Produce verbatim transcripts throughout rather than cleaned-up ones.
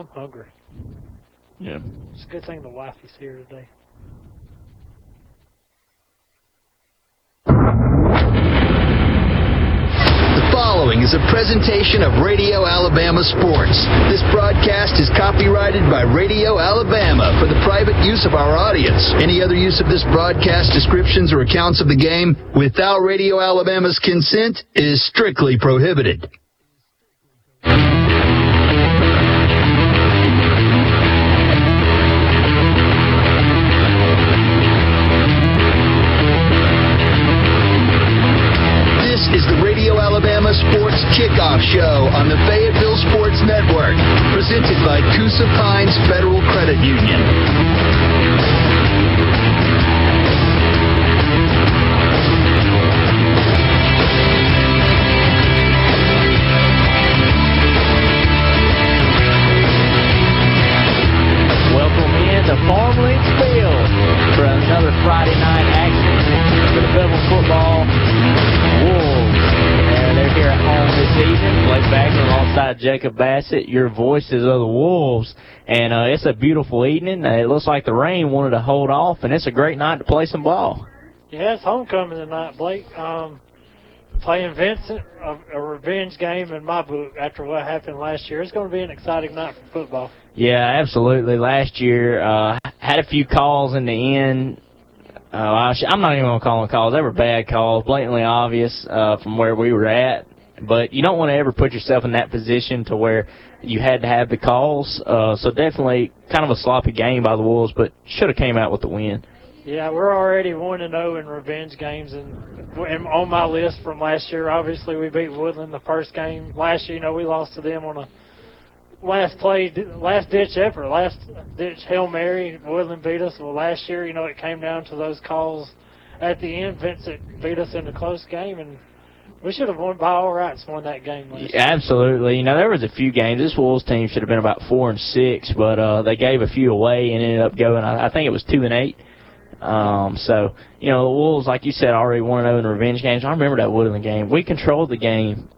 I'm hungry. Yeah. It's a good thing the wife is here today. Following is a presentation of Radio Alabama Sports. This broadcast is copyrighted by Radio Alabama for the private use of our audience. Any other use of this broadcast, descriptions, or accounts of the game without Radio Alabama's consent is strictly prohibited. This is the Radio Alabama Sports Kickoff Show on the Fayetteville Sports Network, presented by Coosa Pines Federal Credit Union. Welcome into Farmlinks Field for another Friday night action for the Fayetteville football. Here at home this evening, Blake Bagley alongside Jacob Bassett, your voices of the Wolves, and uh, it's a beautiful evening. It looks like the rain wanted to hold off, and it's a great night to play some ball. Yeah, it's homecoming tonight, Blake. Um, playing Vincent, a, a revenge game in my book after what happened last year. It's going to be an exciting night for football. Yeah, absolutely. Last year, uh, had a few calls in the end. Uh, I sh- I'm not even going to call them calls. They were bad calls, blatantly obvious uh, from where we were at. But you don't want to ever put yourself in that position to where you had to have the calls. Uh, so definitely kind of a sloppy game by the Wolves, but should have came out with the win. Yeah, we're already one and oh in revenge games. And, and on my list from last year, obviously we beat Woodland the first game. Last year, you know, we lost to them on a last play, last ditch effort, last ditch Hail Mary. Woodland beat us. Well, last year, you know, it came down to those calls at the end. Vincent beat us in a close game, and we should have won by all rights, won that game last yeah, year. Absolutely. You know, there was a few games. This Wolves team should have been about four and six, but uh, they gave a few away and ended up going, I, I think it was two and eight. Um, so, you know, the Wolves, like you said, already one and oh in revenge games. I remember that Woodland game. We controlled the game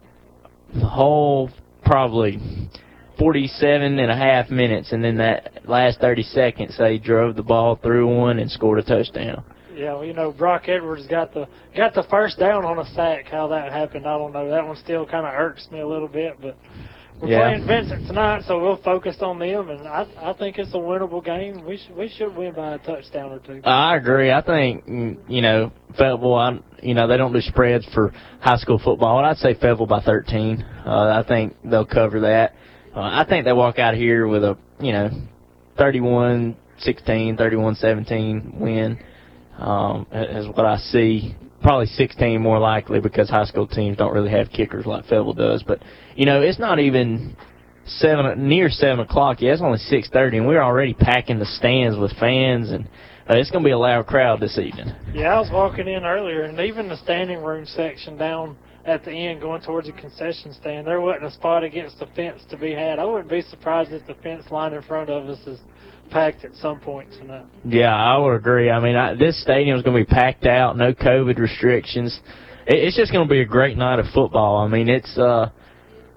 the whole probably forty-seven and a half minutes, and then that last thirty seconds, they drove the ball through one and scored a touchdown. Yeah, well, you know, Brock Edwards got the got the first down on a sack. How that happened, I don't know. That one still kind of irks me a little bit, but we're yeah. playing Vincent tonight, so we'll focus on them, and I I think it's a winnable game. We should, we should win by a touchdown or two. I agree. I think, you know, Fayetteville, I'm, you know, they don't do spreads for high school football, and I'd say Fayetteville by thirteen. Uh, I think they'll cover that. Uh, I think they walk out here with a, you know, thirty-one sixteen, thirty-one seventeen win um, is what I see. Probably sixteen more likely because high school teams don't really have kickers like Fayetteville does. But, you know, it's not even seven near seven o'clock yet. It's only six thirty, and we're already packing the stands with fans, and uh, it's going to be a loud crowd this evening. Yeah, I was walking in earlier, and even the standing room section down at the end going towards the concession stand, there wasn't a spot against the fence to be had. I wouldn't be surprised if the fence line in front of us is packed at some point tonight. Yeah, I would agree. I mean, I, this stadium is going to be packed out, no COVID restrictions. It, it's just going to be a great night of football. I mean, it's uh,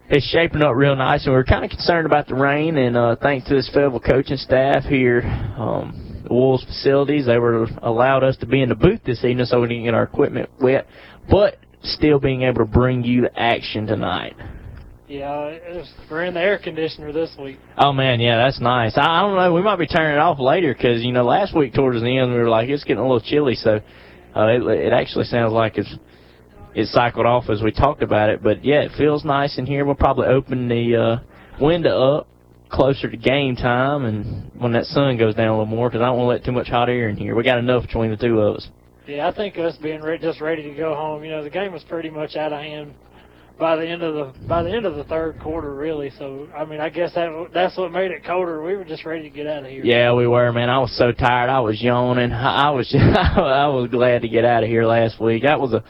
it's shaping up real nice, and we we're kind of concerned about the rain, and uh, thanks to this Fayetteville coaching staff here, um, the Wolves facilities, they were allowed us to be in the booth this evening so we didn't get our equipment wet. But still being able to bring you the action tonight. Yeah, it was, we're in the air conditioner this week. Oh, man, yeah, that's nice. I, I don't know, we might be turning it off later because, you know, last week towards the end we were like, it's getting a little chilly, so uh, it, it actually sounds like it's it cycled off as we talked about it. But, yeah, it feels nice in here. We'll probably open the uh, window up closer to game time and when that sun goes down a little more because I don't want to let too much hot air in here. We got enough between the two of us. Yeah, I think us being re- just ready to go home, you know, the game was pretty much out of hand by the end of the by the end of the third quarter, really. So, I mean, I guess that that's what made it colder. We were just ready to get out of here. Yeah, we were, man. I was so tired. I was yawning. I was I was glad to get out of here last week. That was a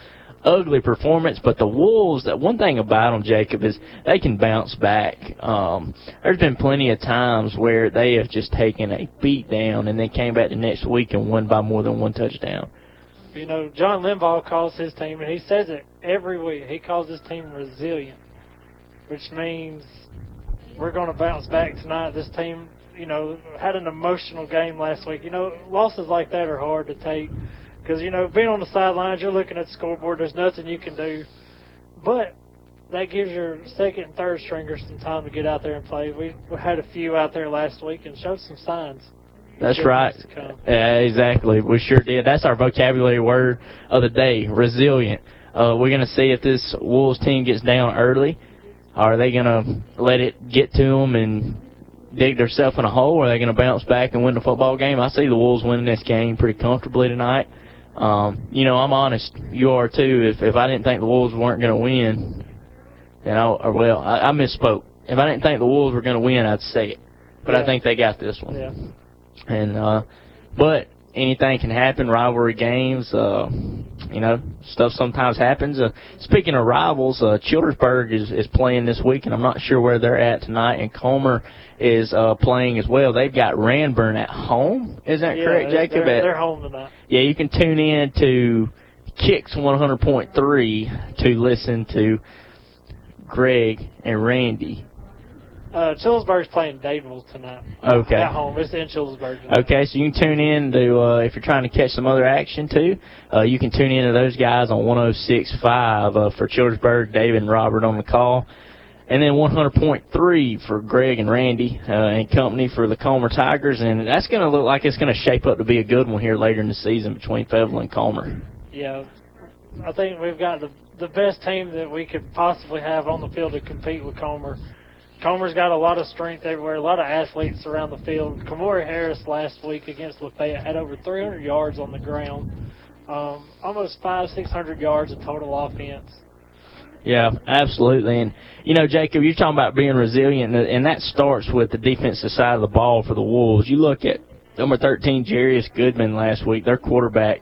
ugly performance, but the Wolves, that one thing about them, Jacob, is they can bounce back. Um, there's been plenty of times where they have just taken a beat down and they came back the next week and won by more than one touchdown. You know, John Limbaugh calls his team, and he says it every week, he calls his team resilient, which means we're going to bounce back tonight. This team, you know, had an emotional game last week. You know, losses like that are hard to take because, you know, being on the sidelines, you're looking at the scoreboard. There's nothing you can do. But that gives your second and third stringers some time to get out there and play. We had a few out there last week and showed some signs. That's right. Yeah, exactly. We sure did. That's our vocabulary word of the day, resilient. Uh, we're going to see if this Wolves team gets down early. Are they going to let it get to them and dig themselves in a hole, or are they going to bounce back and win the football game? I see the Wolves winning this game pretty comfortably tonight. Um, you know, I'm honest. You are, too. If, if I didn't think the Wolves weren't going to win, then I, or, well, I, I misspoke. If I didn't think the Wolves were going to win, I'd say it. But yeah. I think they got this one. Yeah. And uh, but anything can happen. Rivalry games, uh, you know, stuff sometimes happens. Uh, speaking of rivals, uh, Childersburg is, is playing this week, and I'm not sure where they're at tonight. And Comer is uh, playing as well. They've got Ranburne at home. Is that yeah, correct, Jacob? They're, they're home tonight. Yeah, you can tune in to Kicks one hundred point three to listen to Greg and Randy. Uh, Childersburg's playing Dadeville tonight. Okay. At home. It's in Childersburg tonight. Okay, so you can tune in to, uh, if you're trying to catch some other action too, uh, you can tune in to those guys on one oh six point five uh, for Childersburg, David and Robert on the call. And then one hundred point three for Greg and Randy uh, and company for the Comer Tigers. And that's going to look like it's going to shape up to be a good one here later in the season between Fayetteville and Comer. Yeah, I think we've got the, the best team that we could possibly have on the field to compete with Comer. Comer's got a lot of strength everywhere, a lot of athletes around the field. Kamori Harris last week against Lafayette had over three hundred yards on the ground, um, almost five hundred, six hundred yards of total offense. Yeah, absolutely. And, you know, Jacob, you're talking about being resilient, and that starts with the defensive side of the ball for the Wolves. You look at number thirteen, Jarius Goodman last week, their quarterback.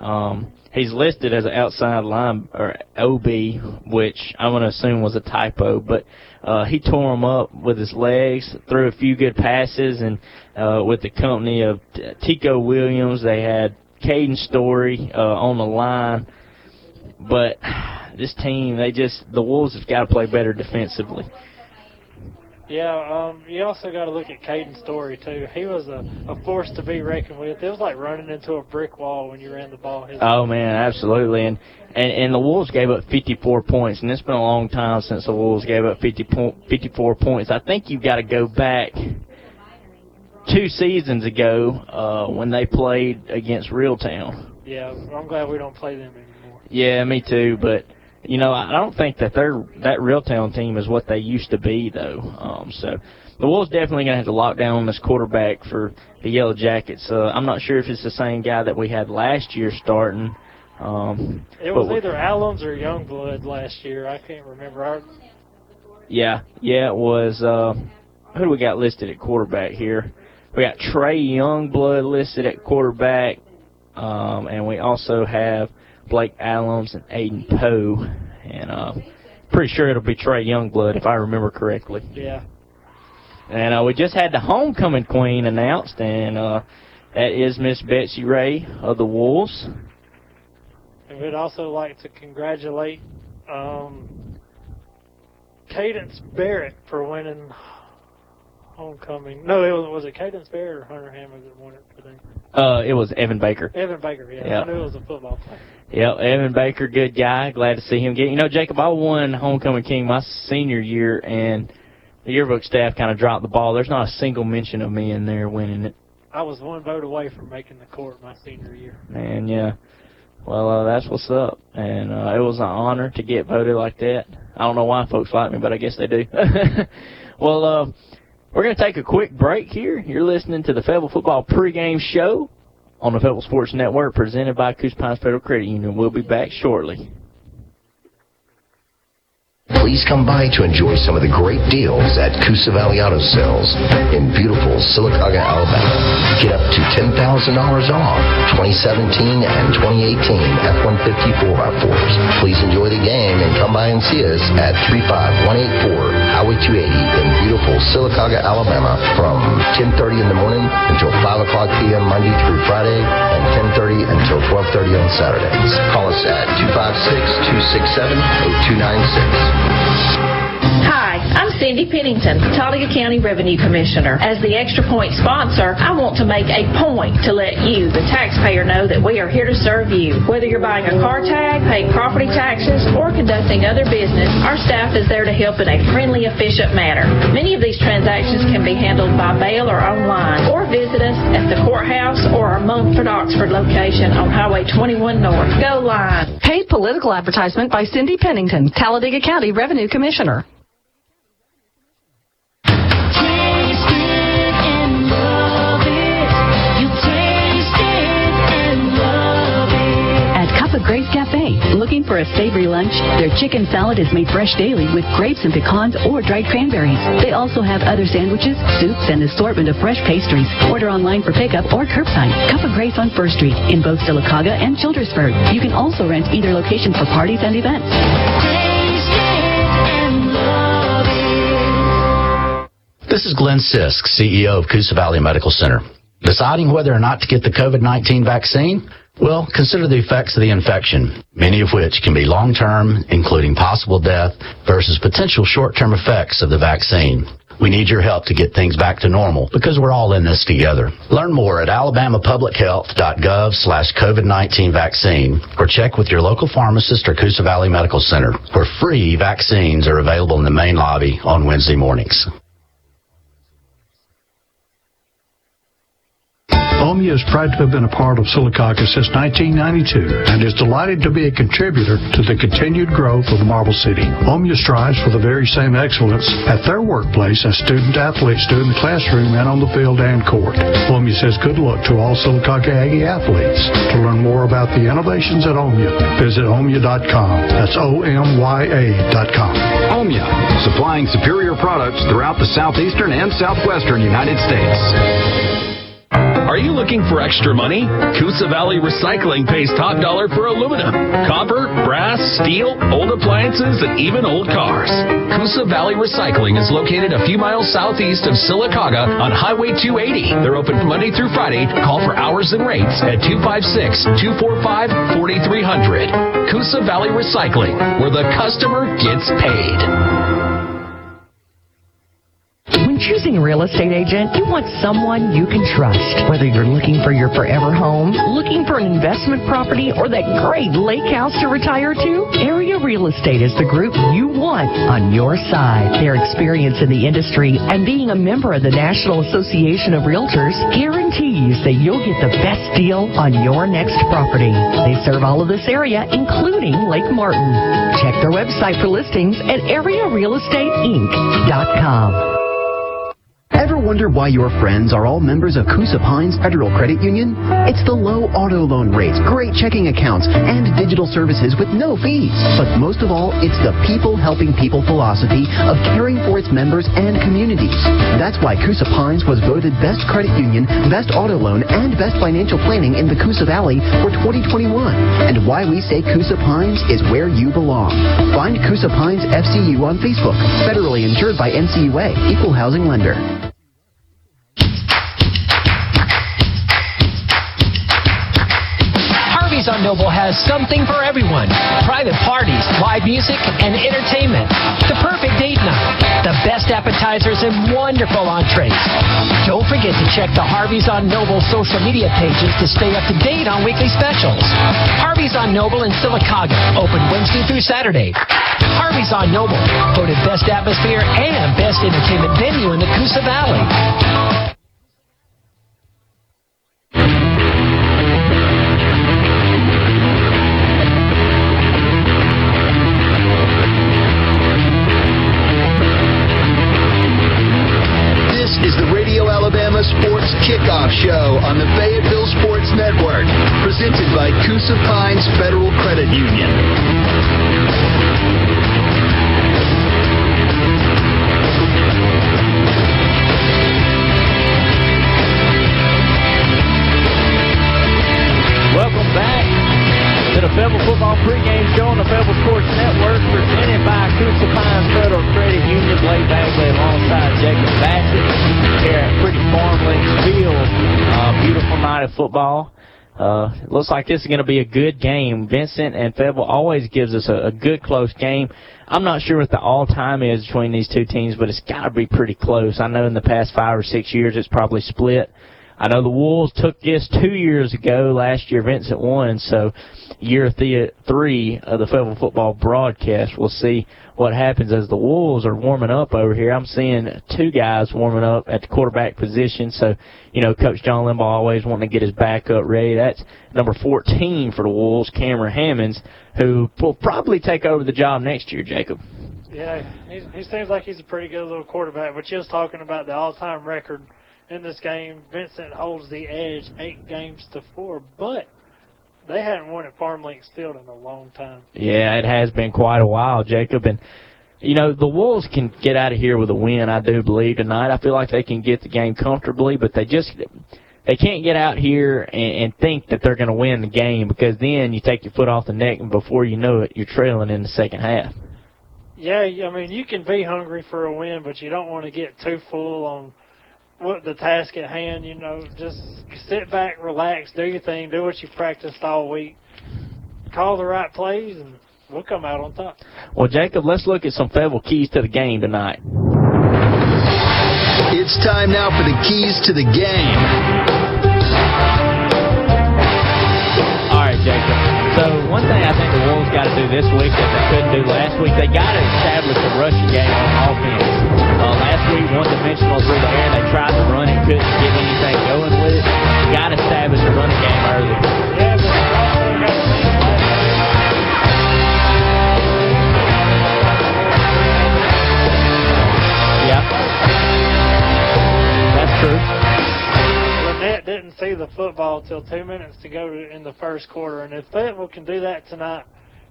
Um, he's listed as an outside line or O B, which I'm going to assume was a typo, but uh, he tore him up with his legs, threw a few good passes, and uh, with the company of Tico Williams, they had Caden Story uh, on the line. But this team, they just the Wolves have got to play better defensively. Yeah, um, you also got to look at Caden Story, too. He was a, a force to be reckoned with. It was like running into a brick wall when you ran the ball. His oh, man, absolutely. And, and and the Wolves gave up fifty-four points, and it's been a long time since the Wolves gave up fifty po- fifty-four points. I think you've got to go back two seasons ago uh, when they played against Realtown. Yeah, I'm glad we don't play them anymore. Yeah, me too, but... You know, I don't think that they're, that Realtown team is what they used to be, though. Um, so the Wolves definitely going to have to lock down on this quarterback for the Yellow Jackets. Uh, I'm not sure if it's the same guy that we had last year starting. Um, it was either Allums or Youngblood last year. I can't remember. Our... Yeah, yeah, it was. Uh, who do we got listed at quarterback here? We got Trey Youngblood listed at quarterback, um, and we also have Blake Allums and Aiden Poe, and uh, pretty sure it'll be Trey Youngblood if I remember correctly. Yeah. And uh, we just had the homecoming queen announced, and uh, that is Miss Betsy Ray of the Wolves. And we'd also like to congratulate um, Cadence Barrett for winning homecoming. No, it was, was it Cadence Barrett or Hunter Hammonds that won it for them? Uh, it was Evan Baker. Evan Baker, yeah. Yep. I knew it was a football player. Yeah, Evan Baker, good guy. Glad to see him get. You know, Jacob, I won Homecoming King my senior year, and the yearbook staff kind of dropped the ball. There's not a single mention of me in there winning it. I was one vote away from making the court my senior year. Man, yeah. Well, uh, that's what's up, and uh, it was an honor to get voted like that. I don't know why folks like me, but I guess they do. Well, uh, we're going to take a quick break here. You're listening to the Fayetteville Football Pregame Show on the Fayetteville Sports Network, presented by Coosa Pines Federal Credit Union. We'll be back shortly. Please come by to enjoy some of the great deals at Coosa Valley Auto Sales in beautiful Sylacauga, Alabama. Get up to ten thousand dollars off twenty seventeen and twenty eighteen F one fifty four by fours. Please enjoy the game and come by and see us at three five one eight four Highway two eighty in beautiful Sylacauga, Alabama from ten thirty in the morning until five o'clock p.m. Monday through Friday and ten thirty until twelve thirty on Saturdays. Call us at two five six, two six seven, zero two nine six. Hi, I'm Cindy Pennington, Talladega County Revenue Commissioner. As the Extra Point sponsor, I want to make a point to let you, the taxpayer, know that we are here to serve you. Whether you're buying a car tag, paying property taxes, or conducting other business, our staff is there to help in a friendly, efficient manner. Many of these transactions can be handled by bail or online, or visit us at the courthouse or our Mumford Oxford location on Highway twenty-one North. Go Line. Paid political advertisement by Cindy Pennington, Talladega County Revenue Commissioner. Cup of Grace Cafe. Looking for a savory lunch? Their chicken salad is made fresh daily with grapes and pecans or dried cranberries. They also have other sandwiches, soups, and assortment of fresh pastries. Order online for pickup or curbside. Cup of Grace on First Street in both Sylacauga and Childersburg. You can also rent either location for parties and events. This is Glenn Sisk, C E O of Coosa Valley Medical Center. Deciding whether or not to get the COVID nineteen vaccine? Well, consider the effects of the infection, many of which can be long-term, including possible death, versus potential short-term effects of the vaccine. We need your help to get things back to normal because we're all in this together. Learn more at alabamapublichealth.gov slash COVID-19 vaccine or check with your local pharmacist or Coosa Valley Medical Center, where free vaccines are available in the main lobby on Wednesday mornings. Omea is proud to have been a part of Sylacauga since nineteen ninety-two and is delighted to be a contributor to the continued growth of the Marble City. Omea strives for the very same excellence at their workplace as student-athletes do in the classroom and on the field and court. Omea says good luck to all Sylacauga Aggie athletes. To learn more about the innovations at Omea, visit omea dot com. That's O M Y A dot com. Omea, supplying superior products throughout the southeastern and southwestern United States. Are you looking for extra money? Coosa Valley Recycling pays top dollar for aluminum, copper, brass, steel, old appliances, and even old cars. Coosa Valley Recycling is located a few miles southeast of Sylacauga on Highway two eighty. They're open Monday through Friday. Call for hours and rates at two five six, two four five, four three zero zero. Coosa Valley Recycling, where the customer gets paid. When choosing a real estate agent, you want someone you can trust. Whether you're looking for your forever home, looking for an investment property, or that great lake house to retire to, Area Real Estate is the group you want on your side. Their experience in the industry and being a member of the National Association of Realtors guarantees that you'll get the best deal on your next property. They serve all of this area, including Lake Martin. Check their website for listings at area real estate inc dot com. Ever wonder why your friends are all members of Coosa Pines Federal Credit Union? It's the low auto loan rates, great checking accounts, and digital services with no fees. But most of all, it's the people helping people philosophy of caring for its members and communities. That's why Coosa Pines was voted Best Credit Union, Best Auto Loan, and Best Financial Planning in the Coosa Valley for twenty twenty-one, and why we say Coosa Pines is where you belong. Find Coosa Pines F C U on Facebook, federally insured by N C U A, Equal Housing Lender. Harvey's on Noble has something for everyone. Private parties, live music, and entertainment. The perfect date night. The best appetizers and wonderful entrees. Don't forget to check the Harvey's on Noble social media pages to stay up to date on weekly specials. Harvey's on Noble in Sylacauga, open Wednesday through Saturday. Harvey's on Noble, voted best atmosphere and best entertainment venue in the Coosa Valley. Sports Kickoff Show on the Fayetteville Sports Network, presented by Coosa Pines Federal Credit Union. Welcome back to the Fayetteville Football Pregame Show on the Fayetteville Sports Network, presented by Coosa Pines Federal Credit Union. Blake Bagley alongside Jacob Bassett here at Pretty Farm Links Field. Uh, beautiful night of football. Uh, it looks like this is going to be a good game. Vincent and Fayetteville always gives us a, a good, close game. I'm not sure what the all-time is between these two teams, but it's got to be pretty close. I know in the past five or six years it's probably split. I know the Wolves took this two years ago. Last year Vincent won, so year th- three of the Fayetteville football broadcast. We'll see what happens as the Wolves are warming up over here. I'm seeing two guys warming up at the quarterback position, so, you know, Coach John Limbaugh always wanting to get his backup ready. That's number fourteen for the Wolves, Cameron Hammonds, who will probably take over the job next year, Jacob. Yeah, he's, he seems like he's a pretty good little quarterback, but just talking about the all-time record in this game, Vincent holds the edge eight games to four, but they hadn't won at Farm Links Field in a long time. Yeah, it has been quite a while, Jacob. And, you know, the Wolves can get out of here with a win, I do believe, tonight. I feel like they can get the game comfortably, but they just they can't get out here and, and think that they're going to win the game, because then you take your foot off the neck, and before you know it, you're trailing in the second half. Yeah, I mean, you can be hungry for a win, but you don't want to get too full on what the task at hand, you know. Just sit back, relax, do your thing, do what you practiced all week, call the right plays, and we'll come out on top. Well, Jacob, let's look at some Fayetteville keys to the game tonight. It's time now for the keys to the game. All right, Jacob. So one thing I think the Wolves got to do this week that they couldn't do last week, they got to establish a rushing game on offense. Uh, last week, one-dimensional through the air. They tried to run and couldn't get anything going with it. Got to establish a running game early. Yeah, but also got to think last week. Yeah. That's true. Lynette didn't see the football till two minutes to go in the first quarter, and if Fayetteville can do that tonight,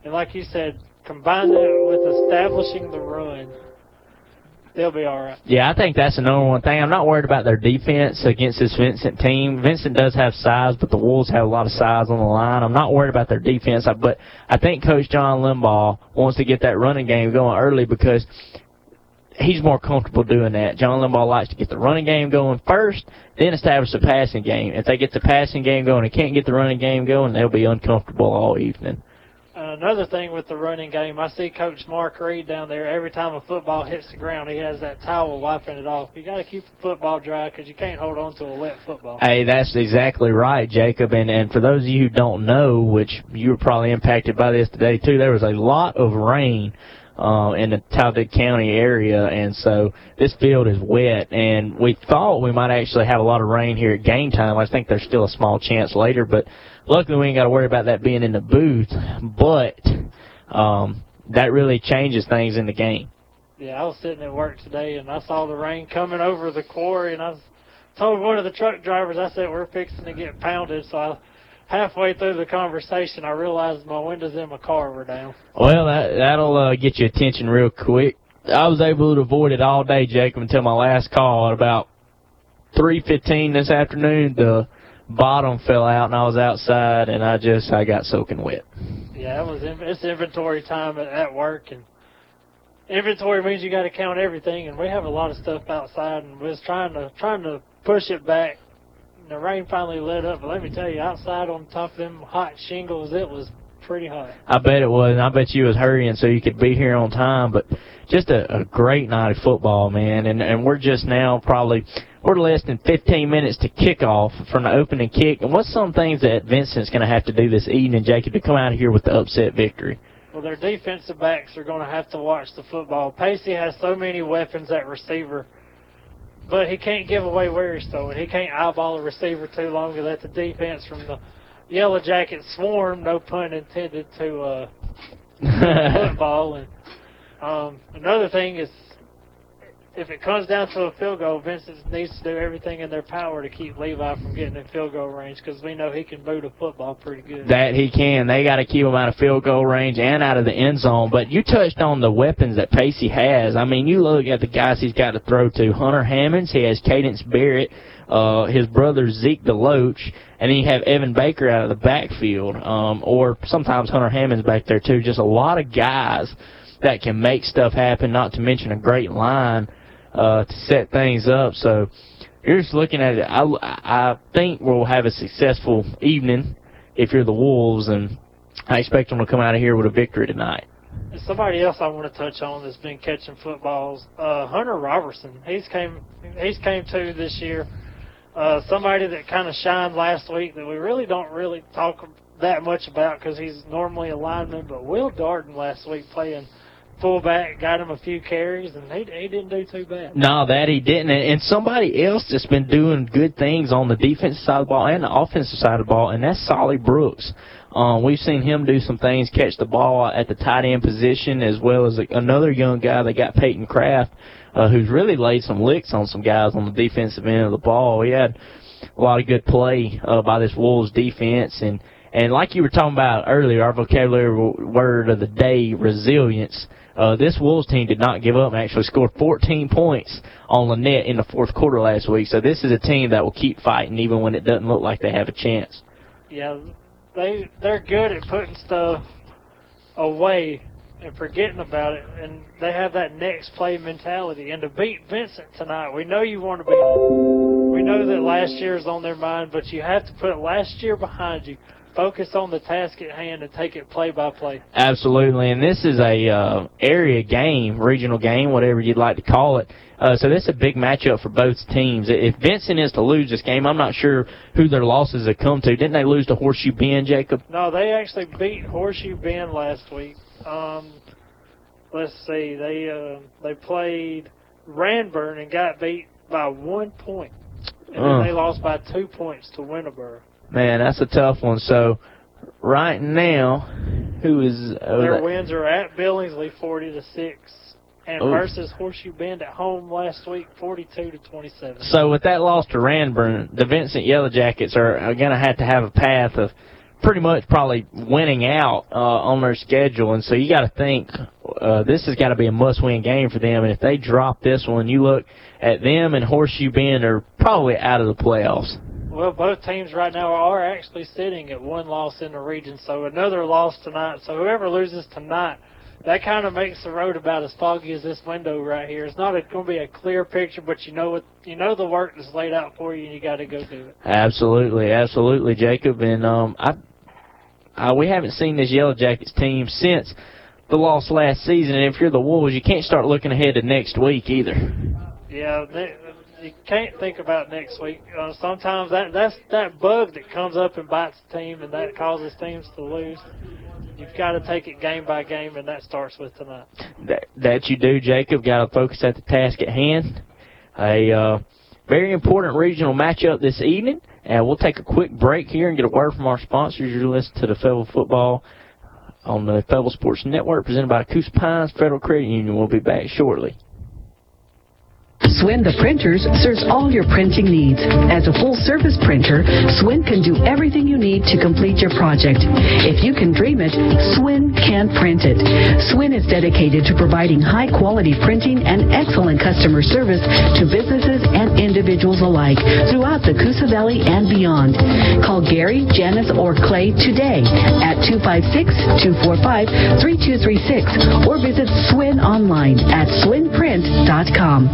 and like you said, combine that with establishing the run, they'll be all right. Yeah, I think that's the number one thing. I'm not worried about their defense against this Vincent team. Vincent does have size, but the Wolves have a lot of size on the line. I'm not worried about their defense, but I think Coach John Limbaugh wants to get that running game going early because he's more comfortable doing that. John Limbaugh likes to get the running game going first, then establish the passing game. If they get the passing game going and can't get the running game going, they'll be uncomfortable all evening. Another thing with the running game, I see Coach Mark Reed down there. Every time a football hits the ground, he has that towel wiping it off. You got to keep the football dry because you can't hold on to a wet football. Hey, that's exactly right, Jacob. And and for those of you who don't know, which you were probably impacted by this today too, there was a lot of rain uh, in the Talladega County area, and so this field is wet. And we thought we might actually have a lot of rain here at game time. I think there's still a small chance later, but luckily, we ain't got to worry about that being in the booth, but um, that really changes things in the game. Yeah, I was sitting at work today, and I saw the rain coming over the quarry, and I was told one of the truck drivers, I said, we're fixing to get pounded, so I, halfway through the conversation, I realized my windows in my car were down. Well, that, that'll uh, get your attention real quick. I was able to avoid it all day, Jacob, until my last call at about three fifteen this afternoon. The bottom fell out, and I was outside, and I just I got soaking wet. Yeah, it was it's inventory time at, at work, and inventory means you got to count everything. And we have a lot of stuff outside, and we was trying to trying to push it back. And the rain finally let up, but let me tell you, outside on top of them hot shingles, it was pretty hot. I bet it was, and I bet you was hurrying so you could be here on time. But just a, a great night of football, man, and and we're just now probably. We're less than fifteen minutes to kickoff from the opening kick. And what's some things that Vincent's going to have to do this evening, Jacob, to come out of here with the upset victory? Well, their defensive backs are going to have to watch the football. Pacey has so many weapons at receiver, but he can't give away where he's throwing. He can't eyeball a receiver too long and let the defense from the Yellow Jacket swarm, no pun intended, to uh, football. And um, another thing is, if it comes down to a field goal, Vincent needs to do everything in their power to keep Levi from getting in field goal range because we know he can boot a football pretty good. That he can. They got to keep him out of field goal range and out of the end zone. But you touched on the weapons that Pacey has. I mean, you look at the guys he's got to throw to. Hunter Hammonds, he has Cadence Barrett, uh, his brother Zeke DeLoach, and then you have Evan Baker out of the backfield, um, or sometimes Hunter Hammonds back there too. Just a lot of guys that can make stuff happen, not to mention a great line Uh, to set things up. So you're just looking at it. I, I think we'll have a successful evening if you're the Wolves, and I expect them to come out of here with a victory tonight. Somebody else I want to touch on that's been catching footballs, uh, Hunter Robertson. He's came he's came to this year. Uh, somebody that kind of shined last week that we really don't really talk that much about because he's normally a lineman, but Will Darden last week playing fullback got him a few carries, and he, he didn't do too bad. No, that he didn't. And somebody else that's been doing good things on the defensive side of the ball and the offensive side of the ball, and that's Solly Brooks. Um, we've seen him do some things, catch the ball at the tight end position, as well as another young guy that got Peyton Kraft, uh, who's really laid some licks on some guys on the defensive end of the ball. He had a lot of good play uh, by this Wolves defense. And, and like you were talking about earlier, our vocabulary word of the day, resilience. Uh, this Wolves team did not give up and actually scored fourteen points on Lynette in the fourth quarter last week. So this is a team that will keep fighting even when it doesn't look like they have a chance. Yeah. They, they're good at putting stuff away and forgetting about it, and they have that next play mentality. And to beat Vincent tonight, we know you want to beat them. We know that last year is on their mind, but you have to put last year behind you. Focus on the task at hand and take it play by play. Absolutely, and this is a uh, area game, regional game, whatever you'd like to call it. Uh, so this is a big matchup for both teams. If Vincent is to lose this game, I'm not sure who their losses have come to. Didn't they lose to Horseshoe Bend, Jacob? No, they actually beat Horseshoe Bend last week. Um, let's see, they uh, they played Ranburne and got beat by one point, and uh. then they lost by two points to Winterboro. Man, that's a tough one. So right now, who is uh, their that? wins are at Billingsley, forty to six. And Ooh. versus Horseshoe Bend at home last week, forty-two to twenty-seven. So with that loss to Ranburne, the Vincent Yellow Jackets are, are going to have to have a path of pretty much probably winning out uh, on their schedule. And so you got to think uh, this has got to be a must-win game for them. And if they drop this one, you look at them and Horseshoe Bend are probably out of the playoffs. Well, both teams right now are actually sitting at one loss in the region, so another loss tonight. So whoever loses tonight, that kind of makes the road about as foggy as this window right here. It's not going to be a clear picture, but you know what, you know the work that's laid out for you, and you got to go do it. Absolutely, absolutely, Jacob. And um, I, I, we haven't seen this Yellow Jackets team since the loss last season. And if you're the Wolves, you can't start looking ahead to next week either. Yeah, they, you can't think about next week. Uh, sometimes that that's that bug that comes up and bites the team, and that causes teams to lose. You've got to take it game by game, and that starts with tonight. That, that you do, Jacob. Got to focus at the task at hand. A uh, very important regional matchup this evening, and we'll take a quick break here and get a word from our sponsors. You're listening to the Fayetteville Football on the Fayetteville Sports Network, presented by Coosa Pines Federal Credit Union. We'll be back shortly. Swin the Printers serves all your printing needs. As a full-service printer, Swin can do everything you need to complete your project. If you can dream it, Swin can print it. Swin is dedicated to providing high-quality printing and excellent customer service to businesses and individuals alike throughout the Coosa Valley and beyond. Call Gary, Janice, or Clay today at two five six, two four five, three two three six or visit Swin online at swin print dot com.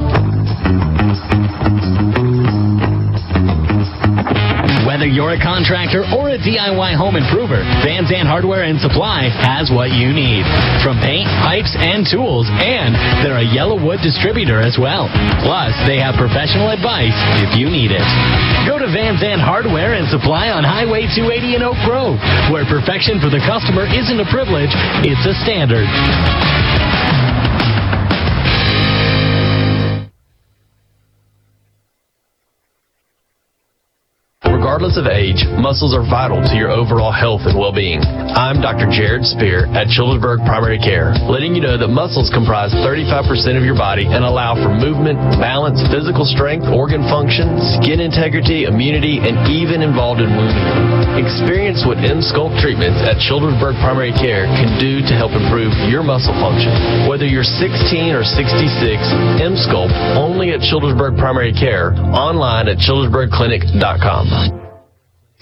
Whether you're a contractor or a D I Y home improver, Van Zandt Hardware and Supply has what you need. From paint, pipes, and tools, and they're a Yellowwood distributor as well. Plus, they have professional advice if you need it. Go to Van Zandt Hardware and Supply on Highway two eighty in Oak Grove, where perfection for the customer isn't a privilege, it's a standard. Regardless of age, muscles are vital to your overall health and well-being. I'm Doctor Jared Spear at Childersburg Primary Care, letting you know that muscles comprise thirty-five percent of your body and allow for movement, balance, physical strength, organ function, skin integrity, immunity, and even involved in wounding. Experience what M-Sculpt treatments at Childersburg Primary Care can do to help improve your muscle function. Whether you're sixteen or sixty-six, M-Sculpt only at Childersburg Primary Care, online at childersburg clinic dot com.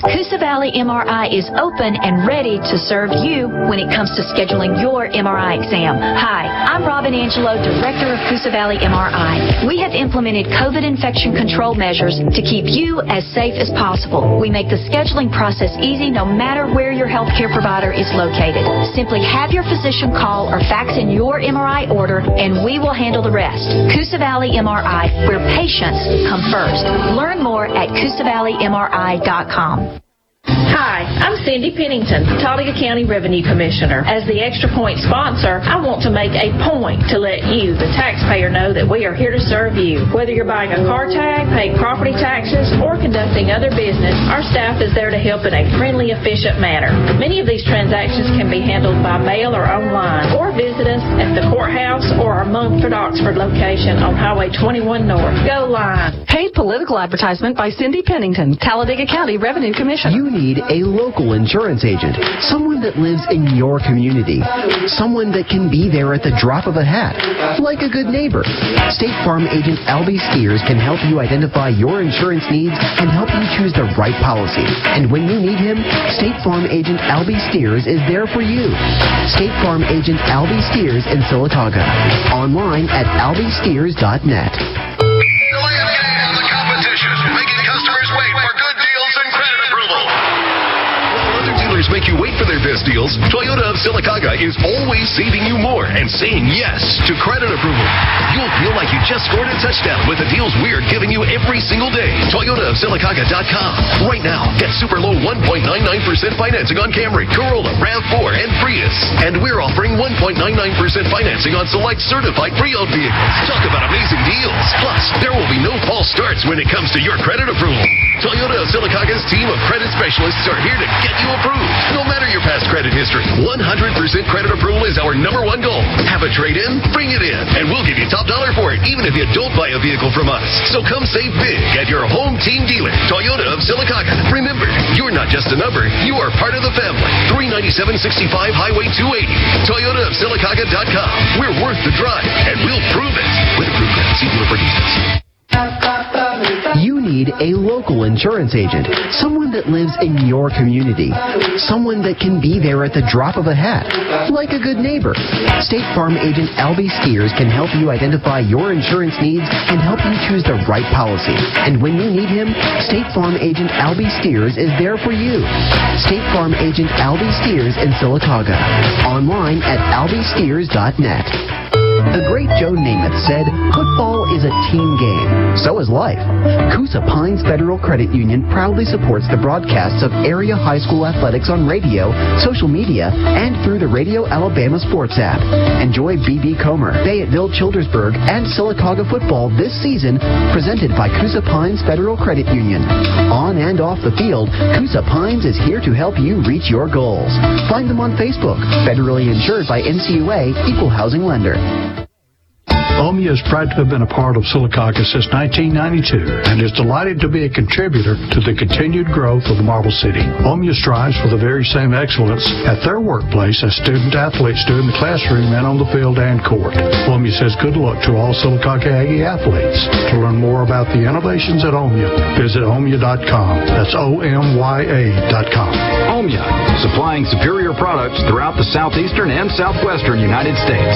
Coosa Valley M R I is open and ready to serve you when it comes to scheduling your M R I exam. Hi, I'm Robin Angelo, Director of Coosa Valley M R I. We have implemented COVID infection control measures to keep you as safe as possible. We make the scheduling process easy no matter where your healthcare provider is located. Simply have your physician call or fax in your M R I order and we will handle the rest. Coosa Valley M R I, where patients come first. Learn more at Coosa Valley M R I dot com. Hi, I'm Cindy Pennington, Talladega County Revenue Commissioner. As the Extra Point sponsor, I want to make a point to let you, the taxpayer, know that we are here to serve you. Whether you're buying a car tag, paying property taxes, or conducting other business, our staff is there to help in a friendly, efficient manner. Many of these transactions can be handled by mail or online, or visit us at the courthouse or our Mumford Oxford location on Highway twenty-one North. Go Line! Paid political advertisement by Cindy Pennington, Talladega County Revenue Commissioner. You need a local insurance agent, someone that lives in your community, someone that can be there at the drop of a hat, like a good neighbor. State Farm agent Albie Steers can help you identify your insurance needs and help you choose the right policy. And when you need him, State Farm agent Albie Steers is there for you. State Farm agent Albie Steers in Sylacauga. Online at albie steers dot net. Make you wait for their best deals, Toyota of Sylacauga is always saving you more and saying yes to credit approval. You'll feel like you just scored a touchdown with the deals we're giving you every single day. Toyota of Sylacauga dot com. Right now, get super low one point nine nine percent financing on Camry, Corolla, RAV four, and Prius. And we're offering one point nine nine percent financing on select certified pre-owned vehicles. Talk about amazing deals. Plus, there will be no false starts when it comes to your credit approval. Toyota of Sylacaugaga's team of credit specialists are here to get you approved. No matter your past credit history, one hundred percent credit approval is our number one goal. Have a trade-in? Bring it in, and we'll give you top dollar for it, even if you don't buy a vehicle from us. So come save big at your home team dealer, Toyota of Sylacauga. Remember, you're not just a number, you are part of the family. three ninety-seven sixty-five Highway two eighty, Toyota of Sylacauga dot com. We're worth the drive, and we'll prove it. With approved credit, see dealer for details. You need a local insurance agent, someone that lives in your community, someone that can be there at the drop of a hat, like a good neighbor. State Farm agent Albie Steers can help you identify your insurance needs and help you choose the right policy. And when you need him, State Farm agent Albie Steers is there for you. State Farm agent Albie Steers in Sylacauga. Online at albie steers dot net. The great Joe Namath said, football is a team game. So is life. Coosa Pines Federal Credit Union proudly supports the broadcasts of area high school athletics on radio, social media, and through the Radio Alabama Sports app. Enjoy B B Comer, Fayetteville, Childersburg, and Sylacauga football this season, presented by Coosa Pines Federal Credit Union. On and off the field, Coosa Pines is here to help you reach your goals. Find them on Facebook, federally insured by N C U A, Equal Housing Lender. Omea is proud to have been a part of Sylacauga since nineteen ninety-two and is delighted to be a contributor to the continued growth of the Marble City. Omea strives for the very same excellence at their workplace as student-athletes do in the classroom and on the field and court. Omea says good luck to all Sylacauga Aggie athletes. To learn more about the innovations at Omea, visit omea dot com. That's O M Y A dot com. Omea, supplying superior products throughout the southeastern and southwestern United States.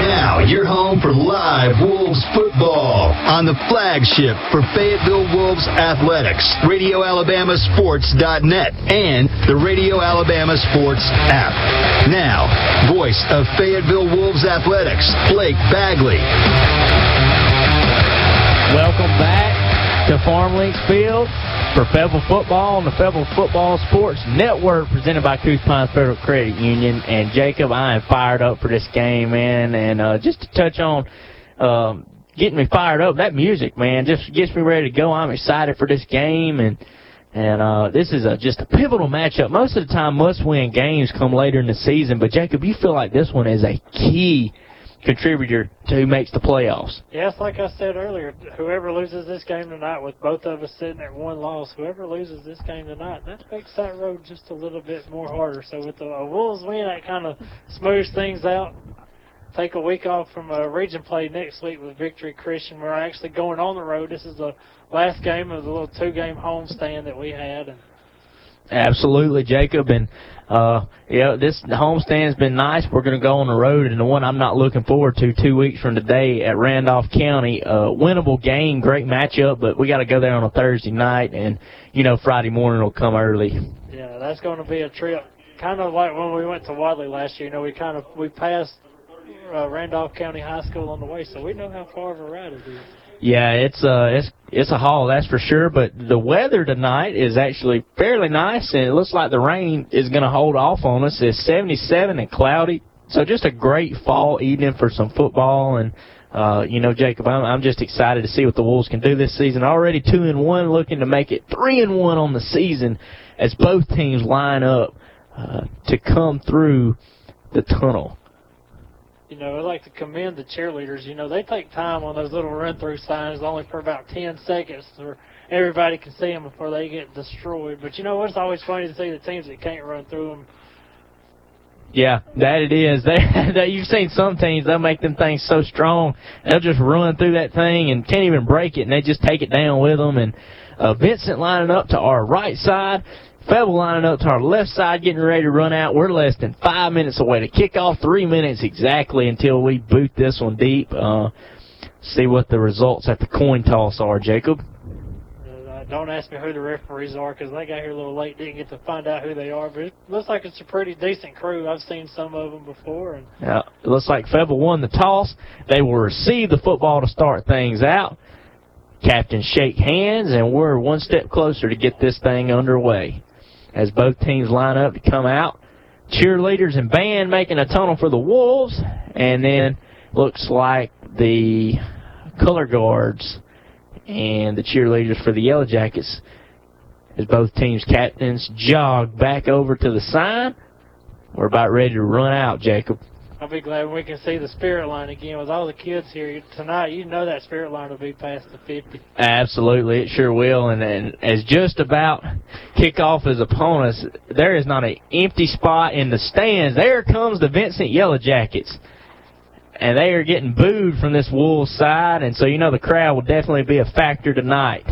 Now you're home for live Wolves football on the flagship for Fayetteville Wolves Athletics, radio alabama sports dot net, and the Radio Alabama Sports app. Now, voice of Fayetteville Wolves Athletics, Blake Bagley. Welcome back to Farm Links Field for Fayetteville football on the Fayetteville Football Sports Network, presented by Coosa Pines Federal Credit Union. And Jacob, I am fired up for this game, man. And uh, just to touch on um, getting me fired up. That music, man, just gets me ready to go. I'm excited for this game, and and uh, this is a, just a pivotal matchup. Most of the time, must-win games come later in the season, but, Jacob, you feel like this one is a key contributor to who makes the playoffs. Yes, like I said earlier, whoever loses this game tonight, with both of us sitting at one loss, whoever loses this game tonight, that makes that road just a little bit more harder. So with the a Wolves win, that kind of smooths things out. Take a week off from uh, region play next week with Victory Christian. We're actually going on the road. This is the last game of the little two-game homestand that we had. And absolutely, Jacob. And, uh, yeah, this homestand's been nice. We're going to go on the road. And the one I'm not looking forward to two weeks from today at Randolph County, a winnable game, great matchup, but we got to go there on a Thursday night. And, you know, Friday morning will come early. Yeah, that's going to be a trip. Kind of like when we went to Wadley last year. You know, we kind of we passed uh, Randolph County High School on the way, so we know how far of a ride it is. Yeah, it's uh, it's it's a haul, that's for sure. But the weather tonight is actually fairly nice, and it looks like the rain is going to hold off on us. It's seventy-seven and cloudy, so just a great fall evening for some football. And uh, you know, Jacob, I'm I'm just excited to see what the Wolves can do this season. Already two and one, looking to make it three and one on the season, as both teams line up uh, to come through the tunnel. You know, I'd like to commend the cheerleaders. You know, they take time on those little run-through signs, only for about ten seconds, where everybody can see them before they get destroyed. But, you know, it's always funny to see the teams that can't run through them. Yeah, that it is. They, they, you've seen some teams, they'll make them things so strong, they'll just run through that thing and can't even break it, and they just take it down with them. And uh, Vincent lining up to our right side, Fayetteville lining up to our left side, getting ready to run out. We're less than five minutes away to kick off, three minutes exactly until we boot this one deep. Uh, see what the results at the coin toss are, Jacob. Uh, don't ask me who the referees are, because they got here a little late, didn't get to find out who they are. But it looks like it's a pretty decent crew. I've seen some of them before. And uh, it looks like Fayetteville won the toss. They will receive the football to start things out. Captains shake hands, and we're one step closer to get this thing underway. As both teams line up to come out, cheerleaders and band making a tunnel for the Wolves, and then looks like the color guards and the cheerleaders for the Yellow Jackets, as both teams' captains jog back over to the sign. We're about ready to run out, Jacob. I'll be glad when we can see the spirit line again. With all the kids here tonight, you know that spirit line will be past the fifty. Absolutely, it sure will. And, and as just about kickoff is upon us, there is not an empty spot in the stands. There comes the Vincent Yellow Jackets. And they are getting booed from this Wolves side, and so you know the crowd will definitely be a factor tonight.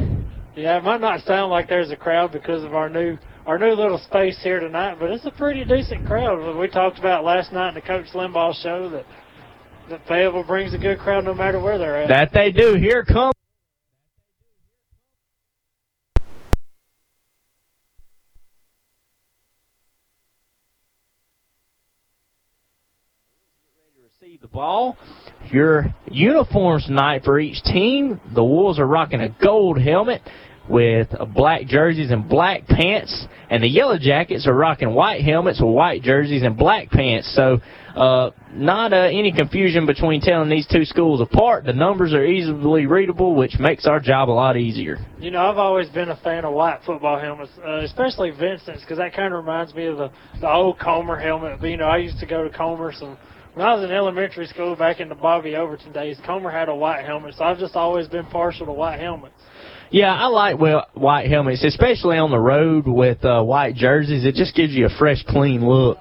Yeah, it might not sound like there's a crowd because of our new Our new little space here tonight, but it's a pretty decent crowd. We talked about last night in the Coach Limbaugh show that, that Fayetteville brings a good crowd no matter where they're at. That they do. Here comes. Receive the ball. Your uniforms tonight for each team. The Wolves are rocking a gold helmet with black jerseys and black pants, and the Yellow Jackets are rocking white helmets with white jerseys and black pants. So uh, not uh, any confusion between telling these two schools apart. The numbers are easily readable, which makes our job a lot easier. You know, I've always been a fan of white football helmets, uh, especially Vincent's, because that kind of reminds me of the, the old Comer helmet. But, you know, I used to go to Comer some. When I was in elementary school back in the Bobby Overton days, Comer had a white helmet, so I've just always been partial to white helmets. Yeah, I like well, white helmets, especially on the road with uh, white jerseys. It just gives you a fresh, clean look.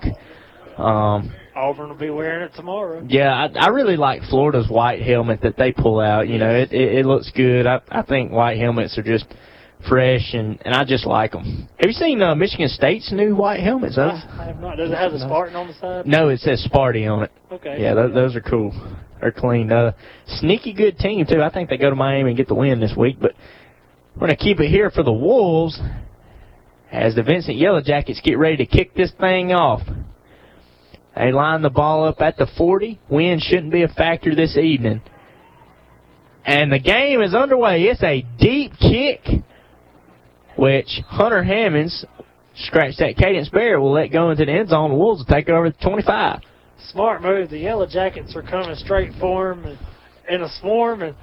Um, Auburn will be wearing it tomorrow. Yeah, I, I really like Florida's white helmet that they pull out. You know, it, it, it looks good. I, I think white helmets are just fresh, and, and I just like them. Have you seen uh, Michigan State's new white helmets? I, I have not. Does it have the Spartan on the side? No, it says Sparty on it. Okay. Yeah, th- those are cool. They're clean. Uh, sneaky good team, too. I think they go to Miami and get the win this week, but we're going to keep it here for the Wolves as the Vincent Yellow Jackets get ready to kick this thing off. They line the ball up at the forty. Wind shouldn't be a factor this evening. And the game is underway. It's a deep kick, which Hunter Hammonds, scratch that, Cadence Barrett will let go into the end zone. The Wolves will take it over to twenty-five. Smart move. The Yellow Jackets are coming straight for him in a swarm, and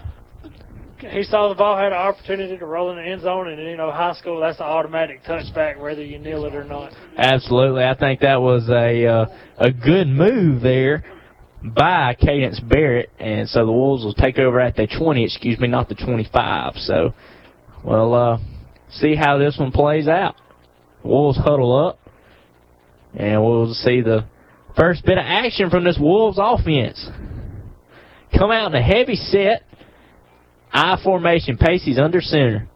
he saw the ball had an opportunity to roll in the end zone, and, you know, high school, that's an automatic touchback whether you kneel it or not. Absolutely. I think that was a uh, a good move there by Cadence Barrett, and so the Wolves will take over at the twenty, excuse me, not the twenty-five. So, well, uh, see how this one plays out. Wolves huddle up, and we'll see the first bit of action from this Wolves offense. Come out in a heavy set, I formation. Pacey's under center.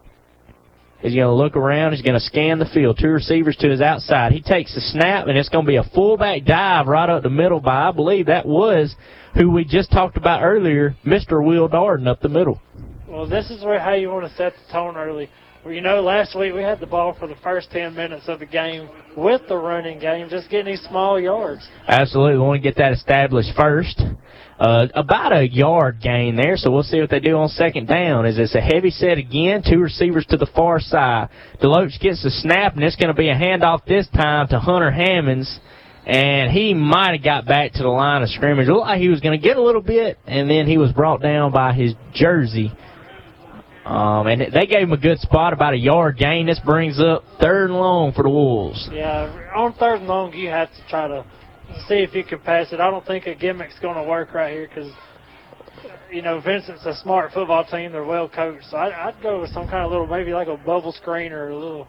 He's going to look around. He's going to scan the field. Two receivers to his outside. He takes the snap, and it's going to be a fullback dive right up the middle by, I believe that was who we just talked about earlier, Mister Will Darden up the middle. Well, this is where how you want to set the tone early. Well, you know, last week we had the ball for the first ten minutes of the game with the running game, just getting these small yards. Absolutely. We want to get that established first. Uh, about a yard gain there, so we'll see what they do on second down. Is it's a heavy set again, two receivers to the far side. DeLoach gets the snap, and it's going to be a handoff this time to Hunter Hammonds, and he might have got back to the line of scrimmage. It looked like he was going to get a little bit, and then he was brought down by his jersey. Um, and they gave him a good spot, about a yard gain. This brings up third and long for the Wolves. Yeah, on third and long, you have to try to see if you can pass it. I don't think a gimmick's going to work right here because, you know, Vincent's a smart football team. They're well coached. So I'd, I'd go with some kind of little, maybe like a bubble screen or a little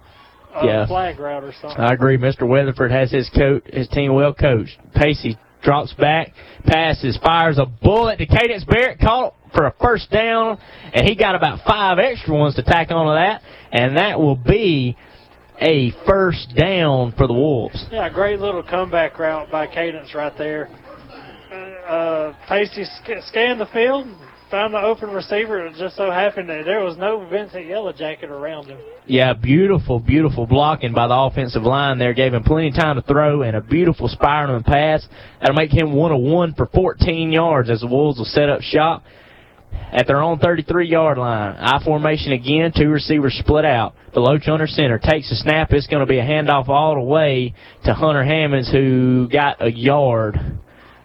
uh, yeah. flag route or something. I agree. Mister Weatherford has his coach, his team well coached. Pacey drops back, passes, fires a bullet to Cadence Barrett, caught for a first down, and he got about five extra ones to tack onto that, and that will be a first down for the Wolves. Yeah, great little comeback route by Cadence right there. Uh, uh, Pacey sc- scanned the field, found the open receiver. It just so happened that there was no Vincent Yellow Jacket around him. Yeah, beautiful, beautiful blocking by the offensive line there. Gave him plenty of time to throw and a beautiful spiraling pass. That'll make him one of one for fourteen yards as the Wolves will set up shop at their own thirty-three-yard line. I formation again, two receivers split out. DeLoach under center takes the snap. It's going to be a handoff all the way to Hunter Hammonds, who got a yard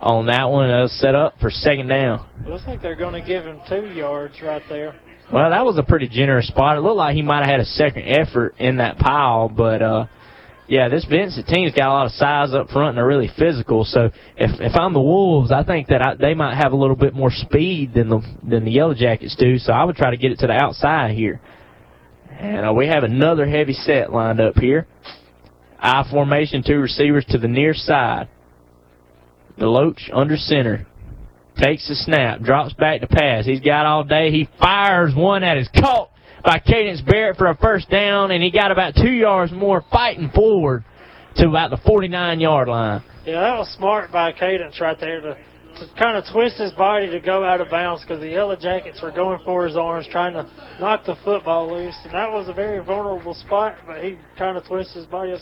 on that one. That was set up for second down. It looks like they're going to give him two yards right there. Well, that was a pretty generous spot. It looked like he might have had a second effort in that pile, but, uh, yeah, this Vincent team's got a lot of size up front and they're really physical. So if if I'm the Wolves, I think that I, they might have a little bit more speed than the than the Yellow Jackets do. So I would try to get it to the outside here. And uh, we have another heavy set lined up here. I formation, two receivers to the near side. DeLoach under center. Takes the snap, drops back to pass. He's got all day. He fires one that is caught by Cadence Barrett for a first down, and he got about two yards more, fighting forward to about the forty-nine-yard line. Yeah, that was smart by Cadence right there to, to kind of twist his body to go out of bounds because the Yellow Jackets were going for his arms, trying to knock the football loose, and that was a very vulnerable spot, but he kind of twisted his body.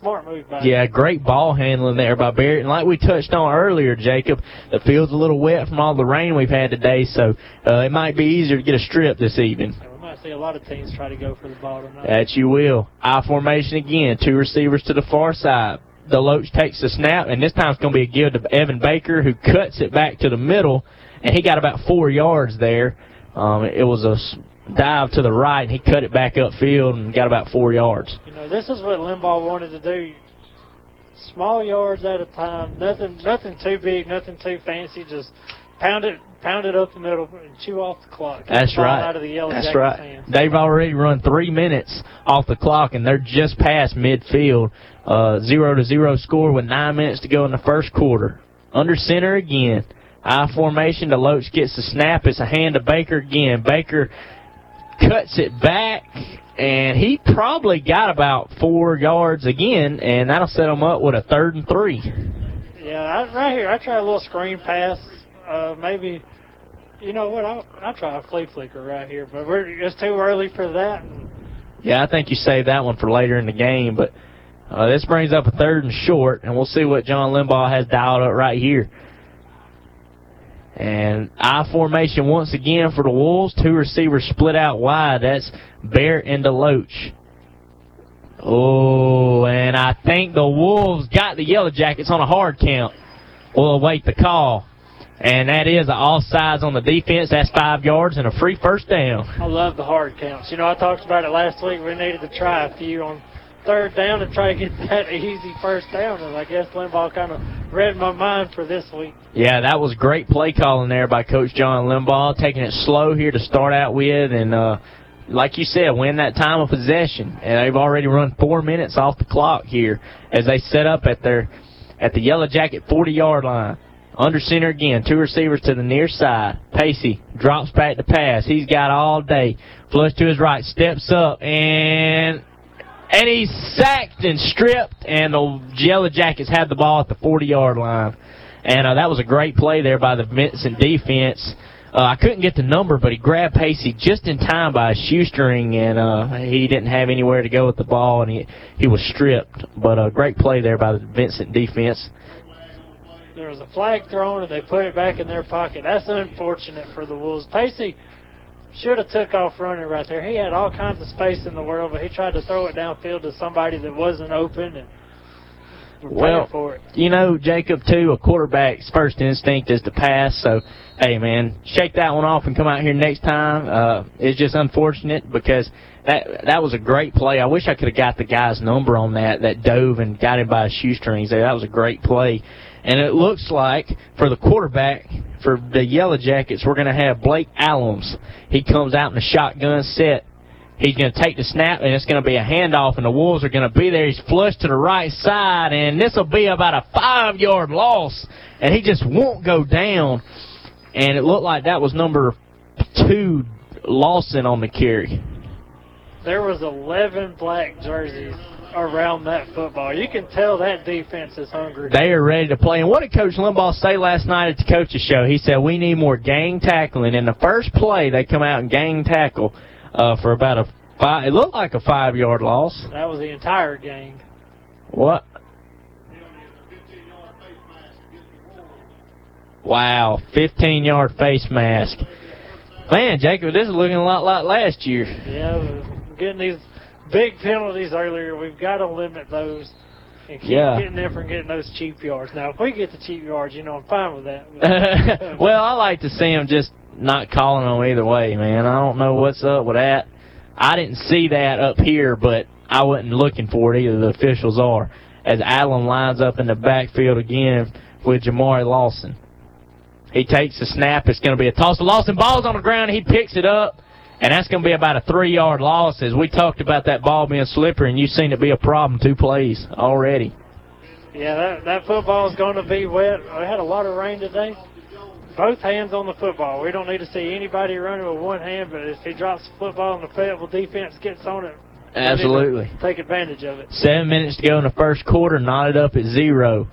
Smart move by Yeah, him. Great ball handling there by Barrett. And like we touched on earlier, Jacob, the field's a little wet from all the rain we've had today, so uh, it might be easier to get a strip this evening. I see a lot of teams try to go for the ball tonight. That you will. I formation again. Two receivers to the far side. DeLoach takes the snap, and this time it's going to be a give to Evan Baker, who cuts it back to the middle, and he got about four yards there. Um, it was a dive to the right, and he cut it back upfield and got about four yards. You know, this is what Limbaugh wanted to do. Small yards at a time. Nothing, nothing too big, nothing too fancy. Just pound it. Pound it up the middle and chew off the clock. That's right. Out of the Yellow Jackets' hands. That's right. They've already run three minutes off the clock, and they're just past midfield. Uh, zero to zero score with nine minutes to go in the first quarter. Under center again. I formation. DeLoach gets the snap. It's a hand to Baker again. Baker cuts it back, and he probably got about four yards again, and that'll set him up with a third and three. Yeah, I, right here, I try a little screen pass. Uh, maybe. You know what, I'll, I'll try a flea flicker right here, but we're, it's too early for that. Yeah, I think you saved that one for later in the game, but uh, this brings up a third and short, and we'll see what John Limbaugh has dialed up right here. And I formation once again for the Wolves, two receivers split out wide. That's Barrett and DeLoach. Oh, and I think the Wolves got the Yellow Jackets on a hard count. We'll await the call. And that is all sides on the defense. That's five yards and a free first down. I love the hard counts. You know, I talked about it last week. We needed to try a few on third down and try to get that easy first down. And I guess Limbaugh kind of read my mind for this week. Yeah, that was great play calling there by Coach John Limbaugh, taking it slow here to start out with. And uh, like you said, win that time of possession. And they've already run four minutes off the clock here as they set up at their at the Yellow Jacket forty-yard line. Under center again, two receivers to the near side. Pacey drops back to pass. He's got all day. Flush to his right, steps up, and and he's sacked and stripped, and the Yellow Jackets have the ball at the forty-yard line. And uh, that was a great play there by the Vincent defense. Uh, I couldn't get the number, but he grabbed Pacey just in time by a shoestring, and uh, he didn't have anywhere to go with the ball, and he, he was stripped. But a uh, great play there by the Vincent defense. There was a flag thrown, and they put it back in their pocket. That's unfortunate for the Wolves. Pacey should have took off running right there. He had all kinds of space in the world, but he tried to throw it downfield to somebody that wasn't open. And well, for it. You know, Jacob, too, a quarterback's first instinct is to pass. So, hey, man, shake that one off and come out here next time. Uh, it's just unfortunate because that that was a great play. I wish I could have got the guy's number on that, that dove and got him by his shoestrings there. That was a great play. And it looks like for the quarterback, for the Yellow Jackets, we're going to have Blake Allums. He comes out in a shotgun set. He's going to take the snap, and it's going to be a handoff, and the Wolves are going to be there. He's flushed to the right side, and this will be about a five-yard loss, and he just won't go down. And it looked like that was number two, Lawson, on the carry. There was eleven black jerseys around that football. You can tell that defense is hungry. They are ready to play. And what did Coach Limbaugh say last night at the coaches show? He said, we need more gang tackling. In the first play, they come out and gang tackle uh, for about a five. It looked like a five-yard loss. That was the entire gang. What? Wow, fifteen-yard face mask. Man, Jacob, this is looking a lot like last year. Yeah, getting these big penalties earlier. We've got to limit those and keep yeah. getting there from getting those cheap yards. Now, if we get the cheap yards, you know, I'm fine with that. Well, I like to see them just not calling them either way, man. I don't know what's up with that. I didn't see that up here, but I wasn't looking for it either. The officials are. As Allen lines up in the backfield again with Jamari Lawson. He takes the snap. It's going to be a toss. Lawson ball's on the ground. He picks it up. And that's going to be about a three-yard loss, as we talked about that ball being slippery, and you've seen it be a problem two plays already. Yeah, that, that football is going to be wet. We had a lot of rain today. Both hands on the football. We don't need to see anybody running with one hand, but if he drops the football and the Fayetteville defense gets on it, absolutely take advantage of it. Seven minutes to go in the first quarter, knotted up at zero.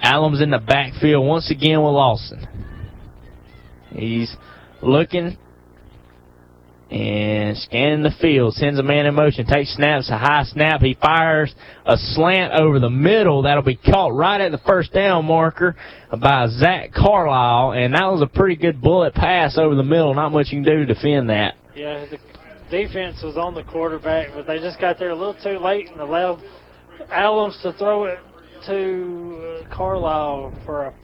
Allen's in the backfield once again with Lawson. He's looking and scanning the field, sends a man in motion, takes snaps, a high snap. He fires a slant over the middle. That'll be caught right at the first down marker by Zach Carlisle, and that was a pretty good bullet pass over the middle. Not much you can do to defend that. Yeah, the defense was on the quarterback, but they just got there a little too late and allowed Allums to throw it to Carlisle for a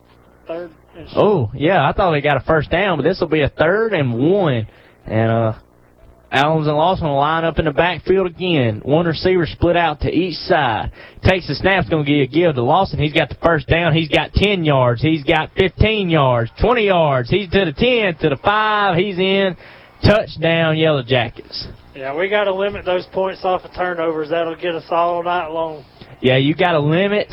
third and short. Oh, yeah, I thought they got a first down, but this will be a third and one. And uh, Allums and Lawson will line up in the backfield again. One receiver split out to each side. Takes the snap. It's going to give a give to Lawson. He's got the first down. He's got ten yards. He's got fifteen yards, twenty yards. He's to the ten, to the five. He's in. Touchdown, Yellow Jackets. Yeah, we got to limit those points off of turnovers. That'll get us all night long. Yeah, you got to limit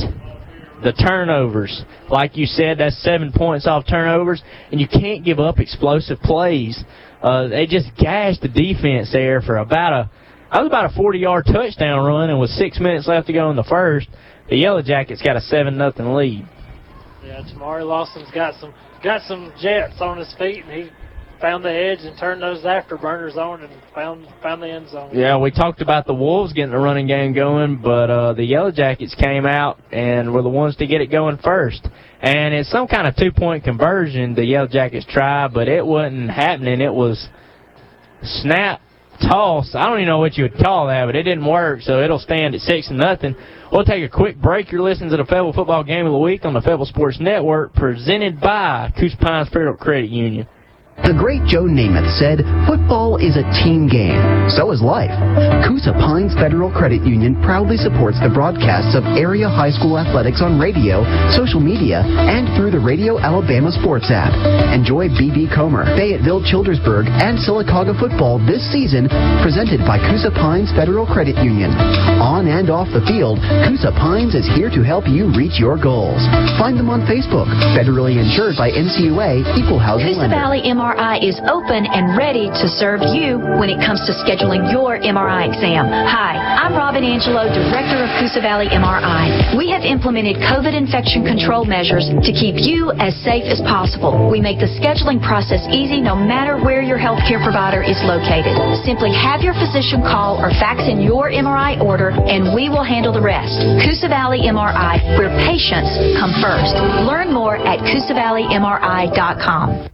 the turnovers. Like you said, that's seven points off turnovers, and you can't give up explosive plays. Uh, they just gashed the defense there for about a, I was about a forty-yard touchdown run, and with six minutes left to go in the first, the Yellow Jackets got a seven nothing lead. Yeah, Jamari Lawson's got some got some jets on his feet, and he found the edge and turned those afterburners on and found found the end zone. Yeah, we talked about the Wolves getting the running game going, but uh, the Yellow Jackets came out and were the ones to get it going first. And it's some kind of two-point conversion the Yellow Jackets tried, but it wasn't happening. It was snap, toss. I don't even know what you would call that, but it didn't work, so it'll stand at six and nothing. We'll take a quick break. You're listening to the Fayetteville Football Game of the Week on the Fayetteville Sports Network, presented by Coosa Pines Federal Credit Union. The great Joe Namath said, football is a team game. So is life. Coosa Pines Federal Credit Union proudly supports the broadcasts of area high school athletics on radio, social media, and through the Radio Alabama Sports app. Enjoy B B Comer, Fayetteville, Childersburg, and Sylacauga football this season, presented by Coosa Pines Federal Credit Union. On and off the field, Coosa Pines is here to help you reach your goals. Find them on Facebook, federally insured by N C U A, Equal Housing Lender. Coosa Valley M R I M R I is open and ready to serve you when it comes to scheduling your M R I exam. Hi, I'm Robin Angelo, Director of Coosa Valley M R I. We have implemented COVID infection control measures to keep you as safe as possible. We make the scheduling process easy no matter where your healthcare provider is located. Simply have your physician call or fax in your M R I order and we will handle the rest. Coosa Valley M R I, where patients come first. Learn more at Coosa Valley M R I dot com.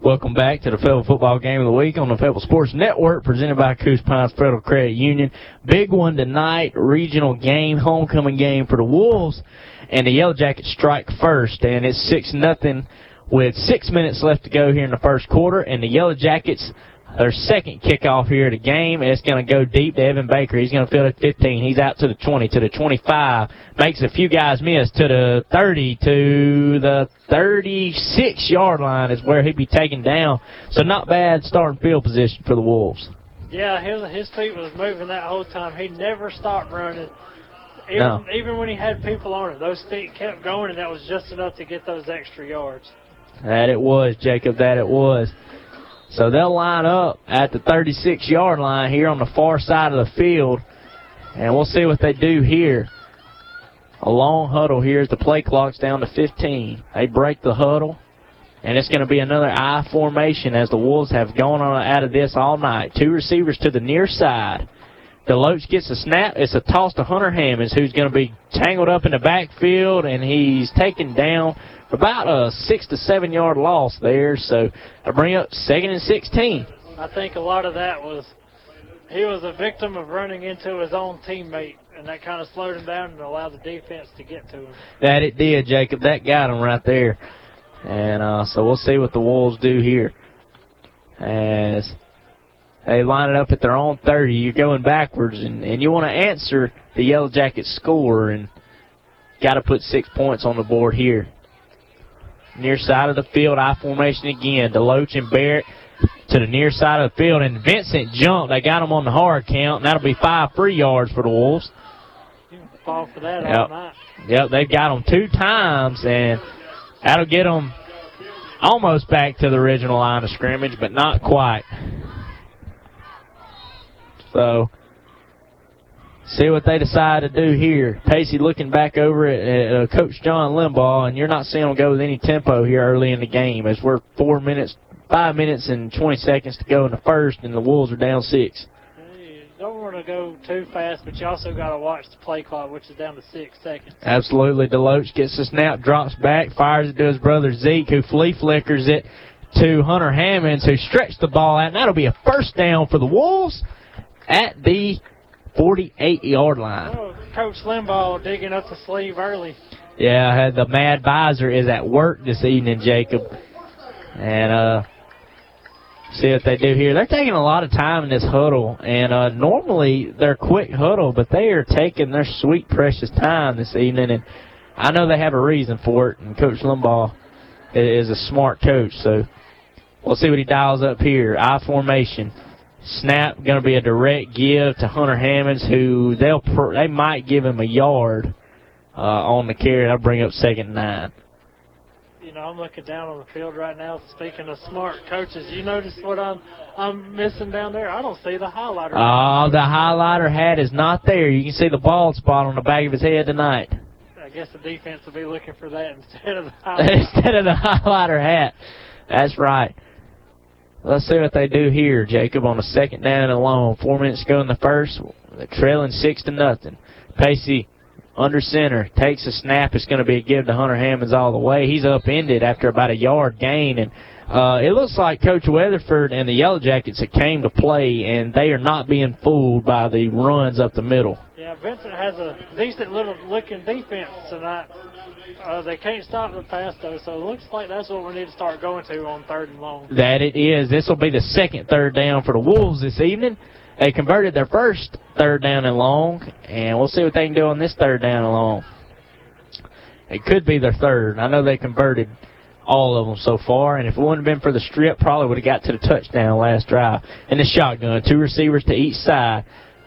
Welcome back to the Fayetteville Football Game of the Week on the Fayetteville Sports Network, presented by Coosa Pines Federal Credit Union. Big one tonight, regional game, homecoming game for the Wolves, and the Yellow Jackets strike first, and it's six nothing with six minutes left to go here in the first quarter, and the Yellow Jackets, their second kickoff here of the game, and it's going to go deep to Evan Baker. He's going to field at fifteen. He's out to the twenty, to the twenty-five. Makes a few guys miss to the thirty, to the thirty-six-yard line is where he'd be taken down. So not bad starting field position for the Wolves. Yeah, his, his feet was moving that whole time. He never stopped running. Even, no. even when he had people on him, those feet kept going, and that was just enough to get those extra yards. That it was, Jacob, that it was. So they'll line up at the thirty-six-yard line here on the far side of the field, and we'll see what they do here. A long huddle here as the play clock's down to fifteen. They break the huddle, and it's going to be another I formation as the Wolves have gone on out of this all night. Two receivers to the near side. DeLoach gets a snap. It's a toss to Hunter Hammonds, who's going to be tangled up in the backfield, and he's taken down for about a six to seven yard loss there. So I bring up second and sixteen. I think a lot of that was he was a victim of running into his own teammate, and that kind of slowed him down and allowed the defense to get to him. That it did, Jacob. That got him right there. And uh, so we'll see what the Wolves do here as they line it up at their own thirty. You're going backwards, and, and you want to answer the Yellow Jackets score, and got to put six points on the board here. Near side of the field, I formation again. DeLoach and Barrett to the near side of the field, and Vincent jumped. They got him on the hard count, and that'll be five free yards for the Wolves. You can fall for that all night. Yep, they've got them two times, and that'll get them almost back to the original line of scrimmage, but not quite. So, see what they decide to do here. Pacey looking back over at, at uh, Coach John Limbaugh, and you're not seeing him go with any tempo here early in the game as we're four minutes, five minutes and twenty seconds to go in the first, and the Wolves are down six. Hey, don't want to go too fast, but you also got to watch the play clock, which is down to six seconds. Absolutely. DeLoach gets the snap, drops back, fires it to his brother Zeke, who flea flickers it to Hunter Hammonds, who stretched the ball out, and that'll be a first down for the Wolves at the forty-eight-yard line. Oh, Coach Limbaugh digging up the sleeve early. Yeah, the Mad Visor is at work this evening, Jacob. And uh, see what they do here. They're taking a lot of time in this huddle, and uh, normally they're quick huddle, but they are taking their sweet, precious time this evening, and I know they have a reason for it, and Coach Limbaugh is a smart coach, so we'll see what he dials up here. I formation. Snap going to be a direct give to Hunter Hammonds, who they'll per, they might give him a yard uh, on the carry. That'll bring up second nine. You know, I'm looking down on the field right now. Speaking of smart coaches, you notice what I'm I'm missing down there? I don't see the highlighter. Oh, the highlighter hat is not there. You can see the bald spot on the back of his head tonight. I guess the defense will be looking for that instead of the highlighter. Instead of the highlighter hat. That's right. Let's see what they do here, Jacob, on the second down and long. Four minutes to go in the first. Trailing six to nothing. Pacey under center takes a snap. It's going to be a give to Hunter Hammonds all the way. He's upended after about a yard gain, and Uh, it looks like Coach Weatherford and the Yellow Jackets have came to play, and they are not being fooled by the runs up the middle. Yeah, Vincent has a decent little looking defense tonight. Uh, they can't stop the pass, though, so it looks like that's what we need to start going to on third and long. That it is. This will be the second third down for the Wolves this evening. They converted their first third down and long, and we'll see what they can do on this third down and long. It could be their third. I know they converted all of them so far, and if it wouldn't have been for the strip, probably would have got to the touchdown last drive. And the shotgun, two receivers to each side.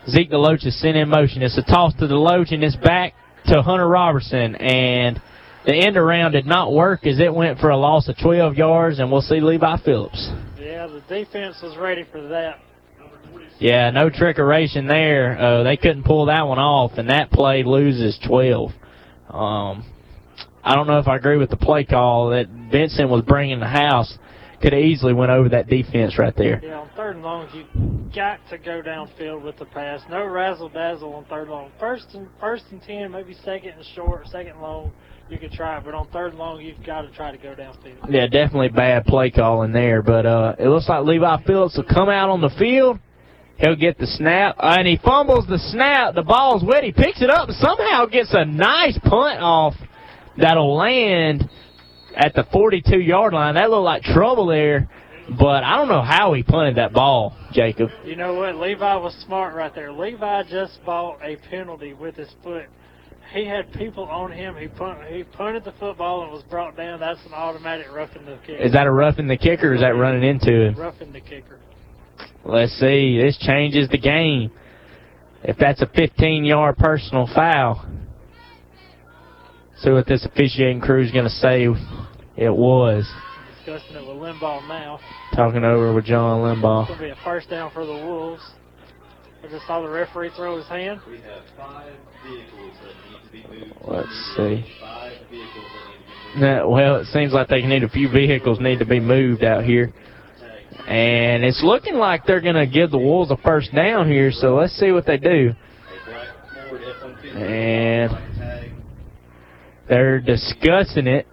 Zeke DeLoach is sent in motion. It's a toss to DeLoach, and it's back to Hunter Robertson. And the end around did not work as it went for a loss of twelve yards, and we'll see Levi Phillips. Yeah, the defense was ready for that. Yeah, no trickeration there. Uh, they couldn't pull that one off, and that play loses twelve. Um, I don't know if I agree with the play call that Vincent was bringing the house. Could have easily went over that defense right there. Yeah, on third and long, you got to go downfield with the pass. No razzle-dazzle on third long. First and first and ten, maybe second and short, second and long, you could try it. But on third and long, you've got to try to go downfield. Yeah, definitely bad play calling there. But uh, it looks like Levi Phillips will come out on the field. He'll get the snap, uh, and he fumbles the snap. The ball's wet. He picks it up and somehow gets a nice punt off that'll land at the forty-two-yard line. That looked like trouble there, but I don't know how he punted that ball, Jacob. You know what? Levi was smart right there. Levi just bought a penalty with his foot. He had people on him. He punted, he punted the football and was brought down. That's an automatic roughing the kicker. Is that a roughing the kicker, or is that running into him? Roughing the kicker. Let's see. This changes the game. If that's a fifteen-yard personal foul. See what this officiating crew is going to say it was. Discussing it with Limbaugh now. Talking over with John Limbaugh. It's going to be a first down for the Wolves. I just saw the referee throw his hand. We have five vehicles that need to be moved. Let's see. Five vehicles that need to be moved. Well, it seems like they need a few vehicles need to be moved out here. And it's looking like they're going to give the Wolves a first down here, so let's see what they do. And they're discussing it.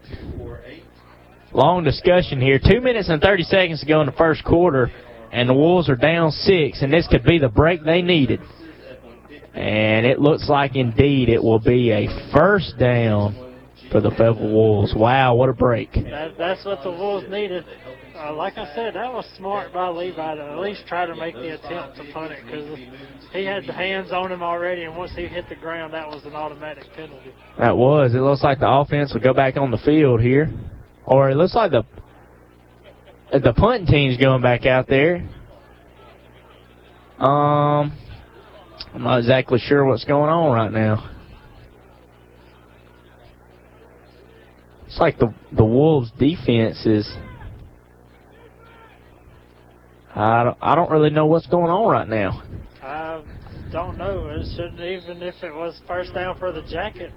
Long discussion here. Two minutes and thirty seconds to go in the first quarter, and the Wolves are down six, and this could be the break they needed. And it looks like, indeed, it will be a first down for the Fayetteville Wolves. Wow, what a break. That, that's what the Wolves needed. Uh, like I said, that was smart by Levi to at least try to make the attempt to punt it, because he had the hands on him already, and once he hit the ground, that was an automatic penalty. That was. It looks like the offense will go back on the field here. Or it looks like the the punting team's going back out there. Um, I'm not exactly sure what's going on right now. It's like the, the Wolves' defense is... I don't, I don't really know what's going on right now. I don't know. It shouldn't, even if it was first down for the Jackets.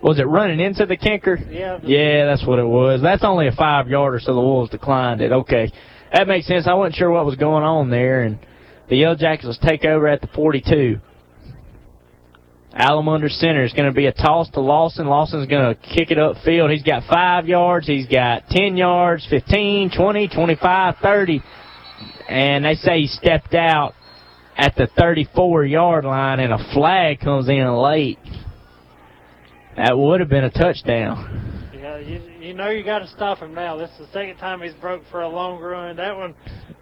Was it running into the kicker? Yeah. Yeah, that's what it was. That's only a five-yarder, so the Wolves declined it. Okay. That makes sense. I wasn't sure what was going on there, and the Yellow Jackets will take over at the forty-two. Alum under center is going to be a toss to Lawson. Lawson's going to kick it upfield. He's got five yards. He's got ten yards, fifteen, twenty, twenty-five, thirty. And they say he stepped out at the thirty-four-yard line, and a flag comes in late. That would have been a touchdown. Yeah, you, you know you got to stop him now. This is the second time he's broke for a long run. That one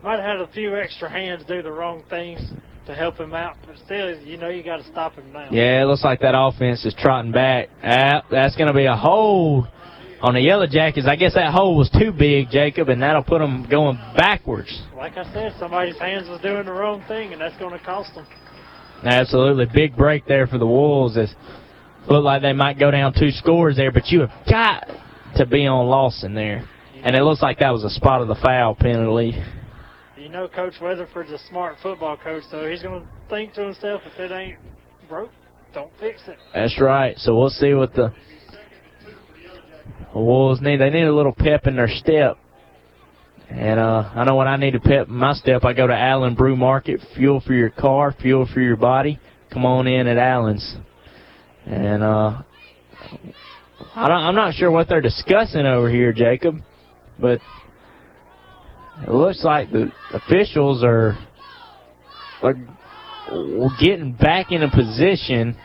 might have had a few extra hands do the wrong things to help him out, but still, you know you got to stop him now. Yeah, it looks like that offense is trotting back. Ah, that's going to be a hole on the Yellow Jackets. I guess that hole was too big, Jacob, and that'll put them going backwards. Like I said, somebody's hands was doing the wrong thing, and that's going to cost them. Absolutely. Big break there for the Wolves. It looked like they might go down two scores there, but you have got to be on Lawson there. And it looks like that was a spot of the foul penalty. You know Coach Weatherford's a smart football coach, so he's going to think to himself, if it ain't broke, don't fix it. That's right. So we'll see what the Wolves need. They need a little pep in their step. And uh, I know when I need to pep in my step, I go to Allen Brew Market, fuel for your car, fuel for your body. Come on in at Allen's. And uh, I don't, I'm not sure what they're discussing over here, Jacob, but it looks like the officials are, are getting back in a position.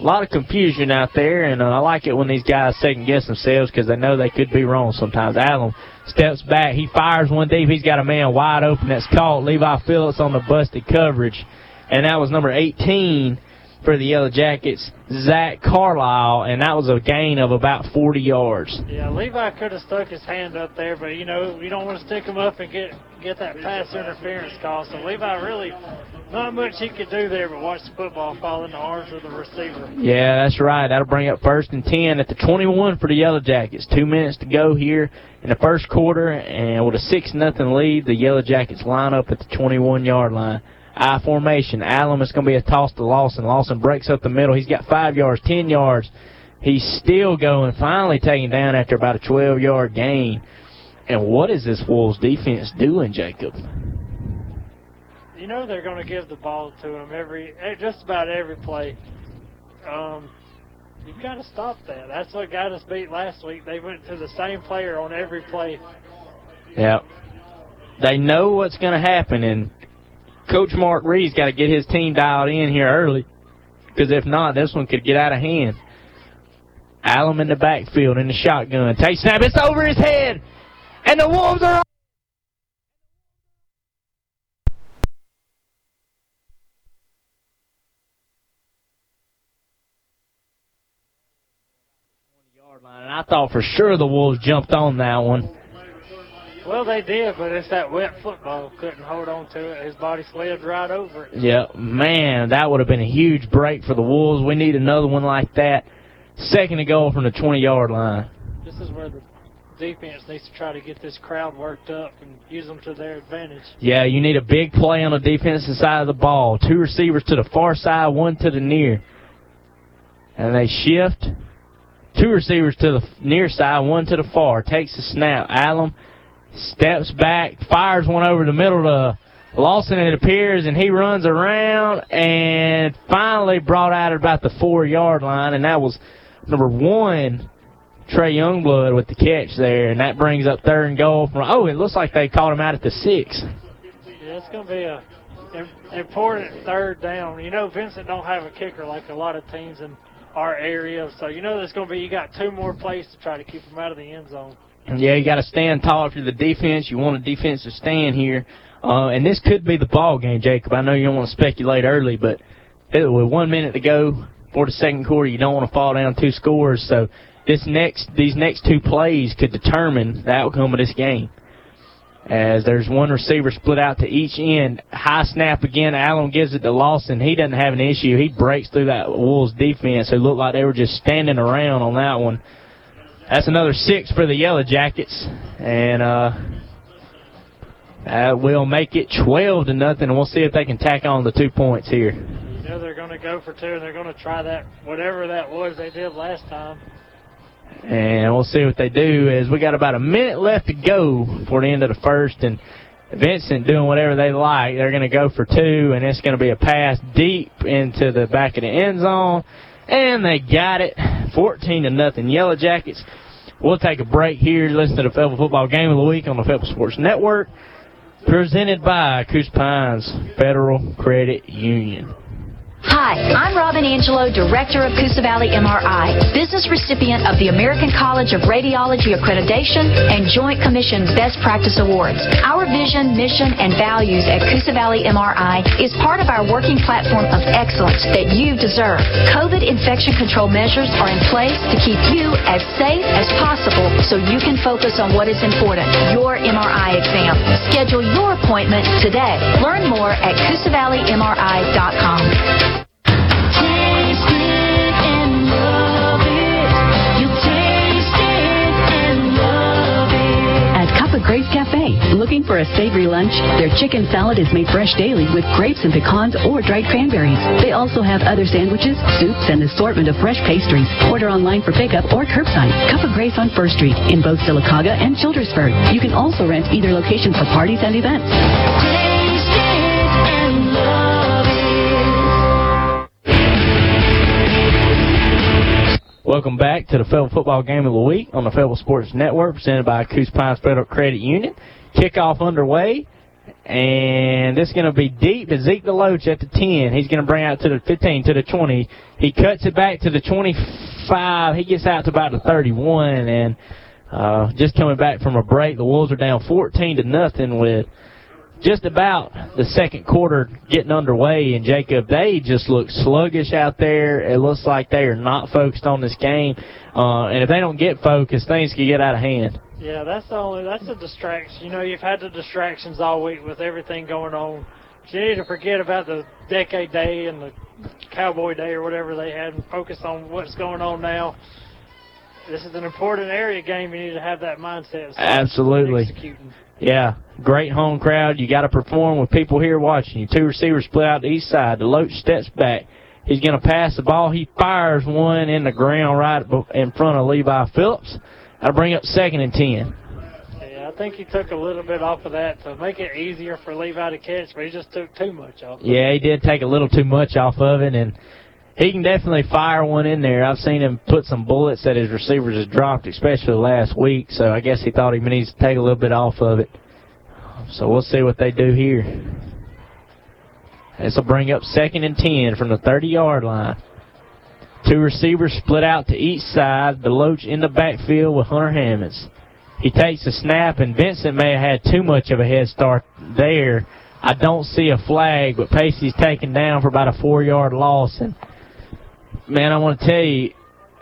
A lot of confusion out there, and I like it when these guys second-guess themselves because they know they could be wrong sometimes. Allen steps back. He fires one deep. He's got a man wide open that's caught. Levi Phillips on the busted coverage, and that was number eighteen for the Yellow Jackets, Zach Carlisle, and that was a gain of about forty yards. Yeah, Levi could have stuck his hand up there, but, you know, you don't want to stick him up and get get that pass interference call. So Levi really, not much he could do there but watch the football fall in the arms of the receiver. Yeah, that's right. That'll bring up first and ten at the twenty-one for the Yellow Jackets. Two minutes to go here in the first quarter, and with a six nothing lead, the Yellow Jackets line up at the twenty-one-yard line. I formation. Allen is going to be a toss to Lawson. Lawson breaks up the middle. He's got five yards, ten yards. He's still going, finally taken down after about a twelve-yard gain. And what is this Wolves defense doing, Jacob? You know they're going to give the ball to him every, just about every play. Um, you've got to stop that. That's what got us beat last week. They went to the same player on every play. Yeah. They know what's going to happen, and Coach Mark Reed's got to get his team dialed in here early, because if not, this one could get out of hand. Allen in the backfield in the shotgun. Take snap. It's over his head, and the Wolves are on. And I thought for sure the Wolves jumped on that one. Well, they did, but it's that wet football. Couldn't hold on to it. His body slid right over it. Yeah, man, that would have been a huge break for the Wolves. We need another one like that. Second to go from the twenty-yard line. This is where the defense needs to try to get this crowd worked up and use them to their advantage. Yeah, you need a big play on the defensive side of the ball. Two receivers to the far side, one to the near. And they shift. Two receivers to the near side, one to the far. Takes the snap. Allen steps back, fires one over the middle to Lawson, it appears, and he runs around and finally brought out at about the four-yard line, and that was number one, Trey Youngblood, with the catch there, and that brings up third and goal from, oh, it looks like they caught him out at the six. Yeah, it's going to be a important third down. You know, Vincent don't have a kicker like a lot of teams in our area, so you know there's going to be, you got two more plays to try to keep him out of the end zone. Yeah, you got to stand tall if you're the defense. You want a defensive stand here. Uh, and this could be the ball game, Jacob. I know you don't want to speculate early, but with one minute to go for the second quarter, you don't want to fall down two scores. So this next, these next two plays could determine the outcome of this game. As there's one receiver split out to each end. High snap again. Allen gives it to Lawson. He doesn't have an issue. He breaks through that Wolves defense, who looked like they were just standing around on that one. That's another six for the Yellow Jackets, and uh, that will make it twelve to nothing, and we'll see if they can tack on the two points here. You know they're going to go for two, and they're going to try that, whatever that was they did last time. And we'll see what they do, as we got about a minute left to go for the end of the first, and Vincent doing whatever they like. They're going to go for two, and it's going to be a pass deep into the back of the end zone. And they got it, fourteen to nothing. Yellow Jackets. We'll take a break here. Listen to the Fayetteville Football Game of the Week on the Fayetteville Sports Network, presented by Coosa Pines Federal Credit Union. Hi, I'm Robin Angelo, Director of Coosa Valley M R I, business recipient of the American College of Radiology Accreditation and Joint Commission Best Practice Awards. Our vision, mission, and values at Coosa Valley M R I is part of our working platform of excellence that you deserve. COVID infection control measures are in place to keep you as safe as possible so you can focus on what is important, your M R I exam. Schedule your appointment today. Learn more at Coosa Valley M R I dot com. Grace Cafe. Looking for a savory lunch? Their chicken salad is made fresh daily with grapes and pecans or dried cranberries. They also have other sandwiches, soups, and assortment of fresh pastries. Order online for pickup or curbside. Cup of Grace on First Street in both Sylacauga and Childersburg. You can also rent either location for parties and events. Welcome back to the Fayetteville Football Game of the Week on the Fayetteville Sports Network, presented by Coosa Pines Federal Credit Union. Kickoff underway, and this is going to be deep to Zeke DeLoach at the ten. He's going to bring out to the fifteen, to the twenty. He cuts it back to the twenty-five. He gets out to about the thirty-one, and uh, just coming back from a break, the Wolves are down fourteen to nothing with just about the second quarter getting underway, and Jacob, they just look sluggish out there. It looks like they are not focused on this game, uh, and if they don't get focused, things can get out of hand. Yeah, that's the only that's a distraction. You know, you've had the distractions all week with everything going on. You need to forget about the Decade Day and the Cowboy Day or whatever they had, and focus on what's going on now. This is an important area game. You need to have that mindset. So absolutely. Executing. Yeah, great home crowd. You got to perform with people here watching you. Two receivers split out the east side. DeLoach steps back. He's going to pass the ball. He fires one in the ground right in front of Levi Phillips. That'll bring up second and ten. Yeah, I think he took a little bit off of that to make it easier for Levi to catch, but he just took too much off of it. Yeah, he did take a little too much off of it, and he can definitely fire one in there. I've seen him put some bullets that his receivers have dropped, especially last week, so I guess he thought he needs to take a little bit off of it. So we'll see what they do here. This will bring up second and ten from the thirty-yard line. Two receivers split out to each side. DeLoach in the backfield with Hunter Hammonds. He takes the snap, and Vincent may have had too much of a head start there. I don't see a flag, but Pacey's taken down for about a four-yard loss, and man, I want to tell you,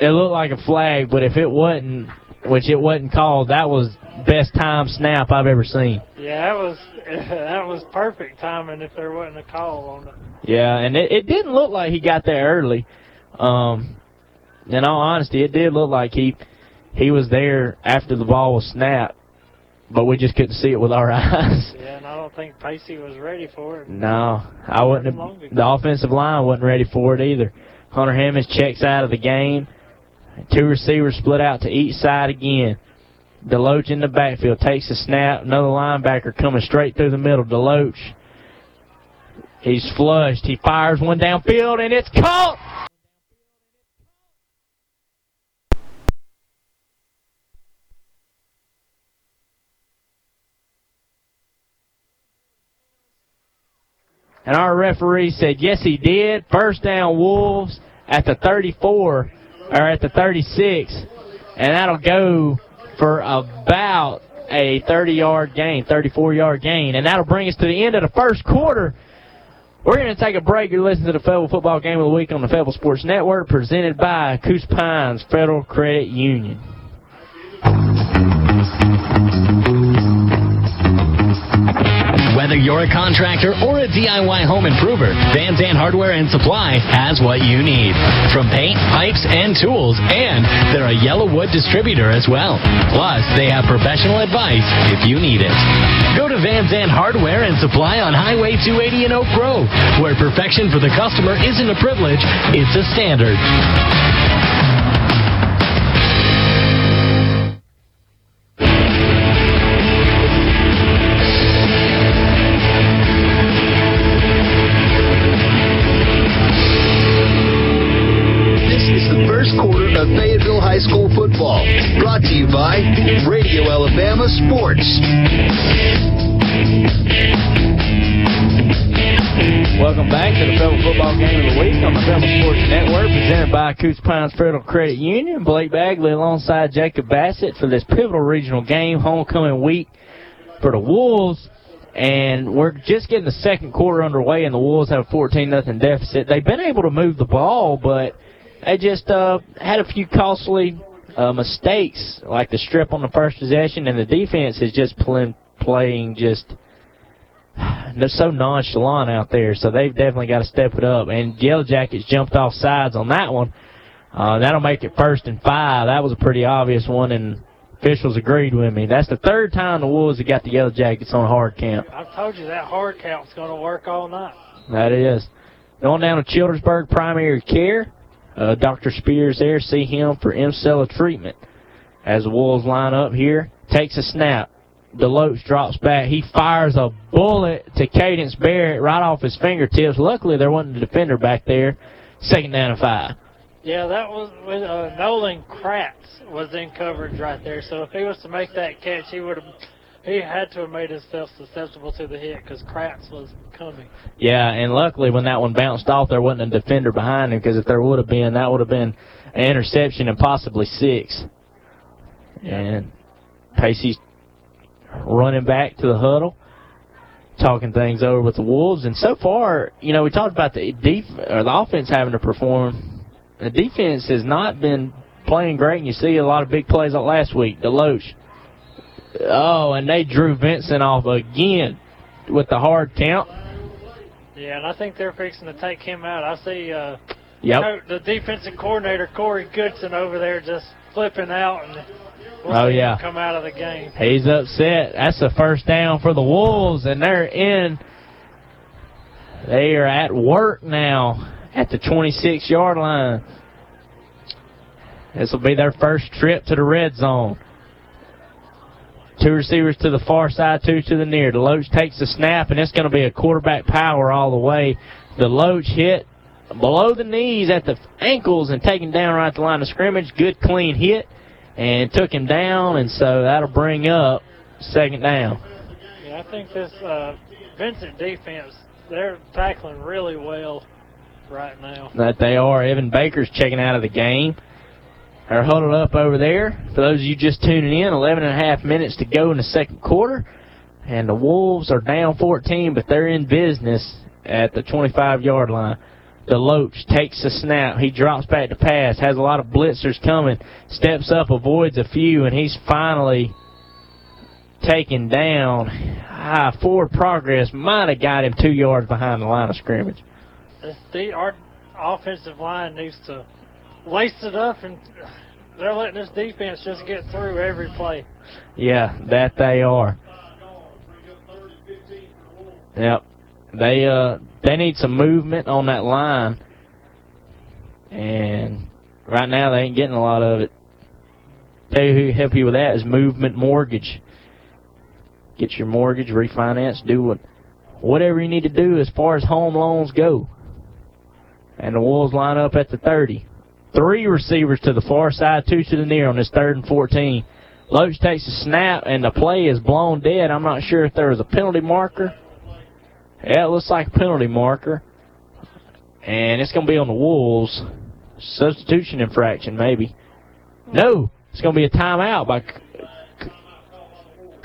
it looked like a flag, but if it wasn't, which it wasn't called, that was best time snap I've ever seen. Yeah, that was that was perfect timing if there wasn't a call on it. Yeah, and it, it didn't look like he got there early. Um, in all honesty, it did look like he he was there after the ball was snapped, but we just couldn't see it with our eyes. Yeah, and I don't think Pacey was ready for it. No, I wouldn't. Have, the offensive line wasn't ready for it either. Hunter Hammonds checks out of the game. Two receivers split out to each side again. DeLoach in the backfield takes a snap. Another linebacker coming straight through the middle. DeLoach, he's flushed. He fires one downfield, and it's caught. And our referee said, yes, he did. First down, Wolves at the thirty-four, or at the thirty-six. And that'll go for about a thirty-yard gain, thirty-four-yard gain. And that'll bring us to the end of the first quarter. We're going to take a break. You're listening to the Fayetteville Football Game of the Week on the Fayetteville Sports Network, presented by Coosa Pines Federal Credit Union. Whether you're a contractor or a D I Y home improver, Van Zandt Hardware and Supply has what you need. From paint, pipes, and tools, and they're a Yellowwood distributor as well. Plus, they have professional advice if you need it. Go to Van Zandt Hardware and Supply on Highway two eighty in Oak Grove, where perfection for the customer isn't a privilege, it's a standard. Brought to you by Radio Alabama Sports. Welcome back to the Fayetteville Football Game of the Week on the Fayetteville Sports Network, presented by Coosa Pines Federal Credit Union. Blake Bagley alongside Jacob Bassett for this pivotal regional game, homecoming week for the Wolves. And we're just getting the second quarter underway, and the Wolves have a fourteen nothing deficit. They've been able to move the ball, but they just uh, had a few costly Uh, mistakes, like the strip on the first possession, and the defense is just play, playing just they're so nonchalant out there, so they've definitely got to step it up. And Yellow Jackets jumped off sides on that one. Uh, that'll make it first and five. That was a pretty obvious one, and officials agreed with me. That's the third time the Wolves have got the Yellow Jackets on hard count. I've told you that hard count's going to work all night. That is. Going down to Childersburg Primary Care. Uh, Doctor Spears there, see him for M-Cella treatment. As the Wolves line up here, takes a snap. DeLoach drops back. He fires a bullet to Cadence Barrett right off his fingertips. Luckily, there wasn't a defender back there. Second down and five. Yeah, that was with uh, Nolan Kratz was in coverage right there. So if he was to make that catch, he would have he had to have made himself susceptible to the hit because Kratz was coming. Yeah, and luckily when that one bounced off, there wasn't a defender behind him, because if there would have been, that would have been an interception and possibly six. Yeah. And Pacey's running back to the huddle, talking things over with the Wolves. And so far, you know, we talked about the def or the offense having to perform. The defense has not been playing great, and you see a lot of big plays like last week. DeLoach. Oh, and they drew Vincent off again with the hard count. Yeah, and I think they're fixing to take him out. I see uh, yep. the defensive coordinator, Corey Goodson, over there just flipping out, and we'll oh, see yeah. him come out of the game. He's upset. That's the first down for the Wolves, and they're in. They are at work now. At the twenty-six-yard line. This will be their first trip to the red zone. Two receivers to the far side, two to the near. DeLoach takes the snap, and it's going to be a quarterback power all the way. DeLoach hit below the knees at the ankles and taken down right at the line of scrimmage. Good, clean hit, and took him down, and so that'll bring up second down. Yeah, I think this uh, Vincent defense, they're tackling really well right now. That they are. Evan Baker's checking out of the game. They're huddled up over there. For those of you just tuning in, eleven and a half minutes to go in the second quarter. And the Wolves are down fourteen, but they're in business at the twenty-five-yard line. DeLoach takes the snap. He drops back to pass. Has a lot of blitzers coming. Steps up, avoids a few, and he's finally taken down. Ah, forward progress might have got him two yards behind the line of scrimmage. The, our offensive line needs to lace it up, and they're letting this defense just get through every play. Yeah, that they are. Yep. They uh they need some movement on that line, and right now they ain't getting a lot of it. Tell you who help you with that is Movement Mortgage. Get your mortgage, refinance, do what, whatever you need to do as far as home loans go. And the Wolves line up at the thirty. Three receivers to the far side, two to the near on this third and fourteen. Loach takes a snap, and the play is blown dead. I'm not sure if there was a penalty marker. Yeah, it looks like a penalty marker. And it's going to be on the Wolves. Substitution infraction, maybe. No, it's going to be a timeout. By C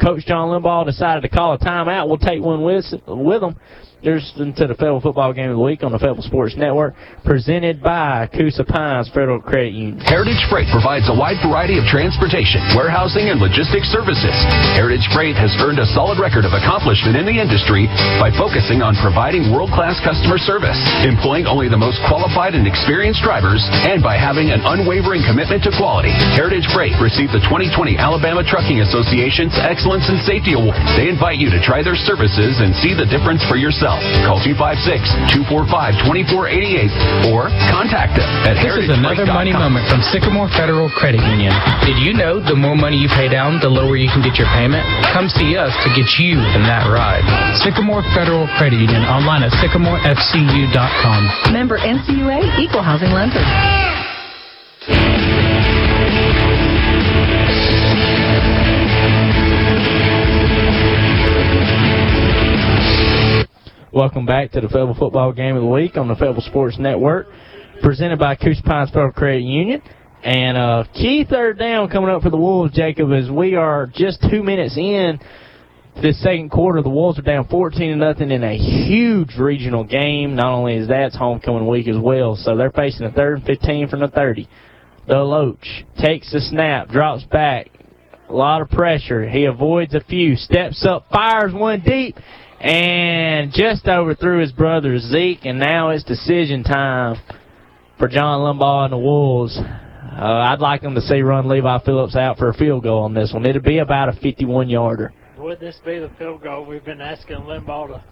Coach John Limbaugh decided to call a timeout. We'll take one with, with them. There's into the Fayetteville Football Game of the Week on the Fayetteville Sports Network, presented by Coosa Pines Federal Credit Union. Heritage Freight provides a wide variety of transportation, warehousing, and logistics services. Heritage Freight has earned a solid record of accomplishment in the industry by focusing on providing world-class customer service, employing only the most qualified and experienced drivers, and by having an unwavering commitment to quality. Heritage Freight received the twenty twenty Alabama Trucking Association's Excellence in Safety Award. They invite you to try their services and see the difference for yourself. Call two five six, two four five, two four eight eight or contact them at Heritage Freight dot com. This is another money moment from Sycamore Federal Credit Union. Did you know the more money you pay down, the lower you can get your payment? Come see us to get you in that ride. Sycamore Federal Credit Union, online at sycamore f c u dot com. Member N C U A, Equal Housing Lender. Welcome back to the Fayetteville Football Game of the Week on the Fayetteville Sports Network, presented by Coosa Pines Federal Credit Union. And a key third down coming up for the Wolves, Jacob, as we are just two minutes in this second quarter. The Wolves are down fourteen to nothing in a huge regional game. Not only is that, it's homecoming week as well. So they're facing a third and fifteen from the thirty. DeLoach takes the snap, drops back. A lot of pressure. He avoids a few, steps up, fires one deep, and just overthrew his brother Zeke, and now it's decision time for John Limbaugh and the Wolves. Uh, I'd like them to see run Levi Phillips out for a field goal on this one. It'd be about a fifty-one-yarder. Would this be the field goal we've been asking Limbaugh to,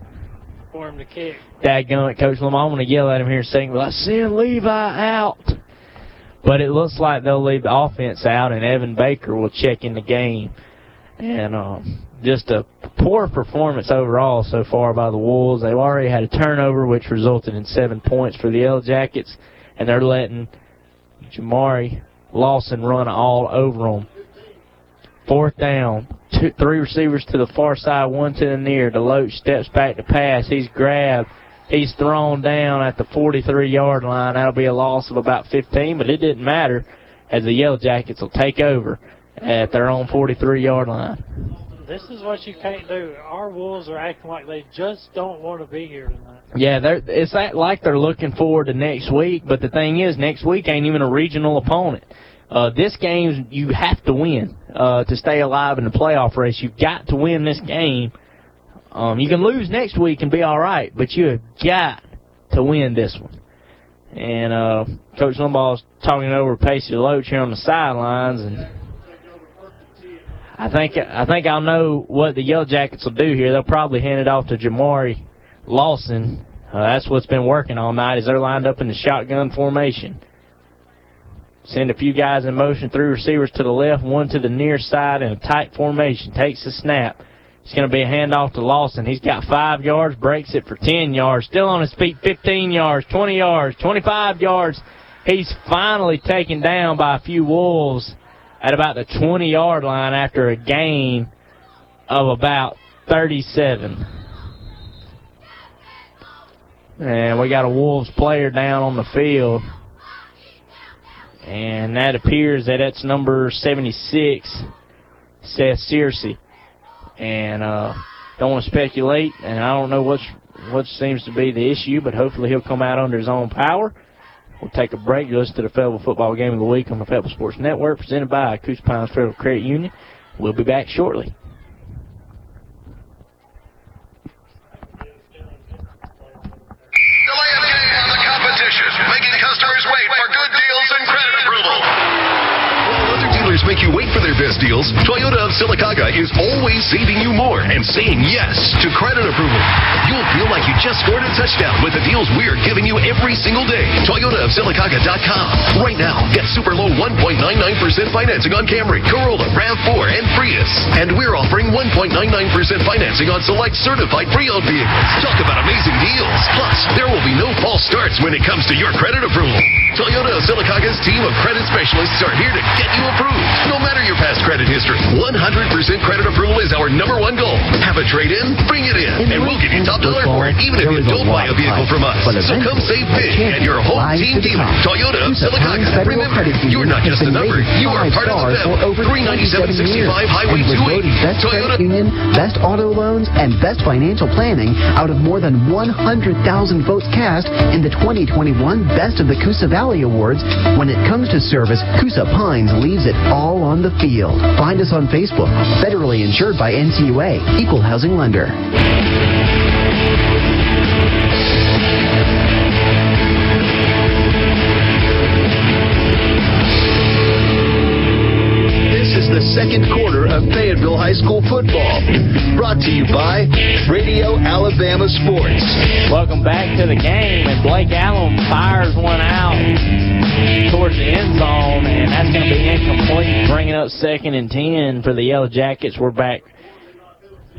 for him to kick? Dadgum it, Coach Limbaugh. I'm going to yell at him here and sing, but I send Levi out. But it looks like they'll leave the offense out, and Evan Baker will check in the game. And um, just a poor performance overall so far by the Wolves. They've already had a turnover, which resulted in seven points for the Yellow Jackets, and they're letting Jamari Lawson run all over him. Fourth down, two, three receivers to the far side, one to the near. DeLoach steps back to pass. He's grabbed. He's thrown down at the forty-three-yard line. That'll be a loss of about fifteen, but it didn't matter as the Yellow Jackets will take over at their own forty-three-yard line. This is what you can't do. Our Wolves are acting like they just don't want to be here tonight. Yeah, they're, it's like they're looking forward to next week, but the thing is, next week ain't even a regional opponent. Uh, this game, you have to win uh, to stay alive in the playoff race. You've got to win this game. Um, you can lose next week and be all right, but you have got to win this one. And uh, Coach Limbaugh's talking over Pacey DeLoach here on the sidelines, and I think I think I'll know what the Yellow Jackets will do here. They'll probably hand it off to Jamari Lawson. Uh, that's what's been working all night, is they're lined up in the shotgun formation. Send a few guys in motion, three receivers to the left, one to the near side in a tight formation. Takes the snap. It's going to be a handoff to Lawson. He's got five yards, breaks it for ten yards. Still on his feet, fifteen yards, twenty yards, twenty-five yards. He's finally taken down by a few Wolves at about the twenty-yard line after a gain of about thirty-seven. And we got a Wolves player down on the field. And that appears that it's number seventy-six, Seth Searcy. And uh, don't want to speculate, and I don't know what's, what seems to be the issue, but hopefully he'll come out under his own power. We'll take a break. You'll listen to the Fayetteville Football Game of the Week on the Fayetteville Sports Network, presented by Coosa Pines Federal Credit Union. We'll be back shortly. Make you wait for their best deals, Toyota of Sylacauga is always saving you more and saying yes to credit approval. You'll feel like you just scored a touchdown with the deals we're giving you every single day. Toyota of Sylacauga dot com. Right now, get super low one point nine nine percent financing on Camry, Corolla, RAV four, and Prius. And we're offering one point nine nine percent financing on select certified pre-owned vehicles. Talk about amazing deals. Plus, there will be no false starts when it comes to your credit approval. Toyota of Sylacauga's team of credit specialists are here to get you approved, no matter your past credit history. one hundred percent credit approval is our number one goal. Have a trade-in? Bring it in, and we'll give you top dollar for it, even if you don't buy a vehicle from us. So come save big, and your whole team dealer, Toyota of Sylacauga. Remember, you're not just a number. You are part of the family. three ninety-seven sixty-five Highway two eighty. Best Credit Union, best auto loans, and best financial planning out of more than one hundred thousand votes cast in the twenty twenty-one Best of the Coosa Valley Awards. When it comes to service, Coosa Pines leaves it all on the field. Find us on Facebook. Federally insured by N C U A, Equal Housing Lender. This is the second quarter of Fayetteville High School football, brought to you by Radio Alabama Sports. Welcome back to the game, and Blake Allums fires one out towards the end zone, and that's going to be incomplete, bringing up second and ten for the Yellow Jackets. We're back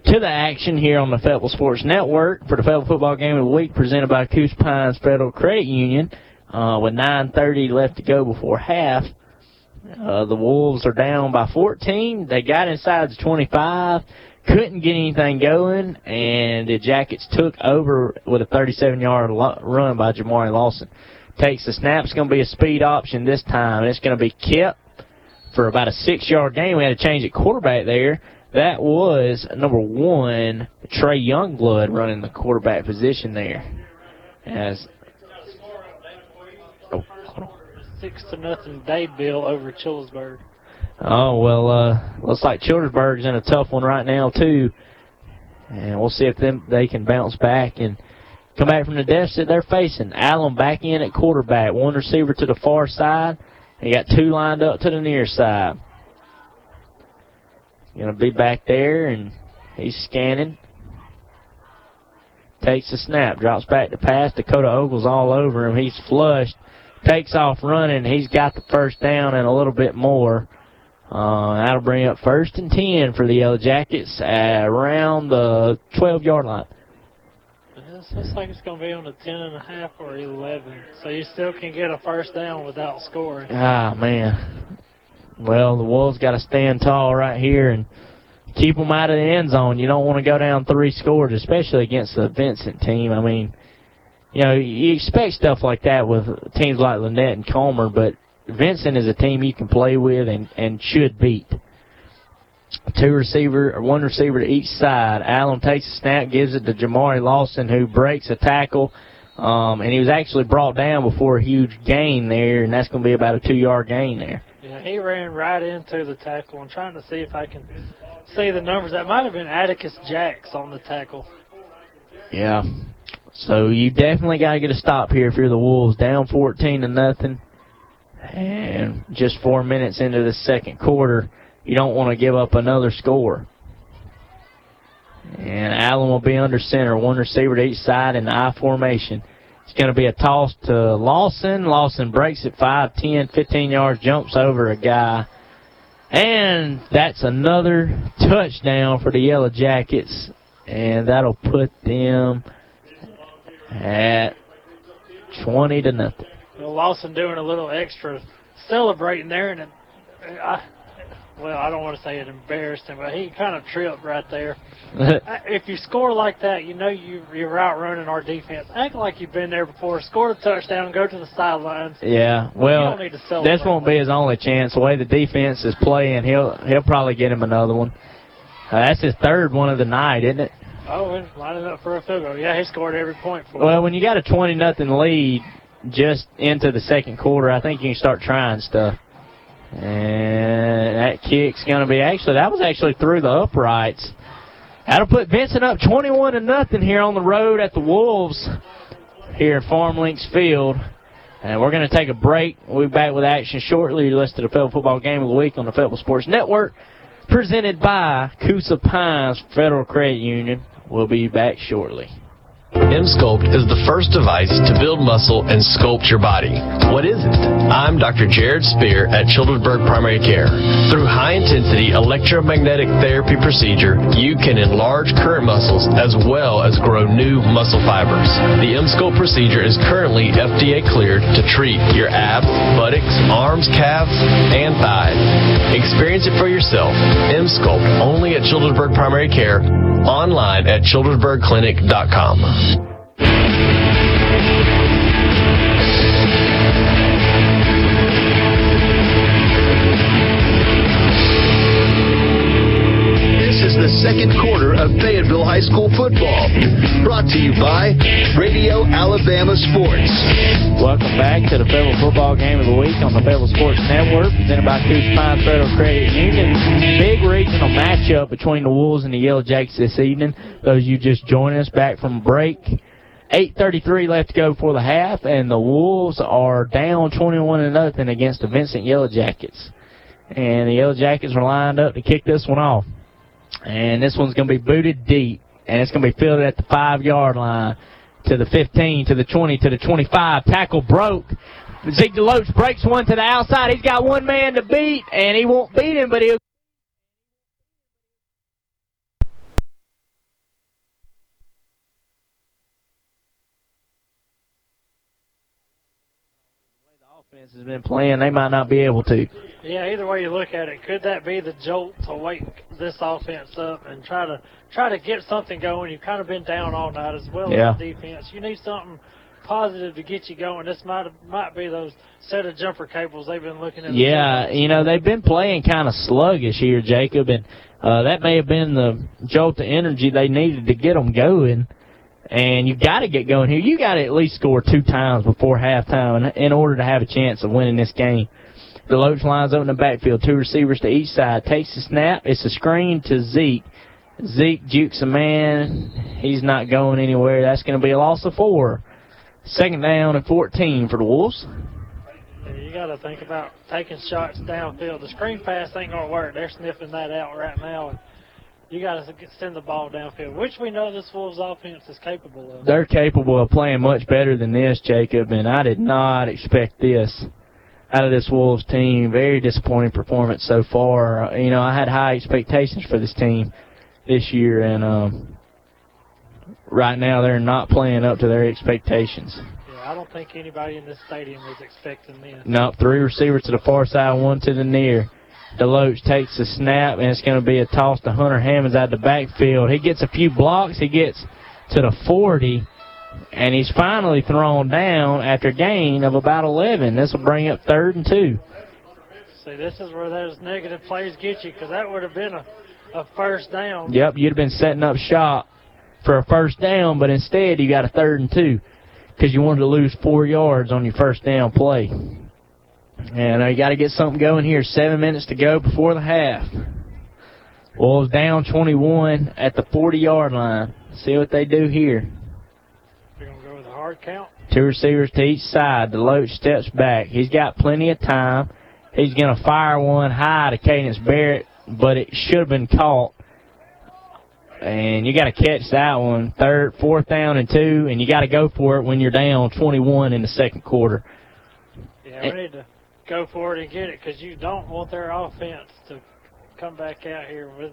to the action here on the Fayetteville Sports Network for the Fayetteville Football Game of the Week, presented by Coosa Pines Federal Credit Union. Uh, with nine thirty left to go before half, Uh, the Wolves are down by fourteen. They got inside the twenty-five, couldn't get anything going, and the Jackets took over with a thirty-seven-yard lo- run by Jamari Lawson. Takes the snap. It's going to be a speed option this time, and it's going to be kept for about a six-yard gain. We had to change the quarterback there. That was, number one, Trey Youngblood running the quarterback position there. As Six to nothing day bill over Childersburg. Oh, well, uh, looks like Childersburg's in a tough one right now, too. And we'll see if them, they can bounce back and come back from the deficit they're facing. Allen back in at quarterback. One receiver to the far side. They got two lined up to the near side. Going to be back there, and he's scanning. Takes the snap. Drops back to pass. Dakota Ogle's all over him. He's flushed. Takes off running. He's got the first down and a little bit more. Uh, that'll bring up first and ten for the Yellow Jackets at around the twelve-yard line. this looks like it's going to be on the ten and a half or eleven. So you still can get a first down without scoring. Ah, man. Well, the Wolves got to stand tall right here and keep them out of the end zone. You don't want to go down three scores, especially against the Vincent team. I mean, you know, you expect stuff like that with teams like Lynette and Comer, but Vincent is a team you can play with and, and should beat. Two receiver, or one receiver to each side. Allen takes a snap, gives it to Jamari Lawson, who breaks a tackle. Um, and he was actually brought down before a huge gain there, and that's going to be about a two-yard gain there. Yeah, he ran right into the tackle. I'm trying to see if I can see the numbers. That might have been Atticus Jacks on the tackle. Yeah. So you definitely got to get a stop here if you're the Wolves. Down fourteen to nothing. And just four minutes into the second quarter, you don't want to give up another score. And Allen will be under center, one receiver to each side in the I formation. It's going to be a toss to Lawson. Lawson breaks it five, ten, fifteen yards, jumps over a guy. And that's another touchdown for the Yellow Jackets. And that'll put them at twenty to nothing. Well, Lawson doing a little extra celebrating there, and it, I, well, I don't want to say it embarrassed him, but he kind of tripped right there. If you score like that, you know you, you're outrunning our defense. Act like you've been there before. Score a touchdown, go to the sidelines. Yeah, well, you don't need to celebrate. This won't be his only chance. The way the defense is playing, he'll he'll probably get him another one. Uh, that's his third one of the night, isn't it? Oh, and lining up for a field goal. Yeah, he scored every point for him. Well, when you got a twenty nothing lead just into the second quarter, I think you can start trying stuff. And that kick's going to be actually, that was actually through the uprights. That'll put Vincent up twenty-one to nothing here on the road at the Wolves here at Farm Links Field. And we're going to take a break. We'll be back with action shortly. You're listening to the Fayetteville Football Game of the Week on the Fayetteville Sports Network, presented by Coosa Pines Federal Credit Union. We'll be back shortly. M-Sculpt is the first device to build muscle and sculpt your body. What is it? I'm Doctor Jared Spear at Childersburg Primary Care. Through high-intensity electromagnetic therapy procedure, you can enlarge current muscles as well as grow new muscle fibers. The M-Sculpt procedure is currently F D A cleared to treat your abs, buttocks, arms, calves, and thighs. Experience it for yourself. M-Sculpt, only at Childersburg Primary Care, online at childersburg clinic dot com. This is the second quarter of Fayetteville High School football, brought to you by Radio Alabama Sports. Welcome back to the Fayetteville Football Game of the Week on the Fayetteville Sports Network, presented by Coosa Pines Federal Credit Union. Big regional matchup between the Wolves and the Yellow Jackets this evening. Those of you just joining us back from break, eight thirty-three left to go for the half, and the Wolves are down twenty-one to nothing against the Vincent Yellow Jackets. And the Yellow Jackets are lined up to kick this one off. And this one's going to be booted deep, and it's going to be fielded at the five-yard line, to the fifteen, to the twenty, to the twenty-five. Tackle broke. Zeke DeLoach breaks one to the outside. He's got one man to beat, and he won't beat him, but he'll... has been playing, they might not be able to. Yeah, either way you look at it, could that be the jolt to wake this offense up and try to try to get something going? You've kind of been down all night as well yeah. as the defense. You need something positive to get you going. This might might be those set of jumper cables they've been looking at. Yeah, you know, they've been playing kind of sluggish here, Jacob, and uh, that may have been the jolt of energy they needed to get them going. And you've got to get going here. You got to at least score two times before halftime in order to have a chance of winning this game. DeLoach lines up in the backfield, two receivers to each side. Takes the snap. It's a screen to Zeke. Zeke jukes a man. He's not going anywhere. That's going to be a loss of four. Second down and fourteen for the Wolves. You got to think about taking shots downfield. The screen pass ain't going to work. They're sniffing that out right now. You got to send the ball downfield, which we know this Wolves offense is capable of. They're capable of playing much better than this, Jacob, and I did not expect this out of this Wolves team. Very disappointing performance so far. You know, I had high expectations for this team this year, and um, right now they're not playing up to their expectations. Yeah, I don't think anybody in this stadium was expecting this. Nope, three receivers to the far side, one to the near. DeLoach takes the snap, and it's going to be a toss to Hunter Hammonds out the backfield. He gets a few blocks. He gets to the forty, and he's finally thrown down after a gain of about eleven. This will bring up third and two. See, this is where those negative plays get you, because that would have been a, a first down. Yep, you'd have been setting up shop for a first down, but instead you got a third and two because you wanted to lose four yards on your first down play. And uh, you got to get something going here. Seven minutes to go before the half. Wolves down twenty-one at the forty-yard line. See what they do here. They're going to go with a hard count. Two receivers to each side. DeLoach steps back. He's got plenty of time. He's going to fire one high to Cadence Barrett, but it should have been caught. And you got to catch that one. Third, fourth down and two, and you got to go for it when you're down twenty-one in the second quarter. Yeah, we need to go for it and get it, because you don't want their offense to come back out here with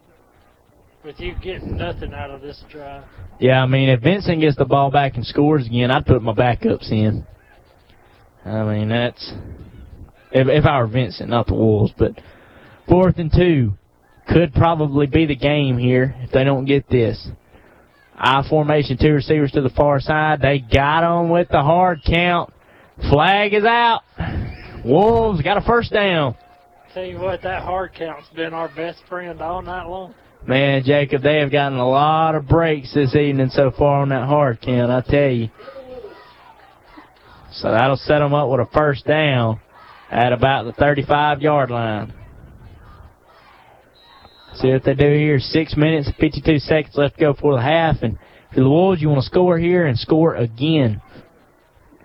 with you getting nothing out of this drive. Yeah, I mean, if Vincent gets the ball back and scores again, I'd put my backups in. I mean, that's if, if I were Vincent, not the Wolves. But fourth and two could probably be the game here if they don't get this. I formation, two receivers to the far side. They got on with the hard count. Flag is out. Wolves got a first down. Tell you what, that hard count's been our best friend all night long. Man, Jacob, they have gotten a lot of breaks this evening so far on that hard count, I tell you. So that'll set them up with a first down at about the thirty-five-yard line. See what they do here. Six minutes and fifty-two seconds left to go for the half. And for the Wolves, you want to score here and score again.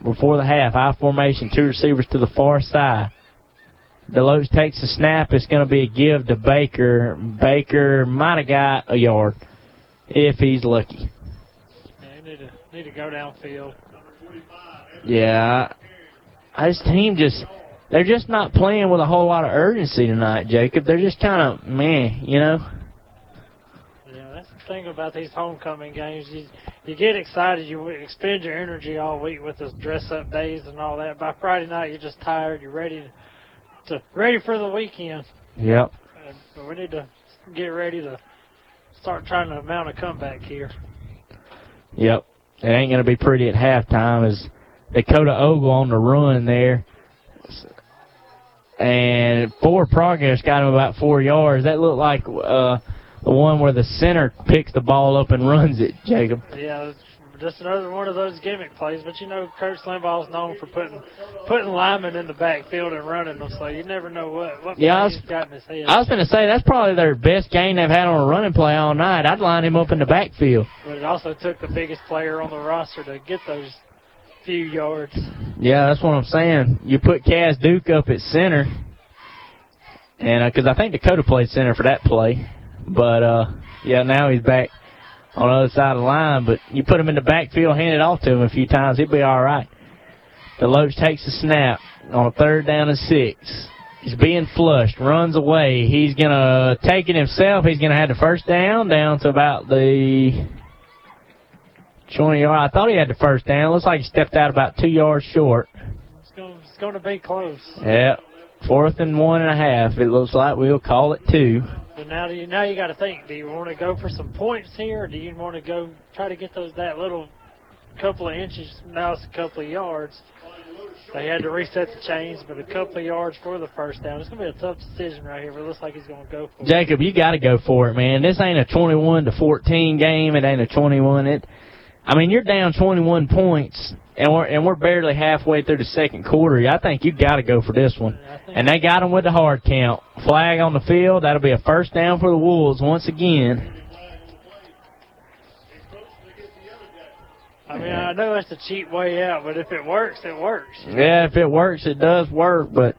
Before the half, I formation, two receivers to the far side. DeLoach takes the snap. It's going to be a give to Baker. Baker might have got a yard if he's lucky. Yeah, need to, need to go downfield. Yeah. This team just, they're just not playing with a whole lot of urgency tonight, Jacob. They're just kind of, man, you know. Yeah, that's the thing about these homecoming games. You, You get excited, you expend your energy all week with those dress-up days and all that. By Friday night, you're just tired. You're ready to, to ready for the weekend. Yep. Uh, but we need to get ready to start trying to mount a comeback here. Yep. It ain't going to be pretty at halftime. As Dakota Ogle on the run there. And four progress got him about four yards. That looked like... Uh, the one where the center picks the ball up and runs it, Jacob. Yeah, just another one of those gimmick plays. But, you know, Coach Limbaugh's known for putting putting linemen in the backfield and running them, so you never know what, what yeah, play he's got in his head. I was going to say, that's probably their best game they've had on a running play all night. I'd line him up in the backfield. But it also took the biggest player on the roster to get those few yards. Yeah, that's what I'm saying. You put Cass Duke up at center, and because uh, I think Dakota played center for that play. But, uh, yeah, now he's back on the other side of the line. But you put him in the backfield, hand it off to him a few times, he'll be all right. DeLoach takes the snap on a third down and six. He's being flushed, runs away. He's going to take it himself. He's going to have the first down down to about the twenty-yard. I thought he had the first down. Looks like he stepped out about two yards short. It's going to be close. Yeah, fourth and one and a half. It looks like we'll call it two. So now, do you, now you got to think, do you want to go for some points here, or do you want to go try to get those that little couple of inches, now it's a couple of yards. They had to reset the chains, but a couple of yards for the first down. It's going to be a tough decision right here, but it looks like he's going to go for it. Jacob, you got to go for it, man. This ain't a twenty-one to fourteen game. It ain't a twenty-one. It, I mean, you're down twenty-one points, and we're, and we're barely halfway through the second quarter. I think you got to go for this one. And they got him with the hard count. Flag on the field. That'll be a first down for the Wolves once again. I mean, I know that's a cheap way out, but if it works, it works. Yeah, if it works, it does work, but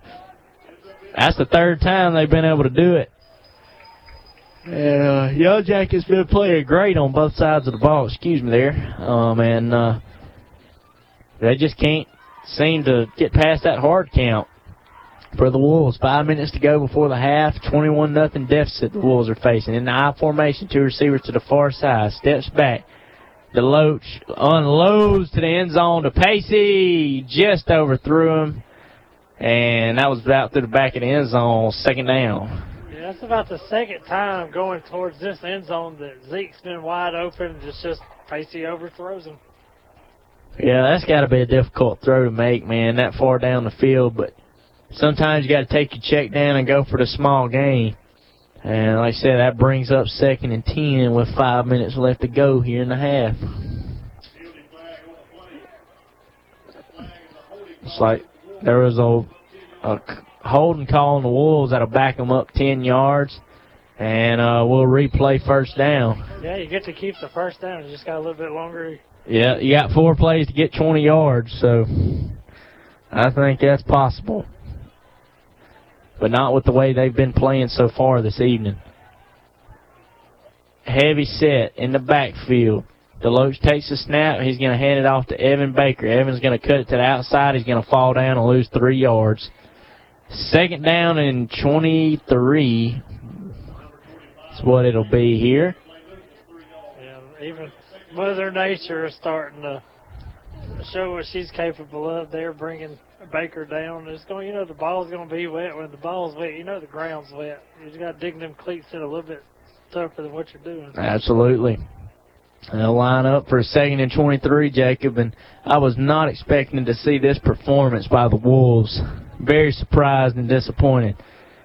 that's the third time they've been able to do it. And uh, Yo Jack has been playing great on both sides of the ball. Excuse me there. Um, and uh, they just can't seem to get past that hard count for the Wolves. Five minutes to go before the half. twenty-one nothing deficit the Wolves are facing. In the I formation, two receivers to the far side. Steps back. DeLoach unloads to the end zone to Pacey. Just overthrew him. And that was about through the back of the end zone, second down. Yeah, that's about the second time going towards this end zone that Zeke's been wide open and just, just Pacey overthrows him. Yeah, that's got to be a difficult throw to make, man, that far down the field. But sometimes you got to take your check down and go for the small game. And like I said, that brings up second and ten with five minutes left to go here in the half. It's like there was a, a holding call on the Wolves that'll back them up ten yards, and uh, we'll replay first down. Yeah, you get to keep the first down. You just got a little bit longer. Yeah, you got four plays to get twenty yards, so I think that's possible. But not with the way they've been playing so far this evening. Heavy set in the backfield. DeLoach takes the snap. He's going to hand it off to Evan Baker. Evan's going to cut it to the outside. He's going to fall down and lose three yards. Second down and twenty-three is what it'll be here. Yeah, even Mother Nature is starting to show what she's capable of. They're bringing Baker down. It's going, you know, the ball's going to be wet. When the ball's wet, you know the ground's wet. You just got to dig them cleats in a little bit tougher than what you're doing. Absolutely. They'll line up for a second and twenty-three, Jacob, and I was not expecting to see this performance by the Wolves. Very surprised and disappointed.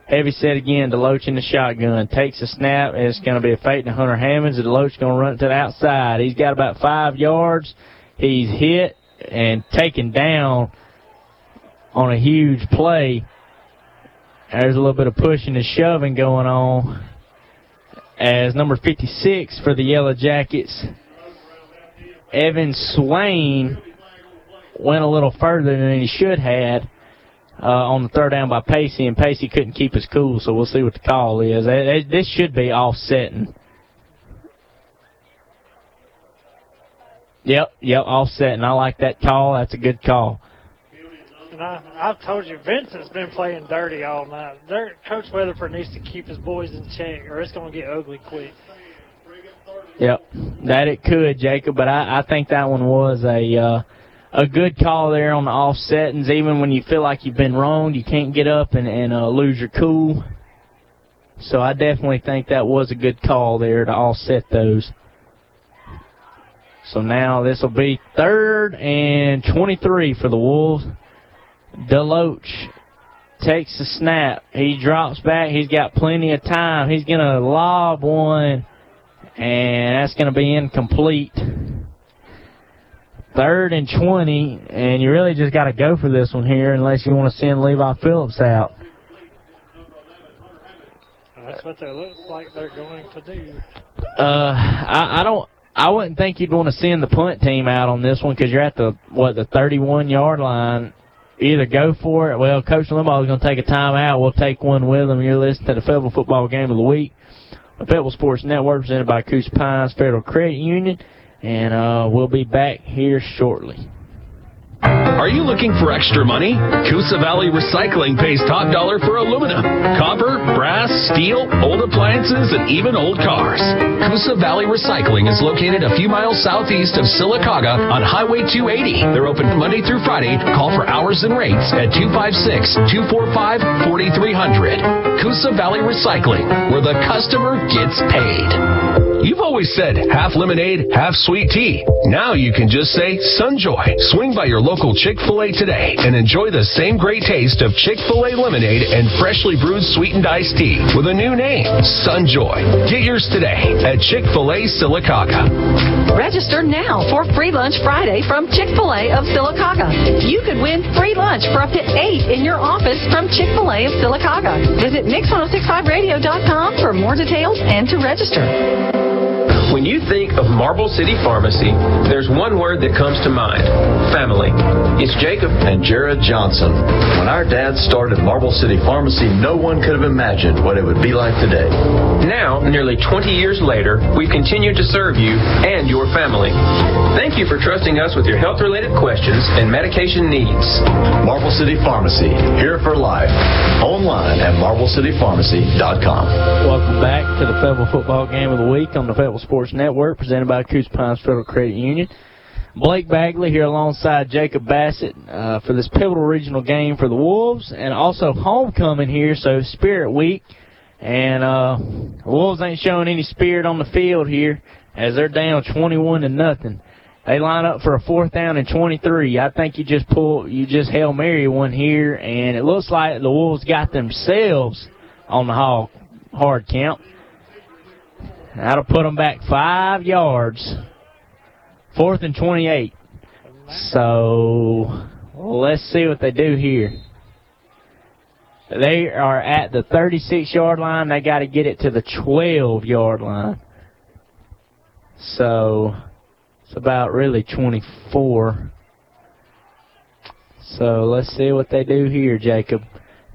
Heavy set again, DeLoach in the shotgun. Takes a snap, and it's going to be a fake to Hunter Hammonds. DeLoach's going to run it to the outside. He's got about five yards. He's hit and taken down on a huge play. There's a little bit of pushing and shoving going on as number fifty-six for the Yellow Jackets, Evan Swain, went a little further than he should had uh, on the third down by Pacey, and Pacey couldn't keep his cool, so we'll see what the call is. This should be offsetting. Yep, yep, offsetting. I like that call. That's a good call. And I, I've told you, Vincent's been playing dirty all night. Dirt, Coach Weatherford needs to keep his boys in check, or it's going to get ugly quick. Yep, that it could, Jacob, but I, I think that one was a uh, a good call there on the offsettings. Even when you feel like you've been wronged, you can't get up and, and uh, lose your cool. So I definitely think that was a good call there to offset those. So now this will be third and twenty-three for the Wolves. DeLoach takes the snap. He drops back. He's got plenty of time. He's going to lob one, and that's going to be incomplete. Third and twenty, and you really just got to go for this one here unless you want to send Levi Phillips out. That's what it looks like they're going to do. Uh, I, I don't. I wouldn't think you'd want to send the punt team out on this one because you're at the what the thirty-one yard line. Either go for it. Well, Coach Limbaugh is going to take a timeout. We'll take one with him. You're listening to the Fayetteville Football Game of the Week. The Fayetteville Sports Network, presented by Coosa Pines Federal Credit Union. And uh, we'll be back here shortly. Are you looking for extra money? Coosa Valley Recycling pays top dollar for aluminum, copper, brass, steel, old appliances, and even old cars. Coosa Valley Recycling is located a few miles southeast of Sylacauga on Highway two eighty. They're open Monday through Friday. Call for hours and rates at two five six, two four five, four three zero zero. Coosa Valley Recycling, where the customer gets paid. You've always said half lemonade, half sweet tea. Now you can just say Sunjoy. Swing by your local Chick-fil-A today and enjoy the same great taste of Chick-fil-A lemonade and freshly brewed sweetened iced tea with a new name, Sunjoy. Get yours today at Chick-fil-A Sylacauga. Register now for Free Lunch Friday from Chick-fil-A of Sylacauga. You could win free lunch for up to eight in your office from Chick-fil-A of Sylacauga. Visit mix ten sixty-five radio dot com for more details and to register. When you think of Marble City Pharmacy, there's one word that comes to mind, family. It's Jacob and Jared Johnson. When our dad started Marble City Pharmacy, no one could have imagined what it would be like today. Now, nearly twenty years later, we've continued to serve you and your family. Thank you for trusting us with your health-related questions and medication needs. Marble City Pharmacy, here for life. Online at marble city pharmacy dot com. Welcome back to the Fayetteville Football Game of the Week on the Fayetteville Sports Sports Network, presented by Coosa Pines Federal Credit Union. Blake Bagley here alongside Jacob Bassett uh, for this pivotal regional game for the Wolves, and also homecoming here, so Spirit Week. And uh, the Wolves ain't showing any spirit on the field here as they're down twenty-one to nothing. They line up for a fourth down and twenty-three. I think you just pull, you just Hail Mary one here, and it looks like the Wolves got themselves on the hog, hard count. That'll put them back five yards. Fourth and twenty-eight. So let's see what they do here. They are at the thirty-six-yard line. They got to get it to the twelve-yard line. So it's about really twenty-four. So let's see what they do here, Jacob.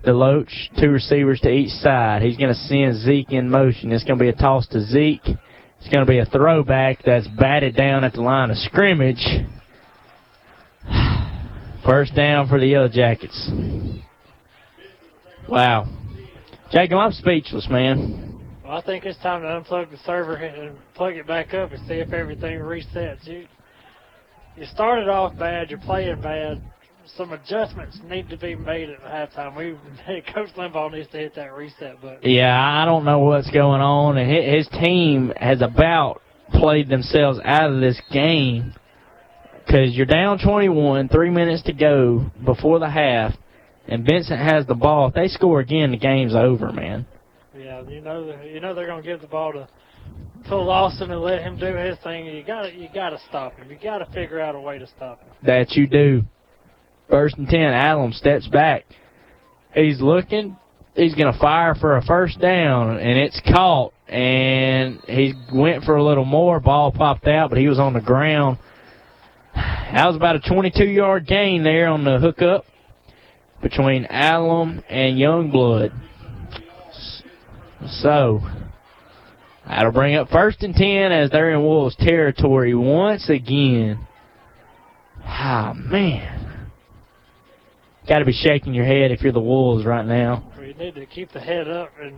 DeLoach, two receivers to each side. He's going to send Zeke in motion. It's going to be a toss to Zeke. It's going to be a throwback that's batted down at the line of scrimmage. First down for the Yellow Jackets. Wow. Jacob, I'm speechless, man. Well, I think it's time to unplug the server and plug it back up and see if everything resets. You you started off bad. You're playing bad. Some adjustments need to be made at halftime. We, Coach Limbaugh needs to hit that reset button. Yeah, I don't know what's going on. And his team has about played themselves out of this game because you're down twenty-one, three minutes to go before the half. And Vincent has the ball. If they score again, the game's over, man. Yeah, you know, you know they're gonna give the ball to to Lawson and let him do his thing. You gotta, you gotta stop him. You gotta figure out a way to stop him. That you do. First and ten. Allums steps back. He's looking. He's gonna fire for a first down, and it's caught. And he went for a little more. Ball popped out, but he was on the ground. That was about a twenty-two-yard gain there on the hookup between Allum and Youngblood. So, that'll bring up first and ten as they're in Wolves territory once again. Ah, oh, man. Got to be shaking your head if you're the Wolves right now. You need to keep the head up and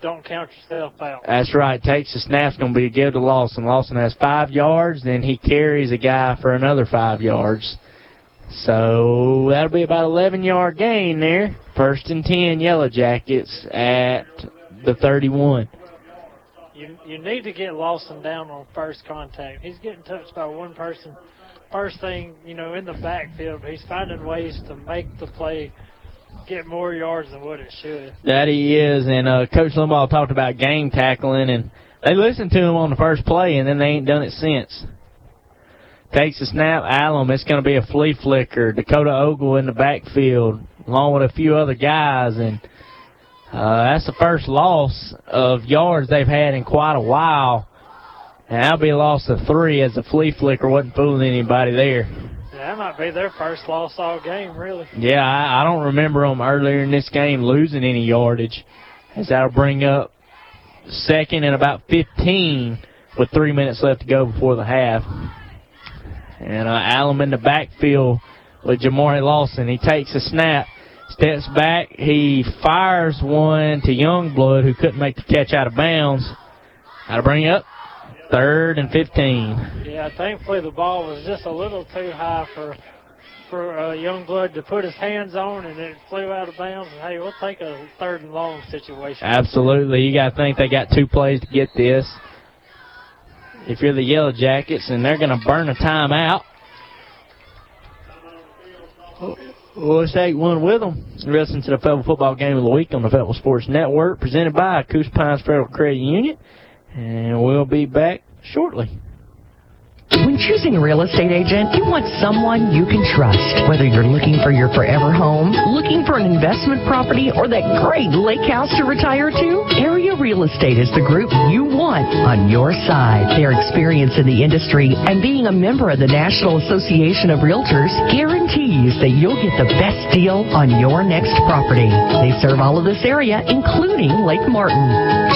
don't count yourself out. That's right. Takes the snap. It's going to be a give to Lawson. Lawson has five yards. Then he carries a guy for another five yards. So that'll be about eleven-yard gain there. First and ten, Yellow Jackets at the thirty-one. You you need to get Lawson down on first contact. He's getting touched by one person. First thing, you know, in the backfield, he's finding ways to make the play get more yards than what it should. That he is, and uh, Coach Limbaugh talked about game tackling, and they listened to him on the first play, and then they ain't done it since. Takes a snap, Allum. It's going to be a flea flicker. Dakota Ogle in the backfield, along with a few other guys. And uh, that's the first loss of yards they've had in quite a while. And that'll be a loss of three as the flea flicker wasn't fooling anybody there. Yeah, that might be their first loss all game, really. Yeah, I, I don't remember them earlier in this game losing any yardage. As that'll bring up second and about fifteen with three minutes left to go before the half. And uh, Allum in the backfield with Jamari Lawson. He takes a snap, steps back. He fires one to Youngblood, who couldn't make the catch out of bounds. That'll bring it up third and fifteen. Yeah, thankfully the ball was just a little too high for for uh, Youngblood to put his hands on, and it flew out of bounds. And, hey, we'll take a third and long situation. Absolutely. You got to think they got two plays to get this. If you're the Yellow Jackets, and they're going to burn a timeout. Well, let's take one with them. Listen to the Fayetteville Football Game of the Week on the Fayetteville Sports Network, presented by Coosa Pines Federal Credit Union. And we'll be back shortly. When choosing a real estate agent, you want someone you can trust. Whether you're looking for your forever home, looking for an investment property, or that great lake house to retire to, Area Real Estate is the group you want on your side. Their experience in the industry and being a member of the National Association of Realtors guarantees that you'll get the best deal on your next property. They serve all of this area, including Lake Martin.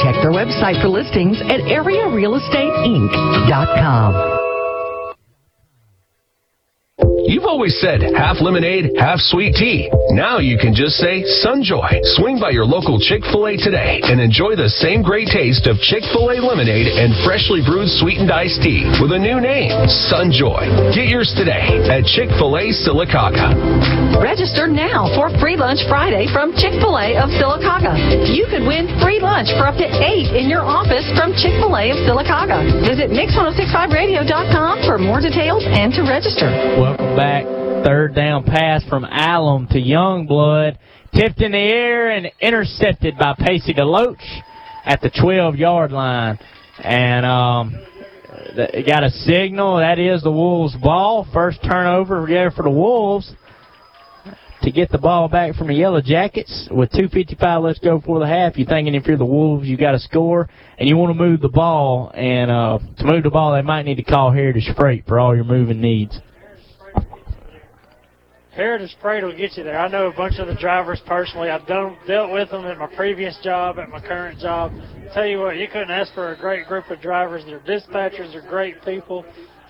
Check their website for listings at area real estate inc dot com. You've always always said half lemonade, half sweet tea. Now you can just say Sunjoy. Swing by your local Chick-fil-A today and enjoy the same great taste of Chick-fil-A lemonade and freshly brewed sweetened iced tea with a new name, Sunjoy. Get yours today at Chick-fil-A Sylacauga. Register now for Free Lunch Friday from Chick-fil-A of Sylacauga. You could win free lunch for up to eight in your office from Chick-fil-A of Sylacauga. Visit mix ten sixty-five radio dot com for more details and to register. Welcome back. Third down pass from Allum to Youngblood. Tipped in the air and intercepted by Pacey DeLoach at the twelve-yard line. And um, they got a signal. That is the Wolves' ball. First turnover there for the Wolves to get the ball back from the Yellow Jackets. With two fifty-five left to go for the half, you're thinking if you're the Wolves, you got to score, and you want to move the ball. And uh, to move the ball, they might need to call Heritage Freight for all your moving needs. Heritage Freight will get you there. I know a bunch of the drivers personally. I've done, dealt with them at my previous job, at my current job. Tell you what, you couldn't ask for a great group of drivers. Their dispatchers are great people.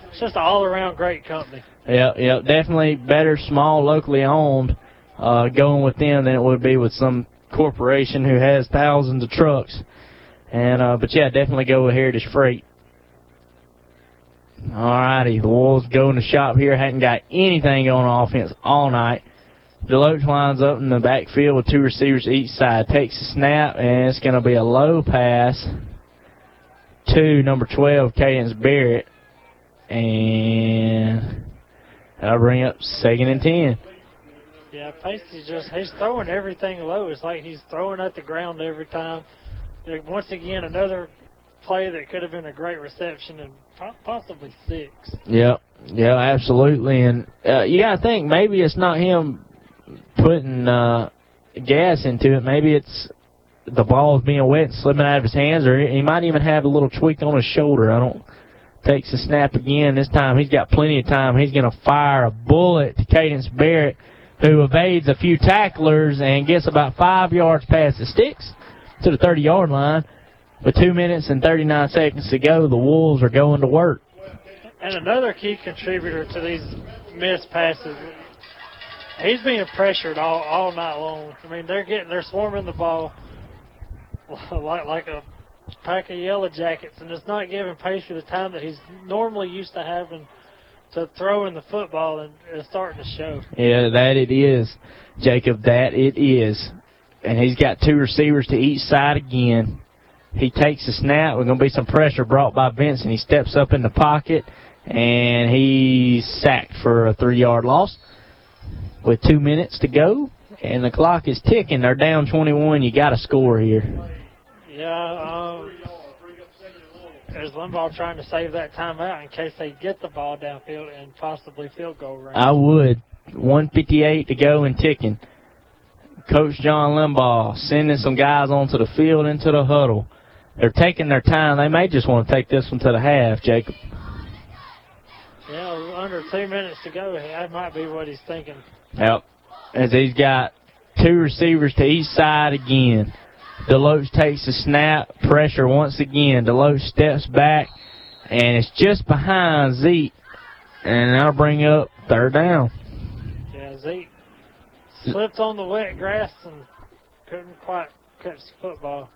It's just an all-around great company. Yeah, yeah, definitely better small, locally owned uh, going with them than it would be with some corporation who has thousands of trucks. And uh, But, yeah, definitely go with Heritage Freight. All righty, the Wolves go in the shop here. Hadn't got anything going on offense all night. DeLoach lines up in the backfield with two receivers each side. Takes a snap, and it's going to be a low pass to number twelve, Cadence Barrett. And that'll bring up second and ten. Yeah, Pacey's just, he's throwing everything low. It's like he's throwing at the ground every time. Once again, another play that could have been a great reception and possibly six. Yeah, yeah, absolutely. And uh, you got to think, maybe it's not him putting uh, gas into it. Maybe it's the ball's being wet and slipping out of his hands, or he might even have a little tweak on his shoulder. I don't Takes a snap again. This time he's got plenty of time. He's going to fire a bullet to Cadence Barrett, who evades a few tacklers and gets about five yards past the sticks to the thirty-yard line. With two minutes and thirty-nine seconds to go, the Wolves are going to work. And another key contributor to these missed passes, he's being pressured all, all night long. I mean, they're getting, they're swarming the ball like, like a pack of Yellow Jackets, and it's not giving Pacey the time that he's normally used to having to throw in the football, and it's starting to show. Yeah, that it is, Jacob, that it is. And he's got two receivers to each side again. He takes a snap. We're going to be some pressure brought by Vincent. He steps up in the pocket, and he's sacked for a three-yard loss with two minutes to go, and the clock is ticking. They're down twenty-one. You got to score here. Yeah, um, there's Limbaugh trying to save that timeout in case they get the ball downfield and possibly field goal range. I would. one fifty-eight to go and ticking. Coach John Limbaugh sending some guys onto the field into the huddle. They're taking their time. They may just want to take this one to the half, Jacob. Yeah, under two minutes to go. That might be what he's thinking. Yep, as he's got two receivers to each side again. DeLoach takes the snap, pressure once again. DeLoach steps back, and it's just behind Zeke, and that'll bring up third down. Yeah, Zeke slipped on the wet grass and couldn't quite catch the football.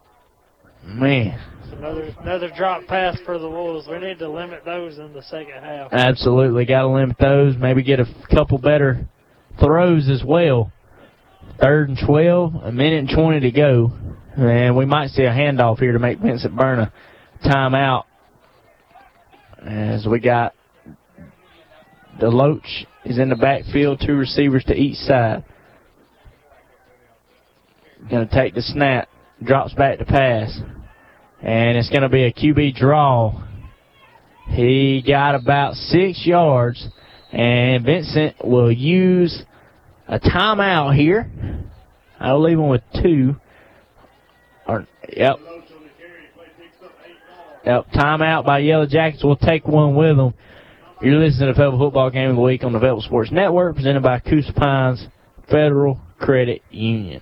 Man. It's another, another drop pass for the Wolves. We need to limit those in the second half. Absolutely, got to limit those, maybe get a couple better throws as well. Third and twelve, a minute and twenty to go. And we might see a handoff here to make Vincent Burna timeout. As we got DeLoach is in the backfield, two receivers to each side. Going to take the snap, drops back to pass. And it's going to be a Q B draw. He got about six yards. And Vincent will use a timeout here. I'll leave him with two. Or, yep. Yep. Timeout by Yellow Jackets. We'll take one with them. You're listening to the Fayetteville Football Game of the Week on the Fayetteville Sports Network, presented by Coosa Pines Federal Credit Union.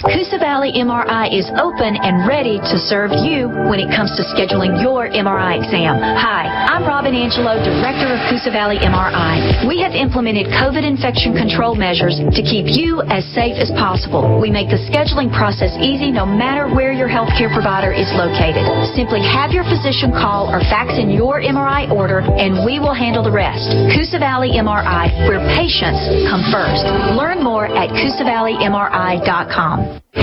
Coosa Valley M R I is open and ready to serve you when it comes to scheduling your M R I exam. Hi, I'm Robin Angelo, Director of Coosa Valley M R I. We have implemented COVID infection control measures to keep you as safe as possible. We make the scheduling process easy no matter where your healthcare provider is located. Simply have your physician call or fax in your M R I order and we will handle the rest. Coosa Valley M R I, where patients come first. Learn more at Coosa Valley M R I dot com. Welcome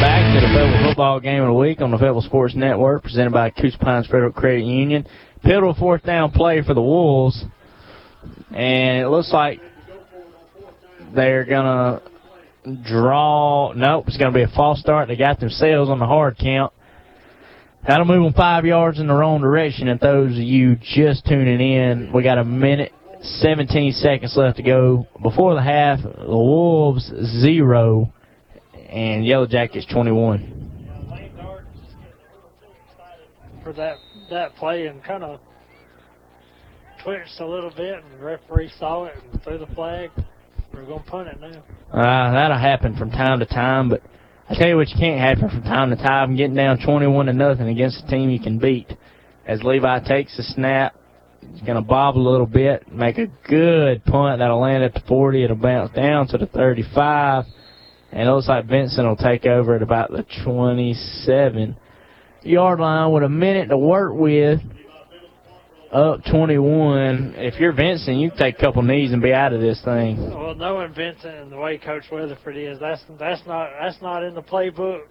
back to the Fayetteville Football Game of the Week on the Fayetteville Sports Network, presented by Coosa Pines Federal Credit Union. Pivotal fourth down play for the Wolves, and it looks like they're going to draw. Nope, it's going to be a false start. They got themselves on the hard count. That'll move them five yards in the wrong direction, and those of you just tuning in, we got a minute seventeen seconds left to go before the half. The Wolves zero and Yellow Jackets twenty-one. For that that play, and kind of twitched a little bit, and the referee saw it and threw the flag. We're gonna punt it now. Uh, that'll happen from time to time, but I tell you what, you can't happen from time to time. Getting down twenty-one to nothing against a team you can beat. As Levi takes the snap. He's going to bob a little bit, make a good punt. That'll land at the forty. It'll bounce down to the thirty-five. And it looks like Vincent will take over at about the twenty-seven-yard line with a minute to work with, up twenty-one. If you're Vincent, you can take a couple knees and be out of this thing. Well, knowing Vincent and the way Coach Weatherford is, that's that's not that's not in the playbook.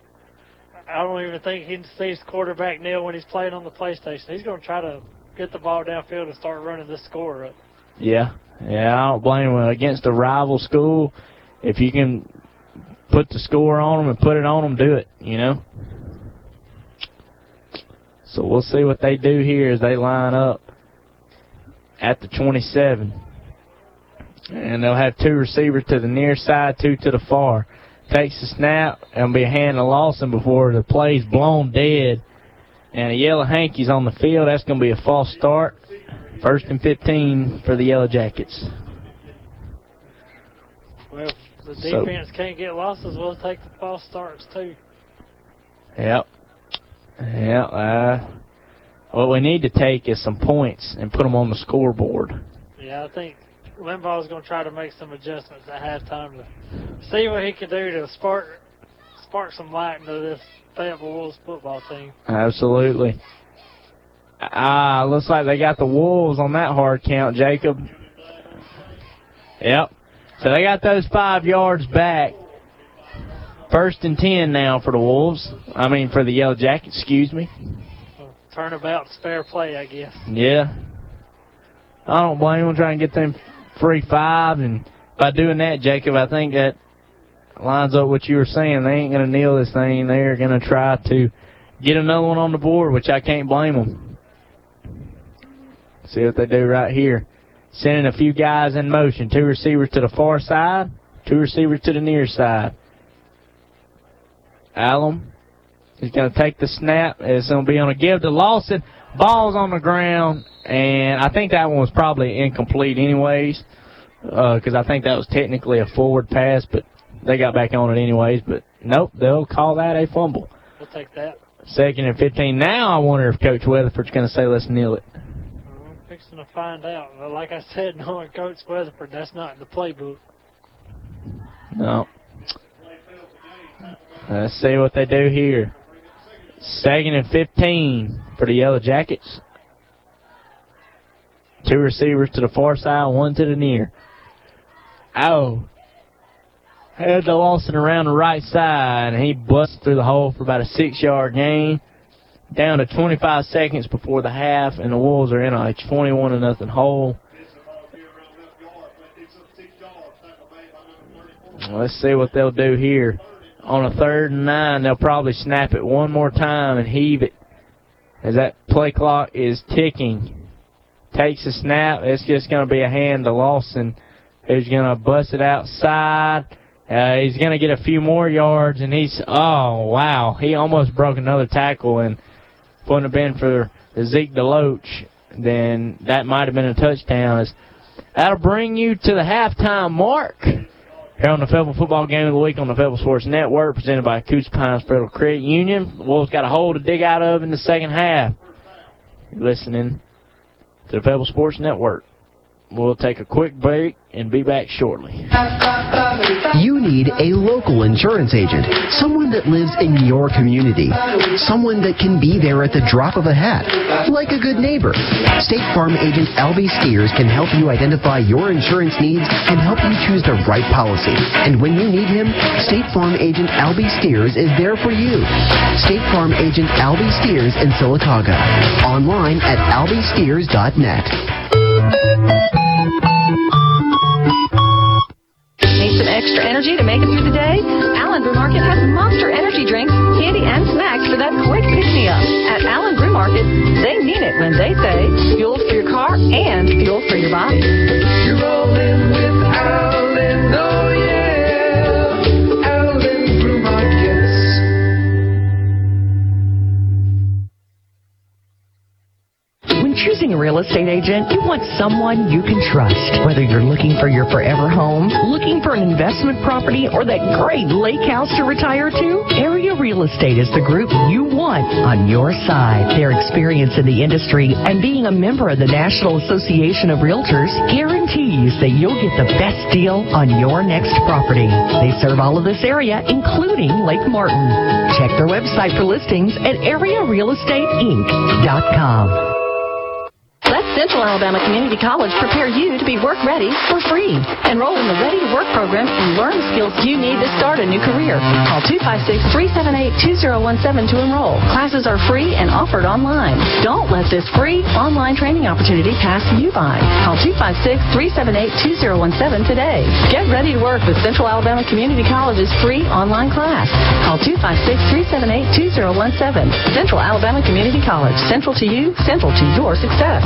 I don't even think he sees quarterback kneel when he's playing on the PlayStation. He's going to try to get the ball downfield and start running this score up. Yeah, yeah, I don't blame them. Against a rival school, if you can put the score on them and put it on them, do it, you know. So we'll see what they do here as they line up at the twenty-seven. And they'll have two receivers to the near side, two to the far. Takes the snap and be a hand to Lawson before the play's blown dead. And a yellow hanky's on the field. That's going to be a false start. First and fifteen for the Yellow Jackets. Well, if the defense so, can't get losses, we'll take the false starts too. Yep. Yep. Uh, what we need to take is some points and put them on the scoreboard. Yeah, I think Limbaugh's going to try to make some adjustments at halftime to see what he can do to spark, spark some light into this Fayetteville Wolves football team. Absolutely. Ah, uh, looks like they got the Wolves on that hard count, Jacob. Yep. So they got those five yards back. First and ten now for the Wolves. I mean, for the Yellow Jackets, excuse me. Turnabout's fair play, I guess. Yeah. I don't blame them trying to get them free five. And by doing that, Jacob, I think that lines up what you were saying. They ain't going to kneel this thing. They're going to try to get another one on the board, which I can't blame them. See what they do right here. Sending a few guys in motion. Two receivers to the far side, two receivers to the near side. Allum is going to take the snap. It's going to be on a give to Lawson. Ball's on the ground, and I think that one was probably incomplete anyways, because uh, I think that was technically a forward pass, but they got back on it anyways, but nope, they'll call that a fumble. We'll take that. Second and fifteen. Now I wonder if Coach Weatherford's going to say, let's kneel it. We're fixing to find out. But like I said, knowing Coach Weatherford, that's not in the playbook. No. Let's see what they do here. Second and fifteen for the Yellow Jackets. Two receivers to the far side, one to the near. Oh. Had to Lawson around the right side, and he busts through the hole for about a six-yard gain. Down to twenty-five seconds before the half, and the Wolves are in a twenty-one to nothing hole. Let's see what they'll do here. On a third and nine, they'll probably snap it one more time and heave it as that play clock is ticking. Takes a snap. It's just going to be a hand to Lawson, who's going to bust it outside. Uh, he's going to get a few more yards, and he's, oh, wow. He almost broke another tackle, and if it wouldn't have been for Zeke DeLoach, then that might have been a touchdown. That'll bring you to the halftime mark here on the Fayetteville Football Game of the Week on the Fayetteville Sports Network, presented by Coosa Pines Federal Credit Union. Wolves got a hole to dig out of in the second half. You're listening to the Fayetteville Sports Network. We'll take a quick break and be back shortly. You need a local insurance agent, someone that lives in your community, someone that can be there at the drop of a hat, like a good neighbor. State Farm agent Albie Steers can help you identify your insurance needs and help you choose the right policy. And when you need him, State Farm agent Albie Steers is there for you. State Farm agent Albie Steers in Sylacauga. Online at albie steers dot net. Need some extra energy to make it through the day? Allen Brew Market has monster energy drinks, candy, and snacks for that quick pick-me-up. At Allen Brew Market, they mean it when they say fuel for your car and fuel for your body. You're rolling with Allen, oh yeah, Allen Brew Markets. Choosing a real estate agent, you want someone you can trust. Whether you're looking for your forever home, looking for an investment property, or that great lake house to retire to, Area Real Estate is the group you want on your side. Their experience in the industry and being a member of the National Association of Realtors guarantees that you'll get the best deal on your next property. They serve all of this area, including Lake Martin. Check their website for listings at area real estate inc dot com. Let Central Alabama Community College prepare you to be work ready for free. Enroll in the Ready to Work program and learn skills you need to start a new career. Call two five six, three seven eight, two zero one seven to enroll. Classes are free and offered online. Don't let this free online training opportunity pass you by. Call two five six, three seven eight, two zero one seven today. Get ready to work with Central Alabama Community College's free online class. Call two five six, three seven eight, two zero one seven. Central Alabama Community College. Central to you, central to your success.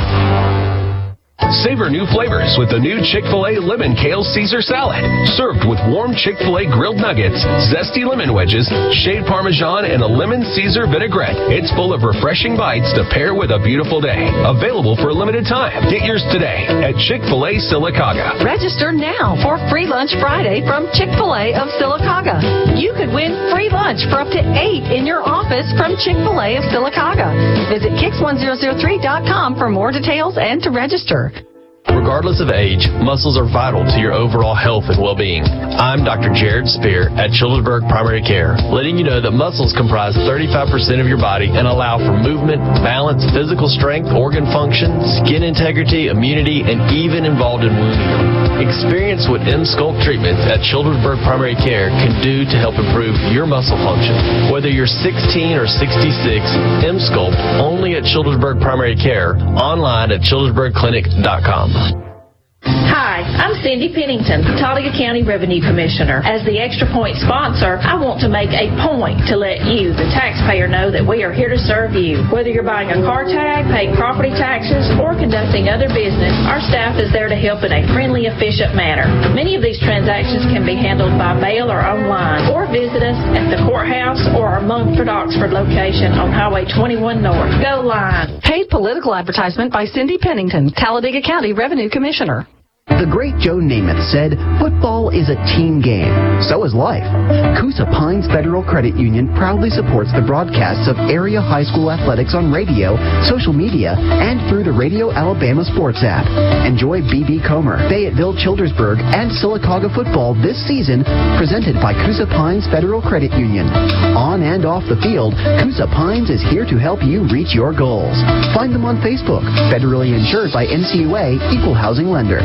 Savor new flavors with the new Chick-fil-A Lemon Kale Caesar Salad. Served with warm Chick-fil-A grilled nuggets, zesty lemon wedges, shaved Parmesan, and a lemon Caesar vinaigrette. It's full of refreshing bites to pair with a beautiful day. Available for a limited time. Get yours today at Chick-fil-A Sylacauga. Register now for Free Lunch Friday from Chick-fil-A of Sylacauga. You could win free lunch for up to eight in your office from Chick-fil-A of Sylacauga. Visit kicks ten oh three dot com for more details and to register. Regardless of age, muscles are vital to your overall health and well-being. I'm Doctor Jared Spear at Childersburg Primary Care, letting you know that muscles comprise thirty-five percent of your body and allow for movement, balance, physical strength, organ function, skin integrity, immunity, and even involved in wound healing. Experience what M-Sculpt treatments at Childersburg Primary Care can do to help improve your muscle function. Whether you're sixteen or sixty-six, M-Sculpt only at Childersburg Primary Care, online at childersburg clinic dot com. Hi, I'm Cindy Pennington, Talladega County Revenue Commissioner. As the Extra Point sponsor, I want to make a point to let you, the taxpayer, know that we are here to serve you. Whether you're buying a car tag, paying property taxes, or conducting other business, our staff is there to help in a friendly, efficient manner. Many of these transactions can be handled by mail or online, or visit us at the courthouse or our Mumford Oxford location on Highway twenty-one North. Go Line! Paid political advertisement by Cindy Pennington, Talladega County Revenue Commissioner. The great Joe Namath said, football is a team game. So is life. Coosa Pines Federal Credit Union proudly supports the broadcasts of area high school athletics on radio, social media, and through the Radio Alabama Sports app. Enjoy B B Comer, Fayetteville, Childersburg, and Sylacauga football this season, presented by Coosa Pines Federal Credit Union. On and off the field, Coosa Pines is here to help you reach your goals. Find them on Facebook, federally insured by N C U A, Equal Housing Lender.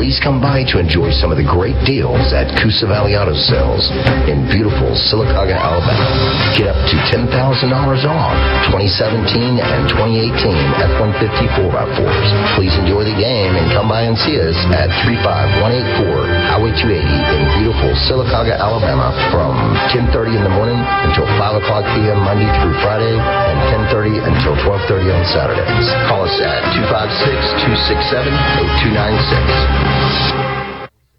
please come by to enjoy some of the great deals at Coosa Valley Auto Sales in beautiful Sylacauga, Alabama. Get up to ten thousand dollars off twenty seventeen and twenty eighteen F one fifty four by fours. Please enjoy the game and come by and see us at three five one eight four Highway two eighty in beautiful Sylacauga, Alabama from ten thirty in the morning until five o'clock p.m. Monday through Friday and ten thirty until twelve thirty on Saturdays. Call us at two five six, two six seven, eight two nine six.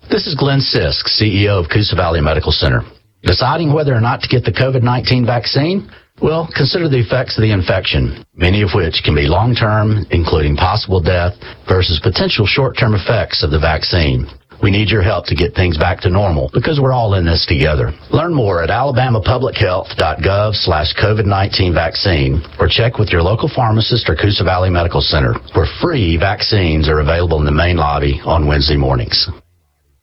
This is Glenn Sisk, C E O of Coosa Valley Medical Center. Deciding whether or not to get the COVID nineteen vaccine? Well, consider the effects of the infection, many of which can be long-term, including possible death, versus potential short-term effects of the vaccine. We need your help to get things back to normal because we're all in this together. Learn more at alabamapublichealth.gov slash COVID-19 vaccine or check with your local pharmacist or Coosa Valley Medical Center where free vaccines are available in the main lobby on Wednesday mornings.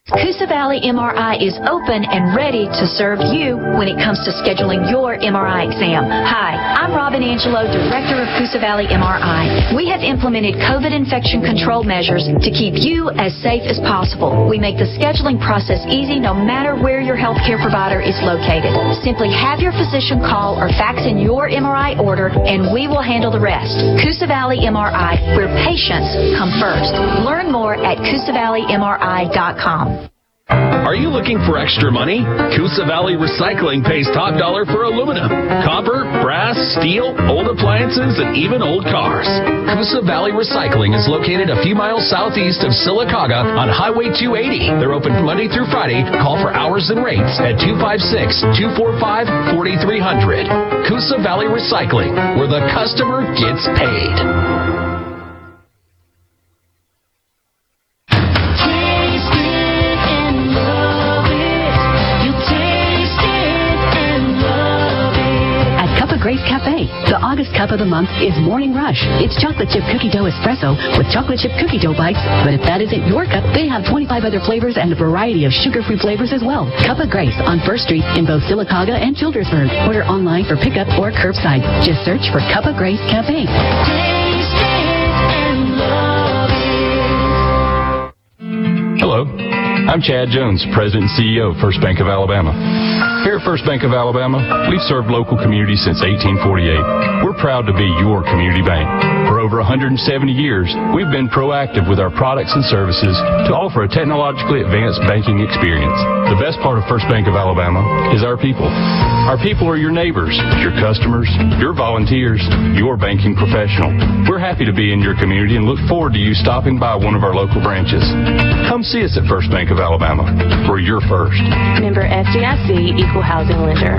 Coosa Valley M R I is open and ready to serve you when it comes to scheduling your M R I exam. Hi, I'm Robin Angelo, Director of Coosa Valley M R I. We have implemented COVID infection control measures to keep you as safe as possible. We make the scheduling process easy no matter where your healthcare provider is located. Simply have your physician call or fax in your M R I order and we will handle the rest. Coosa Valley M R I, where patients come first. Learn more at Coosa Valley M R I dot com. Are you looking for extra money? Coosa Valley Recycling pays top dollar for aluminum, copper, brass, steel, old appliances, and even old cars. Coosa Valley Recycling is located a few miles southeast of Sylacauga on Highway two eighty. They're open Monday through Friday. Call for hours and rates at two five six, two four five, four three zero zero. Coosa Valley Recycling, where the customer gets paid. Cafe. The August cup of the month is Morning Rush. It's chocolate chip cookie dough espresso with chocolate chip cookie dough bites. But if that isn't your cup, they have twenty-five other flavors and a variety of sugar-free flavors as well. Cup of Grace on First Street in both Sylacauga and Childersburg. Order online for pickup or curbside. Just search for Cup of Grace Cafe. Taste it and love it. Hello, I'm Chad Jones, President and C E O of First Bank of Alabama. Here at First Bank of Alabama, we've served local communities since eighteen forty-eight. We're proud to be your community bank. For over one hundred seventy years, we've been proactive with our products and services to offer a technologically advanced banking experience. The best part of First Bank of Alabama is our people. Our people are your neighbors, your customers, your volunteers, your banking professional. We're happy to be in your community and look forward to you stopping by one of our local branches. Come see us at First Bank of Alabama. We're your first. Member S D I C. Equal housing lender.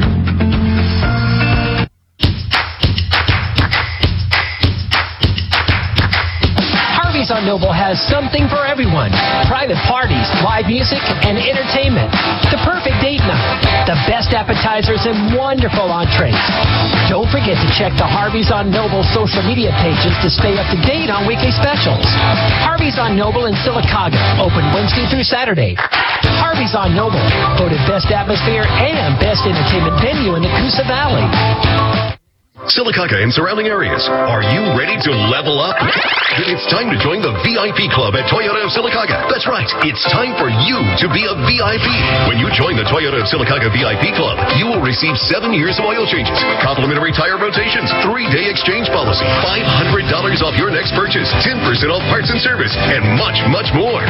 Harvey's on Noble has something for everyone. Private parties, live music, and entertainment. The perfect date night. The best appetizers and wonderful entrees. Don't forget to check the Harvey's on Noble social media pages to stay up to date on weekly specials. Harvey's on Noble in Sylacauga, open Wednesday through Saturday. Harvey's on Noble, voted best atmosphere and best entertainment venue in the Coosa Valley. Sylacauga and surrounding areas, are you ready to level up? Then it's time to join the V I P Club at Toyota of Sylacauga. That's right, it's time for you to be a V I P. When you join the Toyota of Sylacauga V I P Club, you will receive seven years of oil changes, complimentary tire rotations, three-day exchange policy, five hundred dollars off your next purchase, ten percent off parts and service, and much, much more.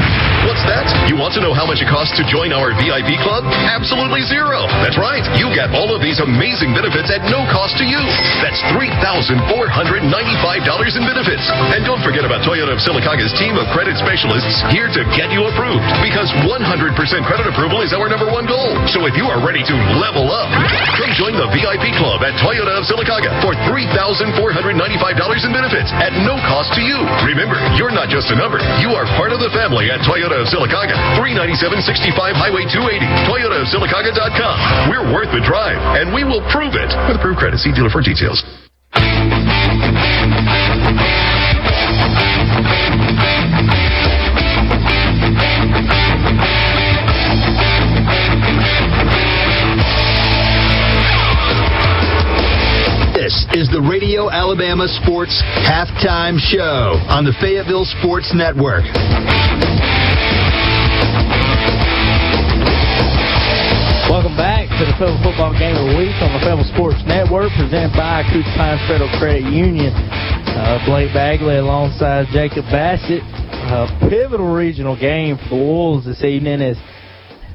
What's that? You want to know how much it costs to join our V I P Club? Absolutely zero. That's right, you get all of these amazing benefits at no cost to you. That's three thousand four hundred ninety-five dollars in benefits. And don't forget about Toyota of Sylacauga's team of credit specialists here to get you approved, because one hundred percent credit approval is our number one goal. So if you are ready to level up, come join the V I P Club at Toyota of Sylacauga for three thousand four hundred ninety-five dollars in benefits at no cost to you. Remember, you're not just a number. You are part of the family at Toyota of Sylacauga, three ninety-seven sixty-five Highway two eighty, Toyota of Sylacauga dot com. We're worth the drive, and we will prove it. With approved credit, see dealer for details. This is the Radio Alabama Sports Halftime Show on the Fayetteville Sports Network. to the Fayetteville Football Game of the Week on the Fayetteville Sports Network, presented by Coosa Pines Federal Credit Union. Uh, Blake Bagley alongside Jacob Bassett. A pivotal regional game for the Wolves this evening as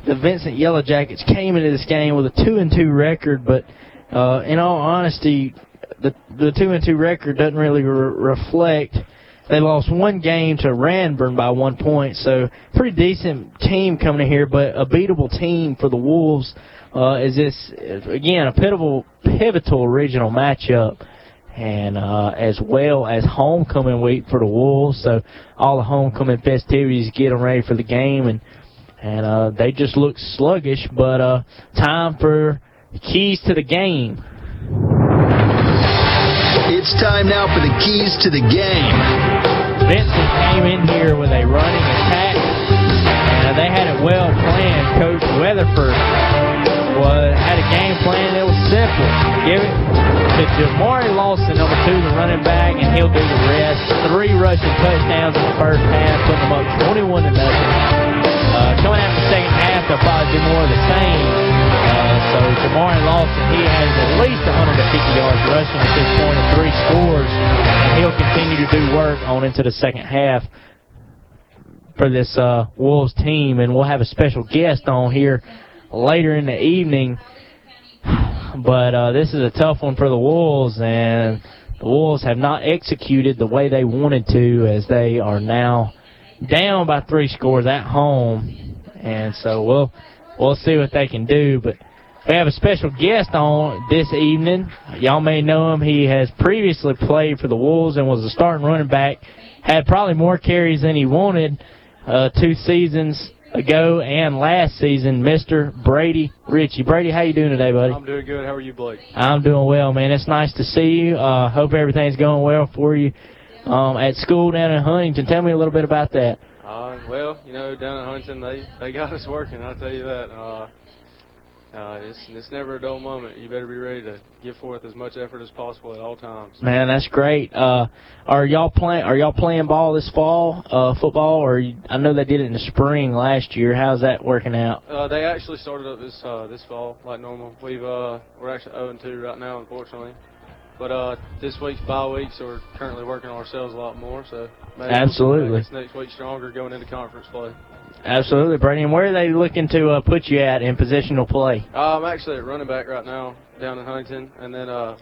the Vincent Yellow Jackets came into this game with a two and two record, but uh, in all honesty, the the two and two record doesn't really re- reflect. They lost one game to Ranburne by one point, so pretty decent team coming in here, but a beatable team for the Wolves. Uh, is this, again, a pivotal, pivotal regional matchup, and uh, as well as homecoming week for the Wolves, so all the homecoming festivities get them ready for the game, and and uh, they just look sluggish, but uh, time for the keys to the game. It's time now for the keys to the game. Vincent came in here with a running attack, and they had it well planned. Coach Weatherford was, had a game plan that was simple. Give it to Jamari Lawson, number two, the running back, and he'll do the rest. Three rushing touchdowns in the first half, putting them up twenty-one to nothing. Uh, coming out the second half, they'll probably do more of the same. So Jamari Lawson, he has at least one hundred fifty yards rushing at this point and three scores, and he'll continue to do work on into the second half for this uh, Wolves team. And we'll have a special guest on here later in the evening. But uh, this is a tough one for the Wolves, and the Wolves have not executed the way they wanted to, as they are now down by three scores at home. And so we'll we'll see what they can do, but we have a special guest on this evening. Y'all may know him. He has previously played for the Wolves and was a starting running back. Had probably more carries than he wanted uh, two seasons ago and last season, Mister Brady Ritchie. Brady, how you doing today, buddy? I'm doing good. How are you, Blake? I'm doing well, man. It's nice to see you. Uh, hope everything's going well for you um, at school down in Huntington. Tell me a little bit about that. Uh, well, you know, down in Huntington, they, they got us working, I'll tell you that. Uh, Uh, it's, it's never a dull moment. You better be ready to give forth as much effort as possible at all times. Man, that's great. Uh, are y'all playing? Are y'all playing ball this fall, uh, football? Or you, I know they did it in the spring last year. How's that working out? Uh, they actually started up this uh, this fall, like normal. We've uh, we're actually oh and two right now, unfortunately. But uh, this week's bye week, so we're currently working on ourselves a lot more. So maybe absolutely, we'll make this next week stronger going into conference play. Absolutely, Brady. And where are they looking to uh, put you at in positional play? Uh, I'm actually at running back right now down in Huntington. And then uh,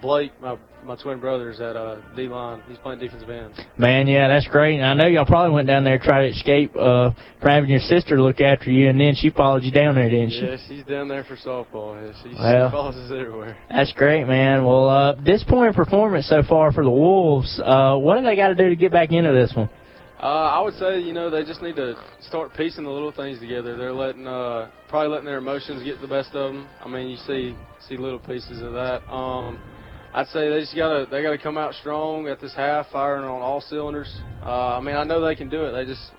Blake, my, my twin brother, is at uh, D-line. He's playing defensive end. Man, yeah, that's great. And I know y'all probably went down there and tried to escape uh, from having your sister look after you, and then she followed you down there, didn't she? Yeah, she's down there for softball. Yeah, she, well, she follows us everywhere. That's great, man. Well, uh, disappointing performance so far for the Wolves. Uh, what do they got to do to get back into this one? Uh, I would say, you know, they just need to start piecing the little things together. They're letting, uh, probably letting their emotions get the best of them. I mean, you see, see little pieces of that. Um, I'd say they just gotta, they gotta come out strong at this half, firing on all cylinders. Uh, I mean, I know they can do it. They just,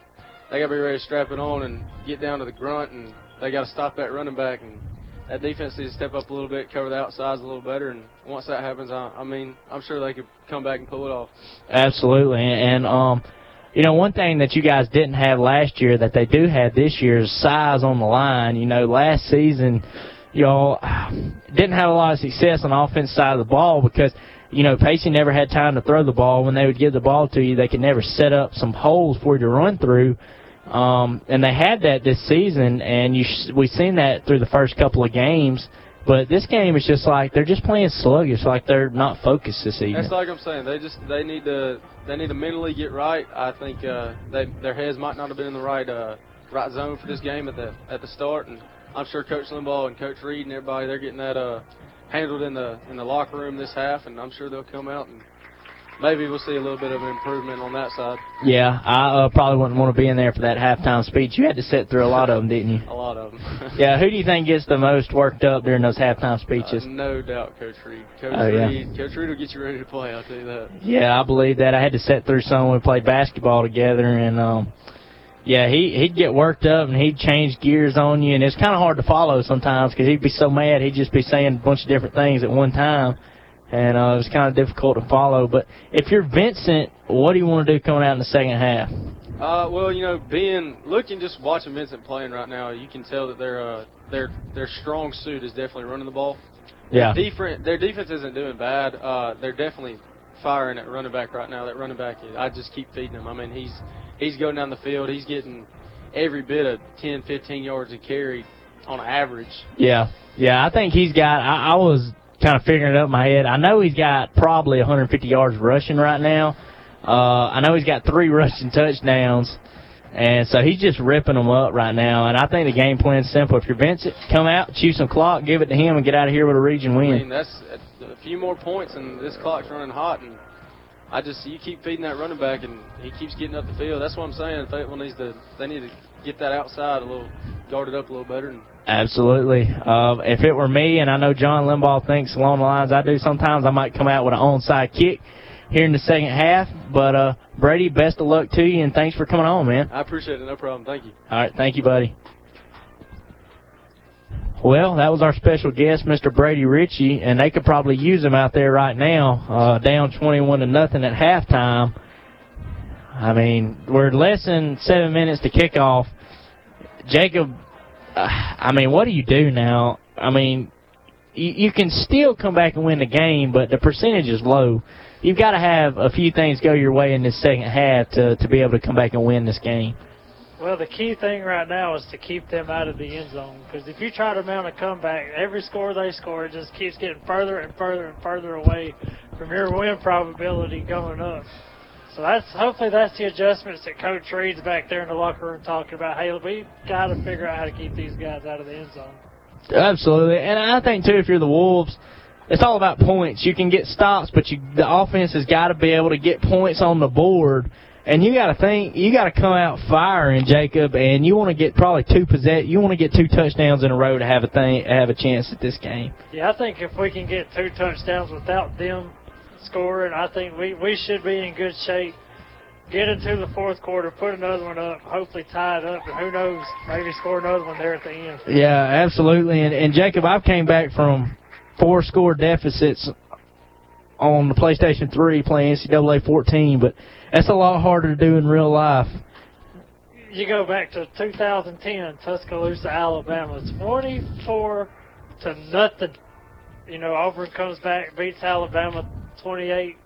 they gotta be ready to strap it on and get down to the grunt, and they gotta stop that running back, and that defense needs to step up a little bit, cover the outsides a little better, and once that happens, I, I mean, I'm sure they could come back and pull it off. Absolutely, and, and um. You know, one thing that you guys didn't have last year that they do have this year is size on the line. You know, last season, y'all didn't have a lot of success on the offense side of the ball because, you know, Pacey never had time to throw the ball. When they would give the ball to you, they could never set up some holes for you to run through. Um, and they had that this season, and you sh- we've seen that through the first couple of games. But this game is just like they're just playing sluggish, like they're not focused this evening. That's like I'm saying. They just they need to they need to mentally get right. I think uh, they, their heads might not have been in the right uh, right zone for this game at the at the start. And I'm sure Coach Limbaugh and Coach Reed and everybody, they're getting that uh, handled in the in the locker room this half. And I'm sure they'll come out and maybe we'll see a little bit of an improvement on that side. Yeah, I uh, probably wouldn't want to be in there for that halftime speech. You had to sit through a lot of them, didn't you? A lot of them. Yeah, who do you think gets the most worked up during those halftime speeches? Uh, no doubt, Coach Reed. Coach, oh, Reed. Yeah. Coach Reed will get you ready to play, I'll tell you that. Yeah, I believe that. I had to sit through someone we played basketball together, and, um, yeah, he, he'd get worked up, and he'd change gears on you, and it's kind of hard to follow sometimes because he'd be so mad he'd just be saying a bunch of different things at one time. And uh, it was kind of difficult to follow. But if you're Vincent, what do you want to do coming out in the second half? Uh, well, you know, being looking just watching Vincent playing right now, you can tell that their uh, their their strong suit is definitely running the ball. Yeah. Their defense, their defense isn't doing bad. Uh, they're definitely firing at running back right now. That running back, I just keep feeding him. I mean, he's he's going down the field. He's getting every bit of ten, fifteen yards a carry on average. Yeah, yeah. I think he's got. I, I was kind of figuring it up in my head. I know he's got probably one hundred fifty yards rushing right now. Uh, I know he's got three rushing touchdowns, and so he's just ripping them up right now. And I think the game plan's simple. If you're Vincent, come out, chew some clock, give it to him, and get out of here with a region win. I mean, that's a few more points, and this clock's running hot. And I just you keep feeding that running back, and he keeps getting up the field. That's what I'm saying. Fayetteville needs to they need to get that outside a little, guard it up a little better. And absolutely. Uh, if it were me, and I know John Limbaugh thinks along the lines I do sometimes, I might come out with an onside kick here in the second half. But, uh, Brady, best of luck to you, and thanks for coming on, man. I appreciate it. No problem. Thank you. All right. Thank you, buddy. Well, that was our special guest, Mister Brady Ritchie, and they could probably use him out there right now, uh, down twenty-one to nothing at halftime. I mean, we're less than seven minutes to kickoff. Jacob, uh, I mean, what do you do now? I mean, you, you can still come back and win the game, but the percentage is low. You've got to have a few things go your way in this second half to, to be able to come back and win this game. Well, the key thing right now is to keep them out of the end zone, because if you try to mount a comeback, every score they score just keeps getting further and further and further away from your win probability going up. So that's hopefully that's the adjustments that Coach Reed's back there in the locker room talking about. Hey, we've got to figure out how to keep these guys out of the end zone. Absolutely. And I think, too, if you're the Wolves, it's all about points. You can get stops, but you, the offense has got to be able to get points on the board. And you got to think, you got to come out firing, Jacob. And you want to get probably two possess. You want to get two touchdowns in a row to have a thing, have a chance at this game. Yeah, I think if we can get two touchdowns without them scoring, I think we we should be in good shape. Get into the fourth quarter, put another one up, hopefully tie it up, and who knows, maybe score another one there at the end. Yeah, absolutely. And, and Jacob, I've came back from four score deficits on the PlayStation three playing N C double A fourteen, but that's a lot harder to do in real life. You go back to two thousand ten, Tuscaloosa, Alabama. It's forty-four to nothing. You know, Auburn comes back, beats Alabama twenty-eight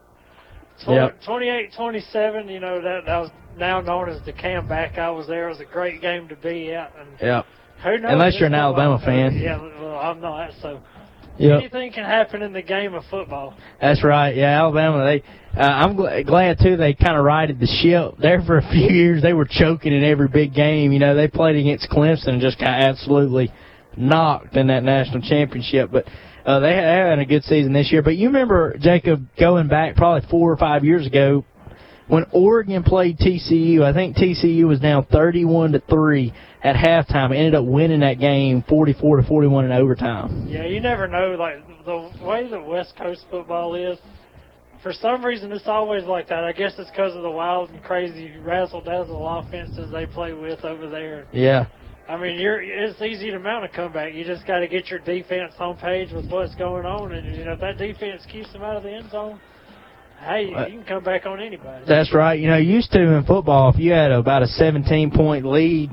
twenty-eight twenty-seven. You know, that, that was now known as the comeback. I was there. It was a great game to be at. And yeah. Who knows? Unless you're an Alabama fan. Yeah, well, I'm not, so. Yep. Anything can happen in the game of football. That's right. Yeah, Alabama, they uh, I'm gl- glad, too, they kind of righted the ship. There for a few years, they were choking in every big game. You know, they played against Clemson and just got absolutely knocked in that national championship. But uh, they had a good season this year. But you remember, Jacob, going back probably four or five years ago when Oregon played T C U. I think T C U was down thirty-one to three at halftime, ended up winning that game forty-four to forty-one in overtime. Yeah, you never know. Like, the way that West Coast football is, for some reason it's always like that. I guess it's because of the wild and crazy razzle-dazzle offenses they play with over there. Yeah. I mean, you're it's easy to mount a comeback. You just got to get your defense on page with what's going on. And, you know, if that defense keeps them out of the end zone, hey, you can come back on anybody. That's right. You know, used to in football, if you had about a seventeen-point lead,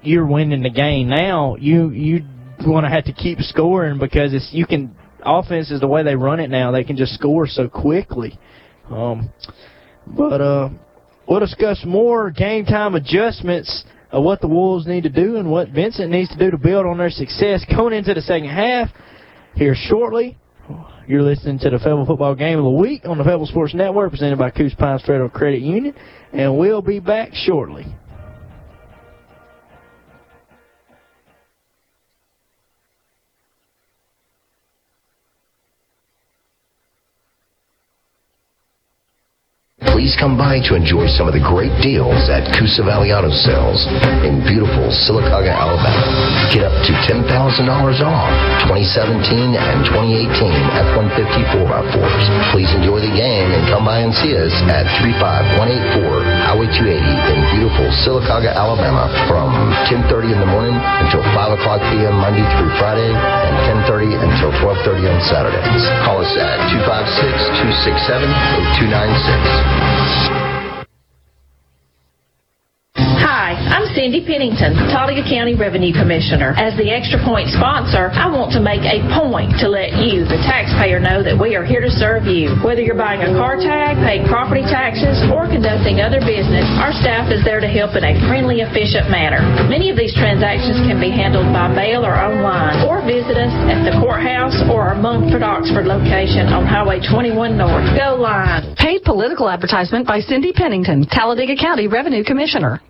you're winning the game. Now you you want to have to keep scoring because it's you can offense is the way they run it now. They can just score so quickly. Um, but uh, we'll discuss more game time adjustments of what the Wolves need to do and what Vincent needs to do to build on their success coming into the second half here shortly. You're listening to the Fayetteville Football Game of the Week on the Fayetteville Sports Network, presented by Coosa Pines Federal Credit Union, and we'll be back shortly. Please come by to enjoy some of the great deals at Coosa Valley Auto Sales in beautiful Sylacauga, Alabama. Get up to ten thousand dollars off twenty seventeen and twenty eighteen F one fifty four by fours. Please enjoy the game and come by and see us at three five one eight four Highway two eighty in beautiful Sylacauga, Alabama from ten thirty in the morning until five o'clock p.m. Monday through Friday and ten thirty until twelve thirty on Saturdays. Call us at two five six, two six seven, eight two nine six. I'm Cindy Pennington, Talladega County Revenue Commissioner. As the Extra Point sponsor, I want to make a point to let you, the taxpayer, know that we are here to serve you. Whether you're buying a car tag, paying property taxes, or conducting other business, our staff is there to help in a friendly, efficient manner. Many of these transactions can be handled by mail or online, or visit us at the courthouse or our Mumford Oxford location on Highway twenty-one North. Go Lions! Paid political advertisement by Cindy Pennington, Talladega County Revenue Commissioner.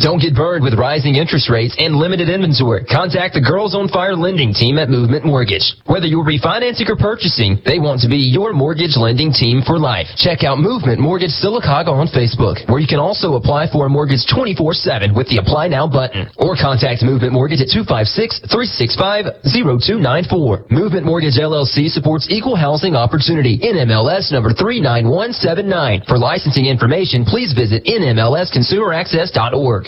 Don't get burned with rising interest rates and limited inventory. Contact the Girls on Fire lending team at Movement Mortgage. Whether you're refinancing or purchasing, they want to be your mortgage lending team for life. Check out Movement Mortgage Sylacauga on Facebook, where you can also apply for a mortgage twenty-four seven with the Apply Now button. Or contact Movement Mortgage at two five six, three six five, zero two nine four. Movement Mortgage L L C supports equal housing opportunity. N M L S number three nine one seven nine. For licensing information, please visit N M L S consumer access dot org.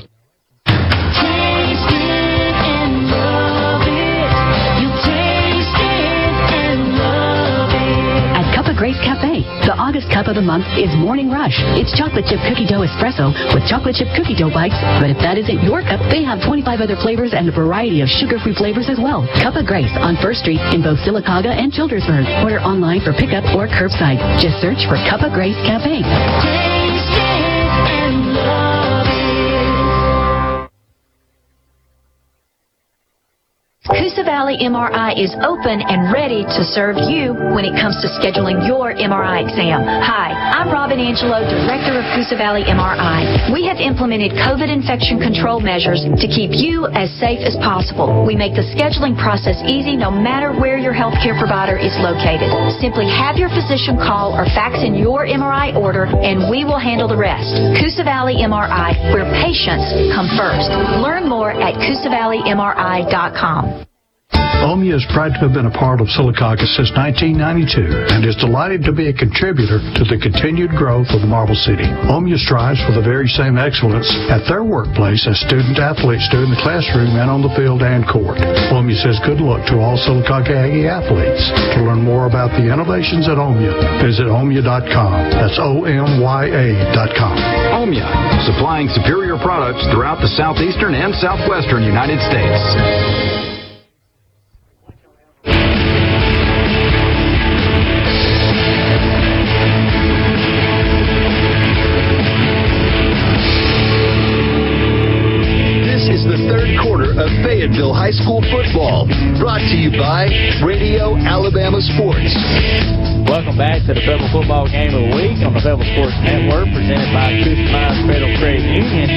Grace Cafe. The August cup of the month is Morning Rush. It's chocolate chip cookie dough espresso with chocolate chip cookie dough bites. But if that isn't your cup, they have twenty-five other flavors and a variety of sugar-free flavors as well. Cup of Grace on First Street in both Sylacauga and Childersburg. Order online for pickup or curbside. Just search for Cup of Grace Cafe. Taste it and love it. Coosa Valley M R I is open and ready to serve you when it comes to scheduling your M R I exam. Hi, I'm Robin Angelo, Director of Coosa Valley M R I. We have implemented COVID infection control measures to keep you as safe as possible. We make the scheduling process easy no matter where your healthcare provider is located. Simply have your physician call or fax in your M R I order and we will handle the rest. Coosa Valley M R I, where patients come first. Learn more at Coosa Valley M R I dot com. Omea is proud to have been a part of Sylacauga since nineteen ninety-two and is delighted to be a contributor to the continued growth of the Marble City. Omea strives for the very same excellence at their workplace as student athletes do in the classroom and on the field and court. Omea says good luck to all Sylacauga Aggie athletes. To learn more about the innovations at Omea, visit Omea dot com. That's O M Y A dot com. Omea, supplying superior products throughout the southeastern and southwestern United States. Fayetteville High School football, brought to you by Radio Alabama Sports. Welcome back to the Fayetteville Football Game of the Week on the Fayetteville Sports Network, presented by Coosa Pines Federal Credit Union.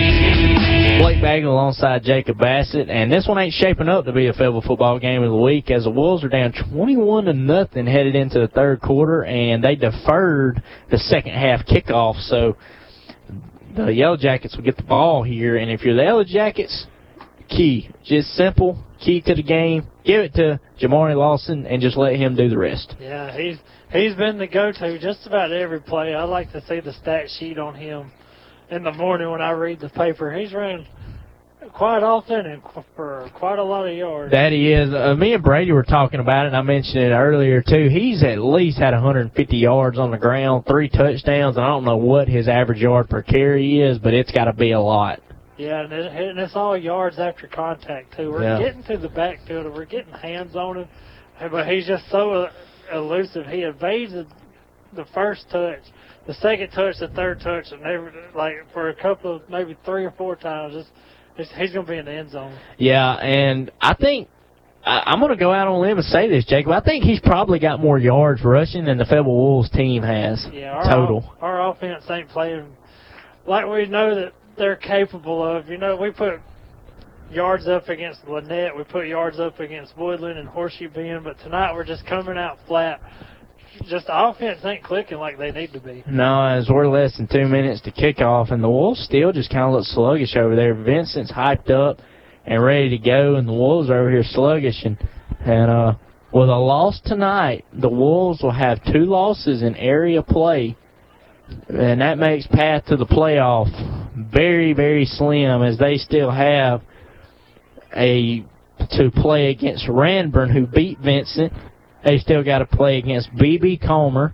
Blake Bagley alongside Jacob Bassett, and this one ain't shaping up to be a Fayetteville Football Game of the Week, as the Wolves are down twenty-one to nothing headed into the third quarter, and they deferred the second half kickoff, so the Yellow Jackets will get the ball here, and if you're the Yellow Jackets, key, just simple key to the game. Give it to Jamari Lawson and just let him do the rest. Yeah, he's he's been the go-to just about every play. I like to see the stat sheet on him in the morning when I read the paper. He's run quite often and for quite a lot of yards. That he is. Uh, me and Brady were talking about it, and I mentioned it earlier too. He's at least had one hundred fifty yards on the ground, three touchdowns, and I don't know what his average yard per carry is, but it's got to be a lot. Yeah, and, it, and it's all yards after contact, too. We're yeah. getting to the backfield, and we're getting hands on him, but he's just so elusive. He evades the, the first touch, the second touch, the third touch, and never, like for a couple of maybe three or four times, it's, it's, he's going to be in the end zone. Yeah, and I think I, I'm going to go out on a limb and say this, Jacob. I think he's probably got more yards rushing than the Fayetteville Wolves team has. Yeah, our total. Op- our offense ain't playing like we know that they're capable of. You know, we put yards up against Lynette, we put yards up against Woodland and Horseshoe Bend, but tonight we're just coming out flat. Just the offense ain't clicking like they need to be. No, as we're less than two minutes to kick off, and the Wolves still just kind of look sluggish over there. Vincent's hyped up and ready to go, and the Wolves are over here sluggish. And, and uh, with a loss tonight, the Wolves will have two losses in area play, and that makes path to the playoff very, very slim, as they still have a to play against Ranburne, who beat Vincent. They still got to play against B B Comer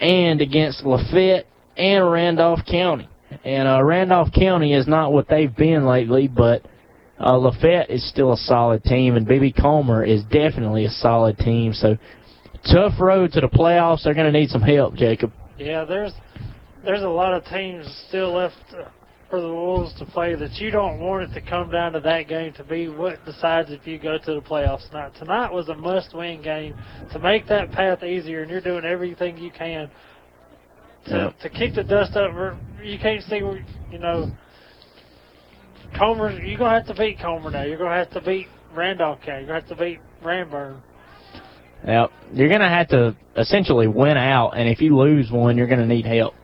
and against Lafayette and Randolph County. And uh, Randolph County is not what they've been lately, but uh, Lafayette is still a solid team, and B B. Comer is definitely a solid team. So tough road to the playoffs. They're going to need some help, Jacob. Yeah, there's there's a lot of teams still left for the Wolves to play that you don't want it to come down to that game to be what decides if you go to the playoffs tonight. Tonight was a must-win game to make that path easier, and you're doing everything you can to, yeah. to keep the dust up. You can't see, you know, Comer, you're going to have to beat Comer now. You're going to have to beat Randolph County. You're going to have to beat Ranburne. Yep. You're going to have to essentially win out, and if you lose one, you're going to need help.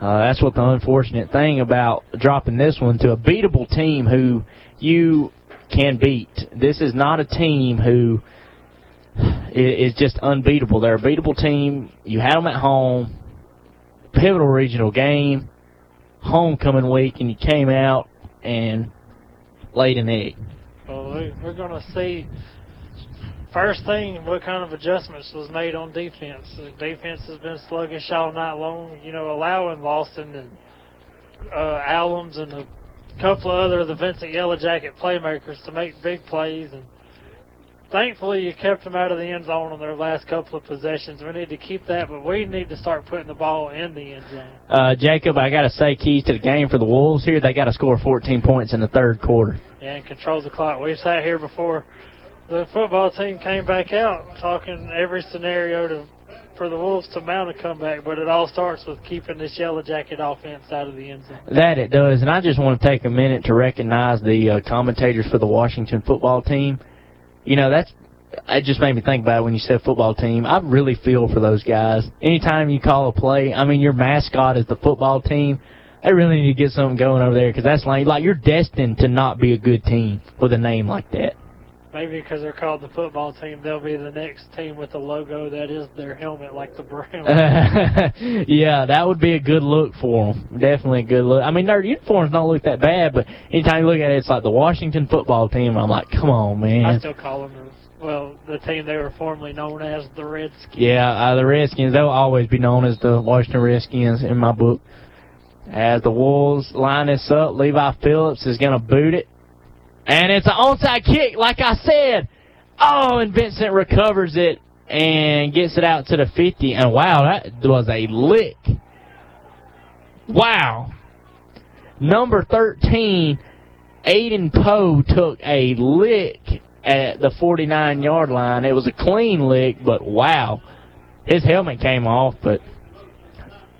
Uh, that's what the unfortunate thing about dropping this one to a beatable team who you can beat. This is not a team who is just unbeatable. They're a beatable team. You had them at home, pivotal regional game, homecoming week, and you came out and laid an egg. Well, we're going to see... First thing, what kind of adjustments was made on defense? The defense has been sluggish all night long, you know, allowing Lawson and uh, Allums and a couple of other of the Vincent Yellow Jacket playmakers to make big plays. And thankfully, you kept them out of the end zone on their last couple of possessions. We need to keep that, but we need to start putting the ball in the end zone. Uh, Jacob, I got to say, keys to the game for the Wolves here, they got to score fourteen points in the third quarter. Yeah, and controls the clock. We've sat here before. The football team came back out talking every scenario to, for the Wolves to mount a comeback, but it all starts with keeping this Yellow Jacket offense out of the end zone. That it does, and I just want to take a minute to recognize the uh, commentators for the Washington football team. You know, that's it just made me think about it when you said football team. I really feel for those guys. Anytime you call a play, I mean, your mascot is the football team. They really need to get something going over there because that's like, like you're destined to not be a good team with a name like that. Maybe because they're called the football team, they'll be the next team with the logo that is their helmet, like the Browns. Yeah, that would be a good look for them. Definitely a good look. I mean, their uniforms don't look that bad, but anytime you look at it, it's like the Washington football team. I'm like, come on, man. I still call them, well, the team they were formerly known as, the Redskins. Yeah, uh, the Redskins. They'll always be known as the Washington Redskins in my book. As the Wolves line this up, Levi Phillips is going to boot it. And it's an onside kick, like I said. Oh, and Vincent recovers it and gets it out to the fifty. And, wow, that was a lick. Wow. Number thirteen, Aiden Poe took a lick at the forty-nine-yard line. It was a clean lick, but, wow. His helmet came off, but...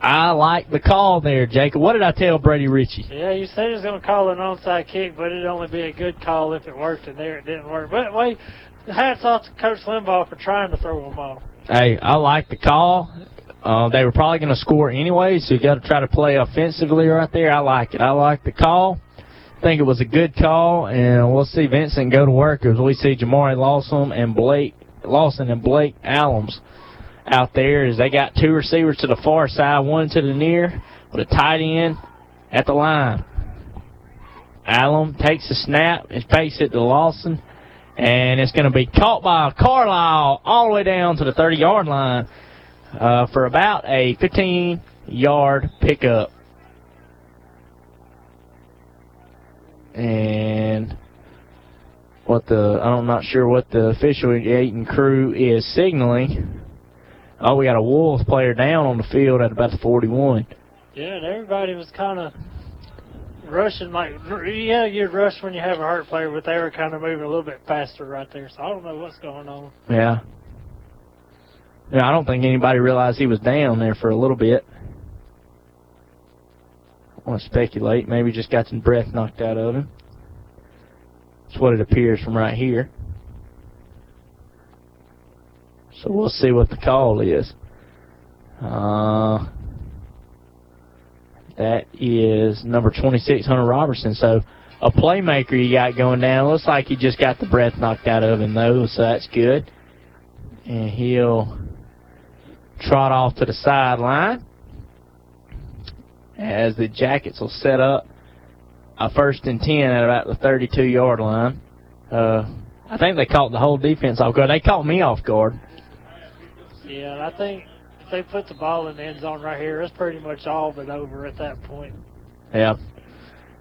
I like the call there, Jacob. What did I tell Brady Ritchie? Yeah, you said he was going to call an onside kick, but it'd only be a good call if it worked, and there it didn't work. But, wait, hats off to Coach Limbaugh for trying to throw him off. Hey, I like the call. Uh, they were probably going to score anyway, so you got to try to play offensively right there. I like it. I like the call. I think it was a good call, and we'll see Vincent go to work as we see Jamari Lawson and Blake Lawson and Blake Allums out there is they got two receivers to the far side, one to the near, with a tight end at the line. Allen takes the snap and fakes it to Lawson, and it's going to be caught by Carlisle all the way down to the thirty-yard line uh, for about a fifteen-yard pickup. And... what the I'm not sure what the official Aiden crew is signaling. Oh, we got a Wolves player down on the field at about the forty-one. Yeah, and everybody was kind of rushing. Like, yeah, you'd rush when you have a hurt player, but they were kind of moving a little bit faster right there. So I don't know what's going on. Yeah. Yeah, I don't think anybody realized he was down there for a little bit. I want to speculate. Maybe just got some breath knocked out of him. That's what it appears from right here. So we'll see what the call is. Uh, that is number twenty-six, Hunter Robertson. So a playmaker you got going down. Looks like he just got the breath knocked out of him, though, so that's good. And he'll trot off to the sideline as the Jackets will set up a first and ten at about the thirty-two-yard line. Uh, I think they caught the whole defense off guard. They caught me off guard. Yeah, I think they put the ball in the end zone right here, it's pretty much all but over at that point. Yeah.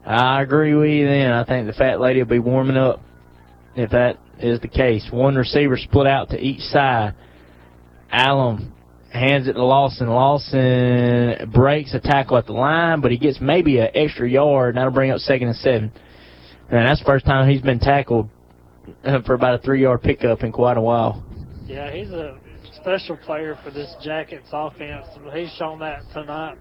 I agree with you then. I think the fat lady will be warming up if that is the case. One receiver split out to each side. Allum hands it to Lawson. Lawson breaks a tackle at the line, but he gets maybe an extra yard, and that'll bring up second and seven. And that's the first time he's been tackled for about a three-yard pickup in quite a while. Yeah, he's a special player for this Jackets offense. He's shown that tonight.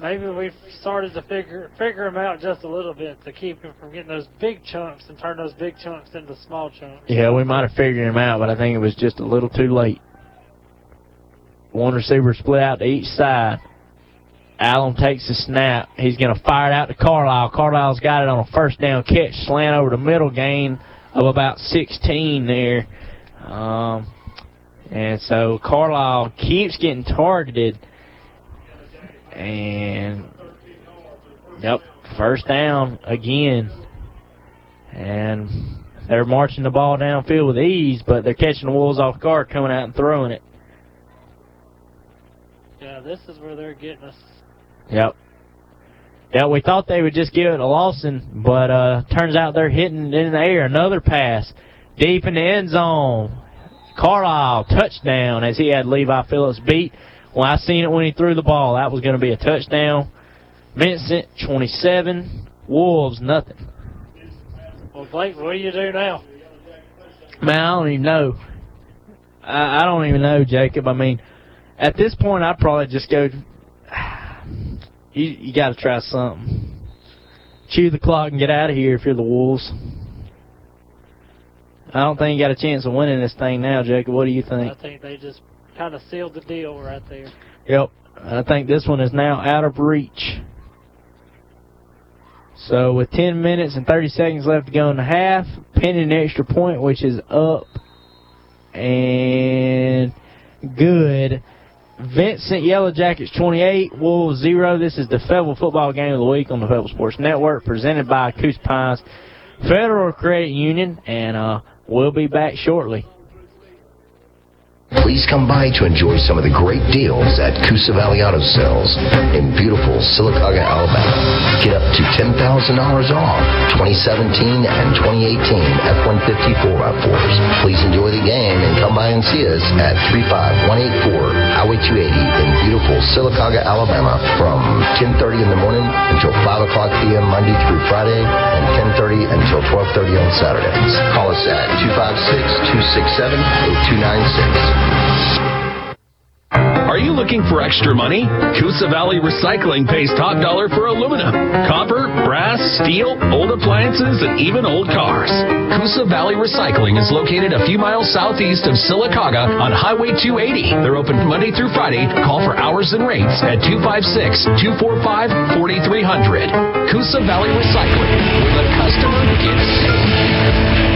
Maybe we've started to figure figure him out just a little bit to keep him from getting those big chunks and turn those big chunks into small chunks. Yeah, we might have figured him out, but I think it was just a little too late. One receiver split out to each side. Allum takes the snap. He's going to fire it out to Carlisle. Carlisle's got it on a first down catch, slant over the middle, gain of about sixteen there. Um, and so Carlisle keeps getting targeted. And, yep, first down again. And they're marching the ball downfield with ease, but they're catching the Wolves off guard, coming out and throwing it. Yeah, this is where they're getting us. Yep. Yeah, we thought they would just give it to Lawson, but uh, turns out they're hitting in the air. Another pass deep in the end zone. Carlisle, touchdown, as he had Levi Phillips beat. Well, I seen it when he threw the ball. That was going to be a touchdown. Vincent, twenty-seven. Wolves, nothing. Well, Blake, what do you do now? Man, I don't even know. I, I don't even know, Jacob. I mean, at this point, I'd probably just go, you, you got to try something. Chew the clock and get out of here if you're the Wolves. I don't think you got a chance of winning this thing now, Jacob. What do you think? I think they just kind of sealed the deal right there. Yep. I think this one is now out of reach. So with ten minutes and thirty seconds left to go in the half, pinning an extra point, which is up and good. Vincent, Yellow Jackets twenty-eight, Wolves zero. This is the Fayetteville Football Game of the Week on the Fayetteville Sports Network, presented by Coosa Pines Federal Credit Union, and uh, we'll be back shortly. Please come by to enjoy some of the great deals at Coosa Valley Auto Sales in beautiful Sylacauga, Alabama. Get up to ten thousand dollars off twenty seventeen and twenty eighteen F one fifty four by fours. Please enjoy the game and come by and see us at three five one eight four Highway two eighty in beautiful Sylacauga, Alabama from ten thirty in the morning until five o'clock p.m. Monday through Friday and ten thirty until twelve thirty on Saturdays. Call us at two five six, two six seven, zero two nine six. Are you looking for extra money? Coosa Valley Recycling pays top dollar for aluminum, copper, brass, steel, old appliances, and even old cars. Coosa Valley Recycling is located a few miles southeast of Sylacauga on Highway two eighty. They're open Monday through Friday. Call for hours and rates at two five six, two four five, four three zero zero. Coosa Valley Recycling, where the customer gets saved.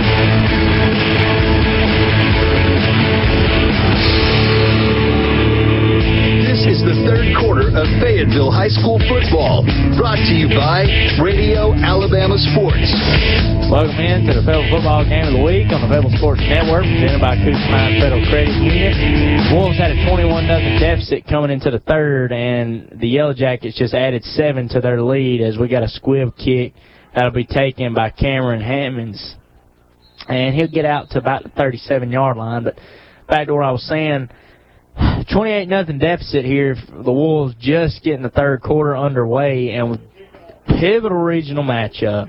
This is the third quarter of Fayetteville High School football, brought to you by Radio Alabama Sports. Welcome in to the Fayetteville Football Game of the Week on the Fayetteville Sports Network, presented by Coosa Pines Federal Credit Union. Wolves had a twenty-one nothing deficit coming into the third, and the Yellow Jackets just added seven to their lead as we got a squib kick that'll be taken by Cameron Hammonds. And he'll get out to about the thirty-seven-yard line, but back to what I was saying, twenty-eight nothing deficit here. The Wolves just getting the third quarter underway, and with pivotal regional matchup,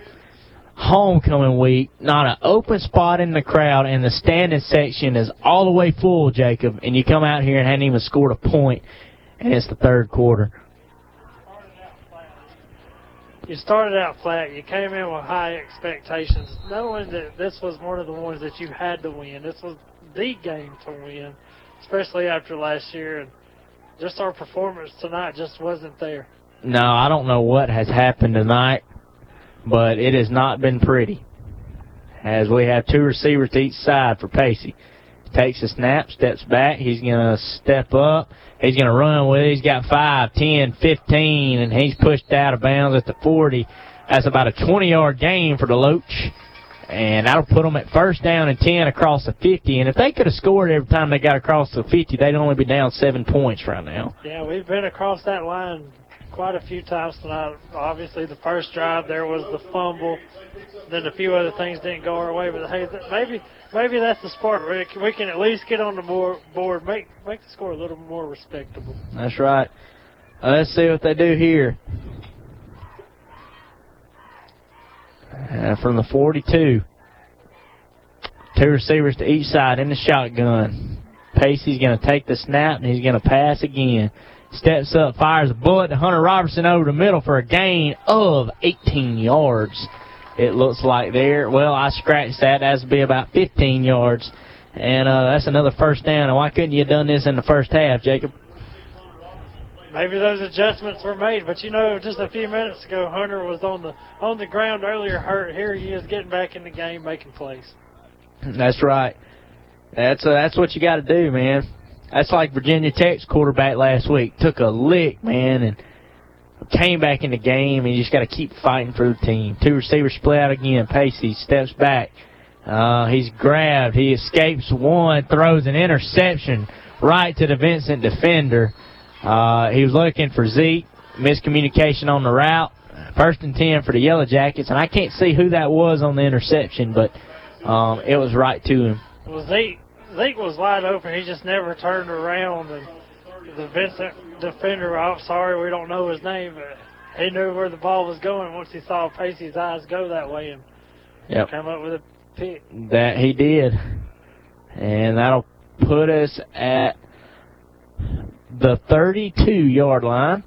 homecoming week, not an open spot in the crowd, and the standing section is all the way full, Jacob, and you come out here and hadn't even scored a point, and it's the third quarter. You started out flat. You came in with high expectations, not only that this was one of the ones that you had to win. This was the game to win, especially after last year, and just our performance tonight just wasn't there. No, I don't know what has happened tonight, but it has not been pretty, as we have two receivers to each side for Pacey. Takes a snap, steps back. He's going to step up. He's going to run with it. He's got five, ten, fifteen, and he's pushed out of bounds at the forty. That's about a twenty-yard gain for DeLoach. and that'll put them at first down and ten across the fifty. And if they could have scored every time they got across the fifty, they'd only be down seven points right now. Yeah, we've been across that line quite a few times tonight. Obviously, the first drive there was the fumble. Then a few other things didn't go our way. But, hey, maybe maybe that's the spark, Rick. We can at least get on the board, make, make the score a little more respectable. That's right. Uh, let's see what they do here. Uh, from the forty-two, two receivers to each side in the shotgun. Pacey's going to take the snap, and he's going to pass again. Steps up, fires a bullet to Hunter Robertson over the middle for a gain of eighteen yards. It looks like there. Well, I scratched that. That would be about fifteen yards. And uh, that's another first down. And why couldn't you have done this in the first half, Jacob? Maybe those adjustments were made, but you know, just a few minutes ago, Hunter was on the on the ground earlier hurt. Here he is getting back in the game, making plays. That's right. That's uh, that's what you got to do, man. That's like Virginia Tech's quarterback last week. Took a lick, man, and came back in the game, and you just got to keep fighting for the team. Two receivers split out again. Pacey steps back. Uh, he's grabbed. He escapes one, throws an interception right to the Vincent defender. Uh, he was looking for Zeke. Miscommunication on the route. First and ten for the Yellow Jackets, and I can't see who that was on the interception, but um, it was right to him. Well, Zeke, Zeke was wide open. He just never turned around, and the Vincent defender, I'm sorry, we don't know his name, but he knew where the ball was going once he saw Pacey's eyes go that way and yep. Come up with a pick. That he did. And that'll put us at the thirty-two-yard line,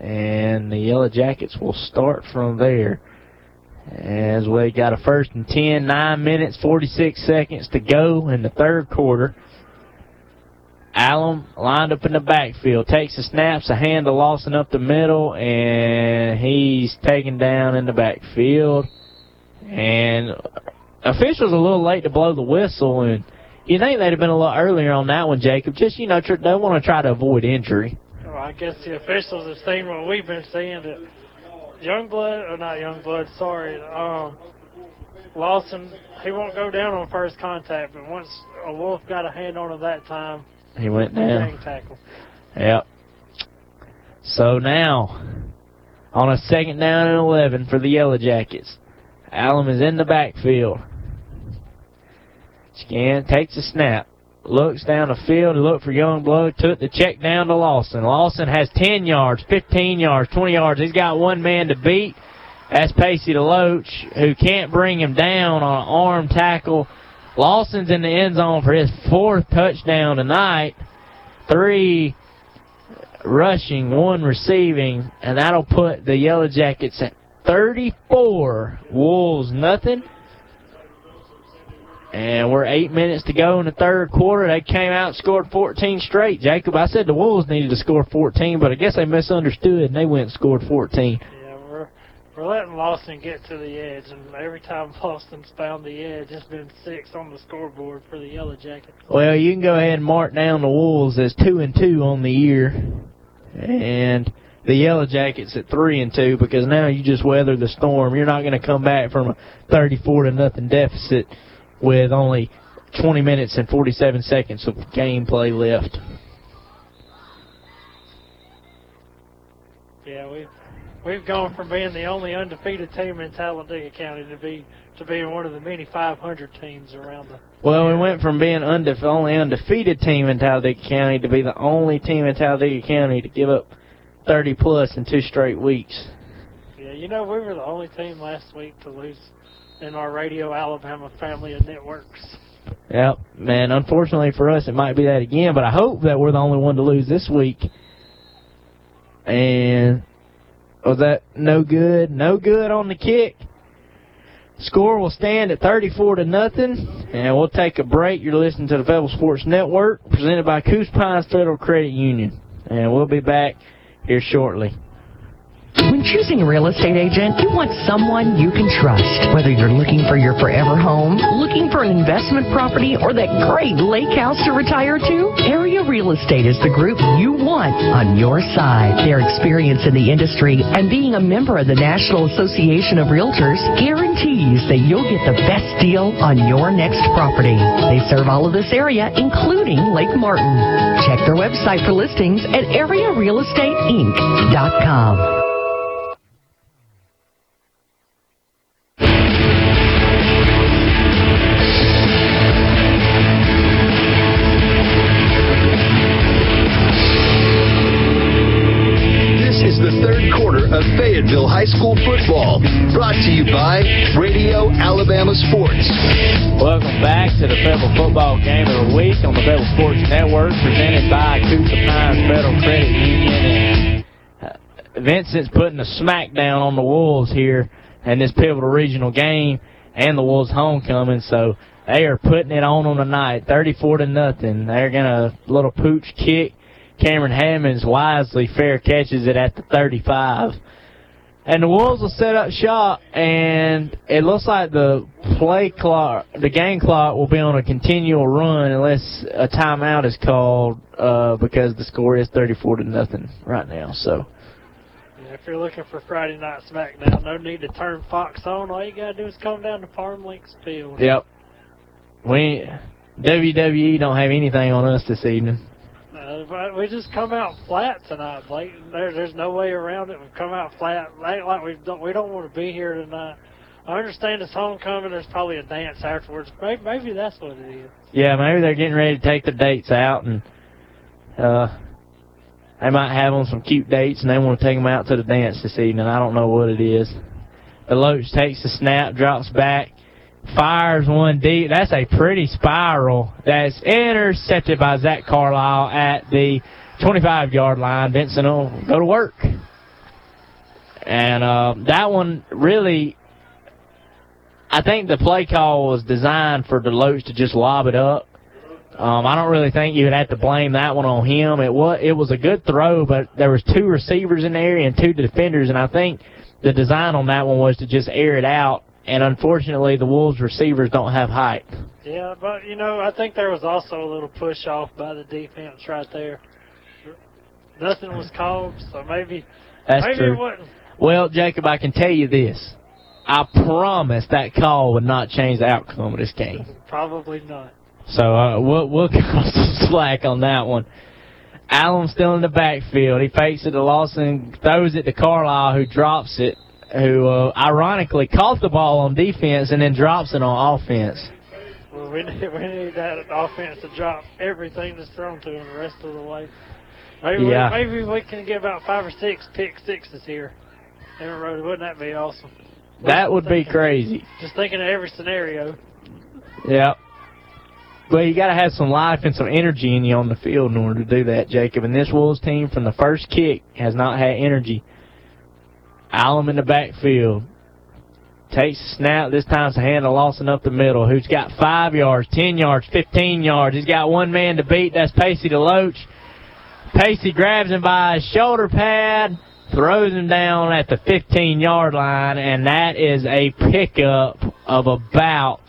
and the Yellow Jackets will start from there. As we got a first and ten, nine minutes, forty-six seconds to go in the third quarter. Allum lined up in the backfield, takes the snaps, a hand to Lawson up the middle, and he's taken down in the backfield. And officials a little late to blow the whistle, and you think they'd have been a little earlier on that one, Jacob. Just, you know, tr- they want to try to avoid injury. Well, I guess the officials have seen what we've been seeing. That Youngblood, or not Youngblood, sorry, um, Lawson, he won't go down on first contact, but once a Wolf got a hand on him that time, he went down. Tackle. Yep. So now, on a second down and eleven for the Yellow Jackets, Allum is in the backfield. Scan, takes a snap, looks down the field to look for Youngblood, took the check down to Lawson. Lawson has ten yards, fifteen yards, twenty yards. He's got one man to beat. That's Pacey DeLoach, who can't bring him down on an arm tackle. Lawson's in the end zone for his fourth touchdown tonight. Three rushing, one receiving, and that'll put the Yellow Jackets at thirty-four. Wolves nothing. And we're eight minutes to go in the third quarter. They came out and scored fourteen straight, Jacob. I said the Wolves needed to score fourteen, but I guess they misunderstood, and they went and scored fourteen. Yeah, we're, we're letting Lawson get to the edge, and every time Lawson's found the edge, it's been six on the scoreboard for the Yellow Jackets. Well, you can go ahead and mark down the Wolves as two and two on the year, and the Yellow Jackets at three and two, because now you just weather the storm. You're not going to come back from a thirty-four to nothing deficit with only twenty minutes and forty-seven seconds of gameplay left. Yeah, we've, we've gone from being the only undefeated team in Talladega County to be to being one of the many five hundred teams around the... Well, we went from being the undefe- only undefeated team in Talladega County to be the only team in Talladega County to give up thirty-plus in two straight weeks. Yeah, you know, we were the only team last week to lose in our Radio Alabama family of networks. Yep, man, unfortunately for us, it might be that again, but I hope that we're the only one to lose this week. And was that no good? No good on the kick. Score will stand at thirty-four to nothing, and we'll take a break. You're listening to the Fayetteville Sports Network, presented by Coosa Pines Federal Credit Union, and we'll be back here shortly. When choosing a real estate agent, you want someone you can trust. Whether you're looking for your forever home, looking for an investment property, or that great lake house to retire to, Area Real Estate is the group you want on your side. Their experience in the industry and being a member of the National Association of Realtors guarantees that you'll get the best deal on your next property. They serve all of this area, including Lake Martin. Check their website for listings at area real estate inc dot com. Fayetteville High School football, brought to you by Radio Alabama Sports. Welcome back to the Fayetteville football game of the week on the Fayetteville Sports Network, presented by Coosa Pines Federal Credit Union. And Vincent's putting a smackdown on the Wolves here in this pivotal regional game and the Wolves homecoming, so they are putting it on on the night, thirty-four to nothing. They're going to little pooch kick. Cameron Hammonds wisely fair catches it at the thirty-five. And the Wolves will set up shop, and it looks like the play clock, the game clock will be on a continual run unless a timeout is called, uh, because the score is thirty-four to nothing right now. So, yeah, if you're looking for Friday Night Smackdown, no need to turn Fox on. All you got to do is come down to Farm Links Field. Yep. We W W E don't have anything on us this evening. Uh, we just come out flat tonight, Blake. There, there's no way around it. We've come out flat. Act like we don't, we don't want to be here tonight. I understand it's homecoming. There's probably a dance afterwards. Maybe, maybe that's what it is. Yeah, maybe they're getting ready to take the dates out, and uh, they might have on some cute dates, and they want to take them out to the dance this evening. I don't know what it is. DeLoach takes the snap, drops back, fires one deep. That's a pretty spiral. That's intercepted by Zach Carlisle at the twenty-five yard line. Vincent will go to work. And uh, that one really, I think the play call was designed for DeLoach to just lob it up. Um, I don't really think you would have to blame that one on him. It was, it was a good throw, but there was two receivers in there and two defenders, and I think the design on that one was to just air it out. And unfortunately, the Wolves receivers don't have height. Yeah, but, you know, I think there was also a little push-off by the defense right there. Nothing was called, so maybe, That's maybe true. It wasn't. Well, Jacob, I can tell you this. I promise that call would not change the outcome of this game. Probably not. So uh, we'll, we'll cut some slack on that one. Allen still in the backfield. He fakes it to Lawson, throws it to Carlisle, who drops it. Who uh, ironically caught the ball on defense and then drops it on offense. Well, we need, we need that offense to drop everything that's thrown to him the rest of the way. Maybe, yeah. we, maybe we can get about five or six pick sixes here in a row. Wouldn't that be awesome? That would thinking, be crazy. Just thinking of every scenario. Yeah. Well, you got to have some life and some energy in you on the field in order to do that, Jacob. And this Wolves team from the first kick has not had energy. Allen in the backfield. Takes a snap. This time's a hand to Lawson up the middle, who's got five yards, ten yards, fifteen yards. He's got one man to beat. That's Pacey DeLoach. Pacey grabs him by his shoulder pad, throws him down at the fifteen yard line, and that is a pickup of about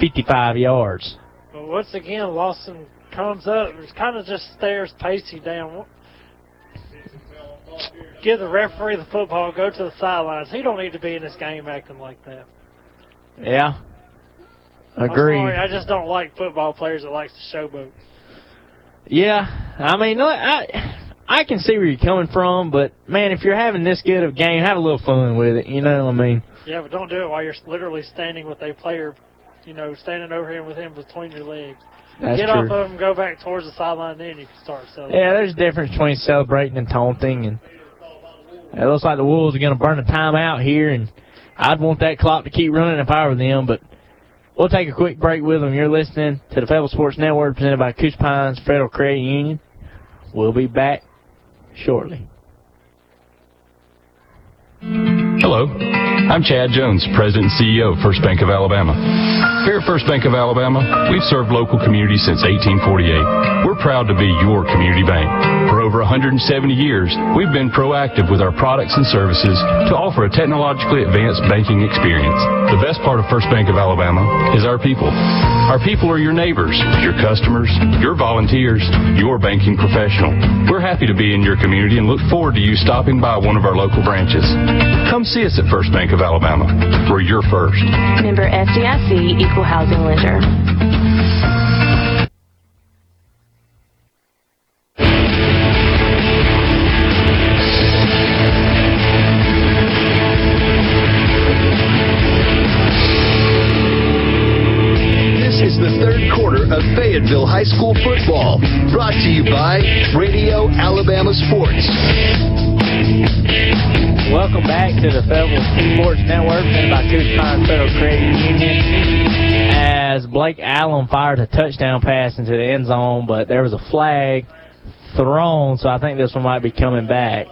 fifty-five yards. Well, once again, Lawson comes up and kind of just stares Pacey down. Give the referee the football, go to the sidelines. He don't need to be in this game acting like that. Yeah. Agreed. I'm sorry, I just don't like football players that likes to showboat. Yeah. I mean, look, I, I can see where you're coming from, but, man, if you're having this good of a game, have a little fun with it. You know what I mean? Yeah, but don't do it while you're literally standing with a player, you know, standing over him with him between your legs. That's Get true. Off of him, go back towards the sideline, then you can start celebrating. Yeah, there's a difference between celebrating and taunting. And it looks like the Wolves are going to burn a timeout here, and I'd want that clock to keep running if I were them. But we'll take a quick break with them. You're listening to the Fayetteville Sports Network presented by Coosa Pines Federal Credit Union. We'll be back shortly. Hello, I'm Chad Jones, President and C E O of First Bank of Alabama. Here at First Bank of Alabama, we've served local communities since eighteen forty-eight. We're proud to be your community bank. For over one hundred seventy years, we've been proactive with our products and services to offer a technologically advanced banking experience. The best part of First Bank of Alabama is our people. Our people are your neighbors, your customers, your volunteers, your banking professional. We're happy to be in your community and look forward to you stopping by one of our local branches. Come see us at First Bank of Alabama, where you're first. Member S D I C, Equal Housing Lender. This is the third quarter of Fayetteville High School football, brought to you by Radio Alabama Sports. Welcome back to the Fayetteville Sports Network, presented by Coosa Pines Federal Credit Union. As Blake Allums fired a touchdown pass into the end zone, but there was a flag thrown, so I think this one might be coming back.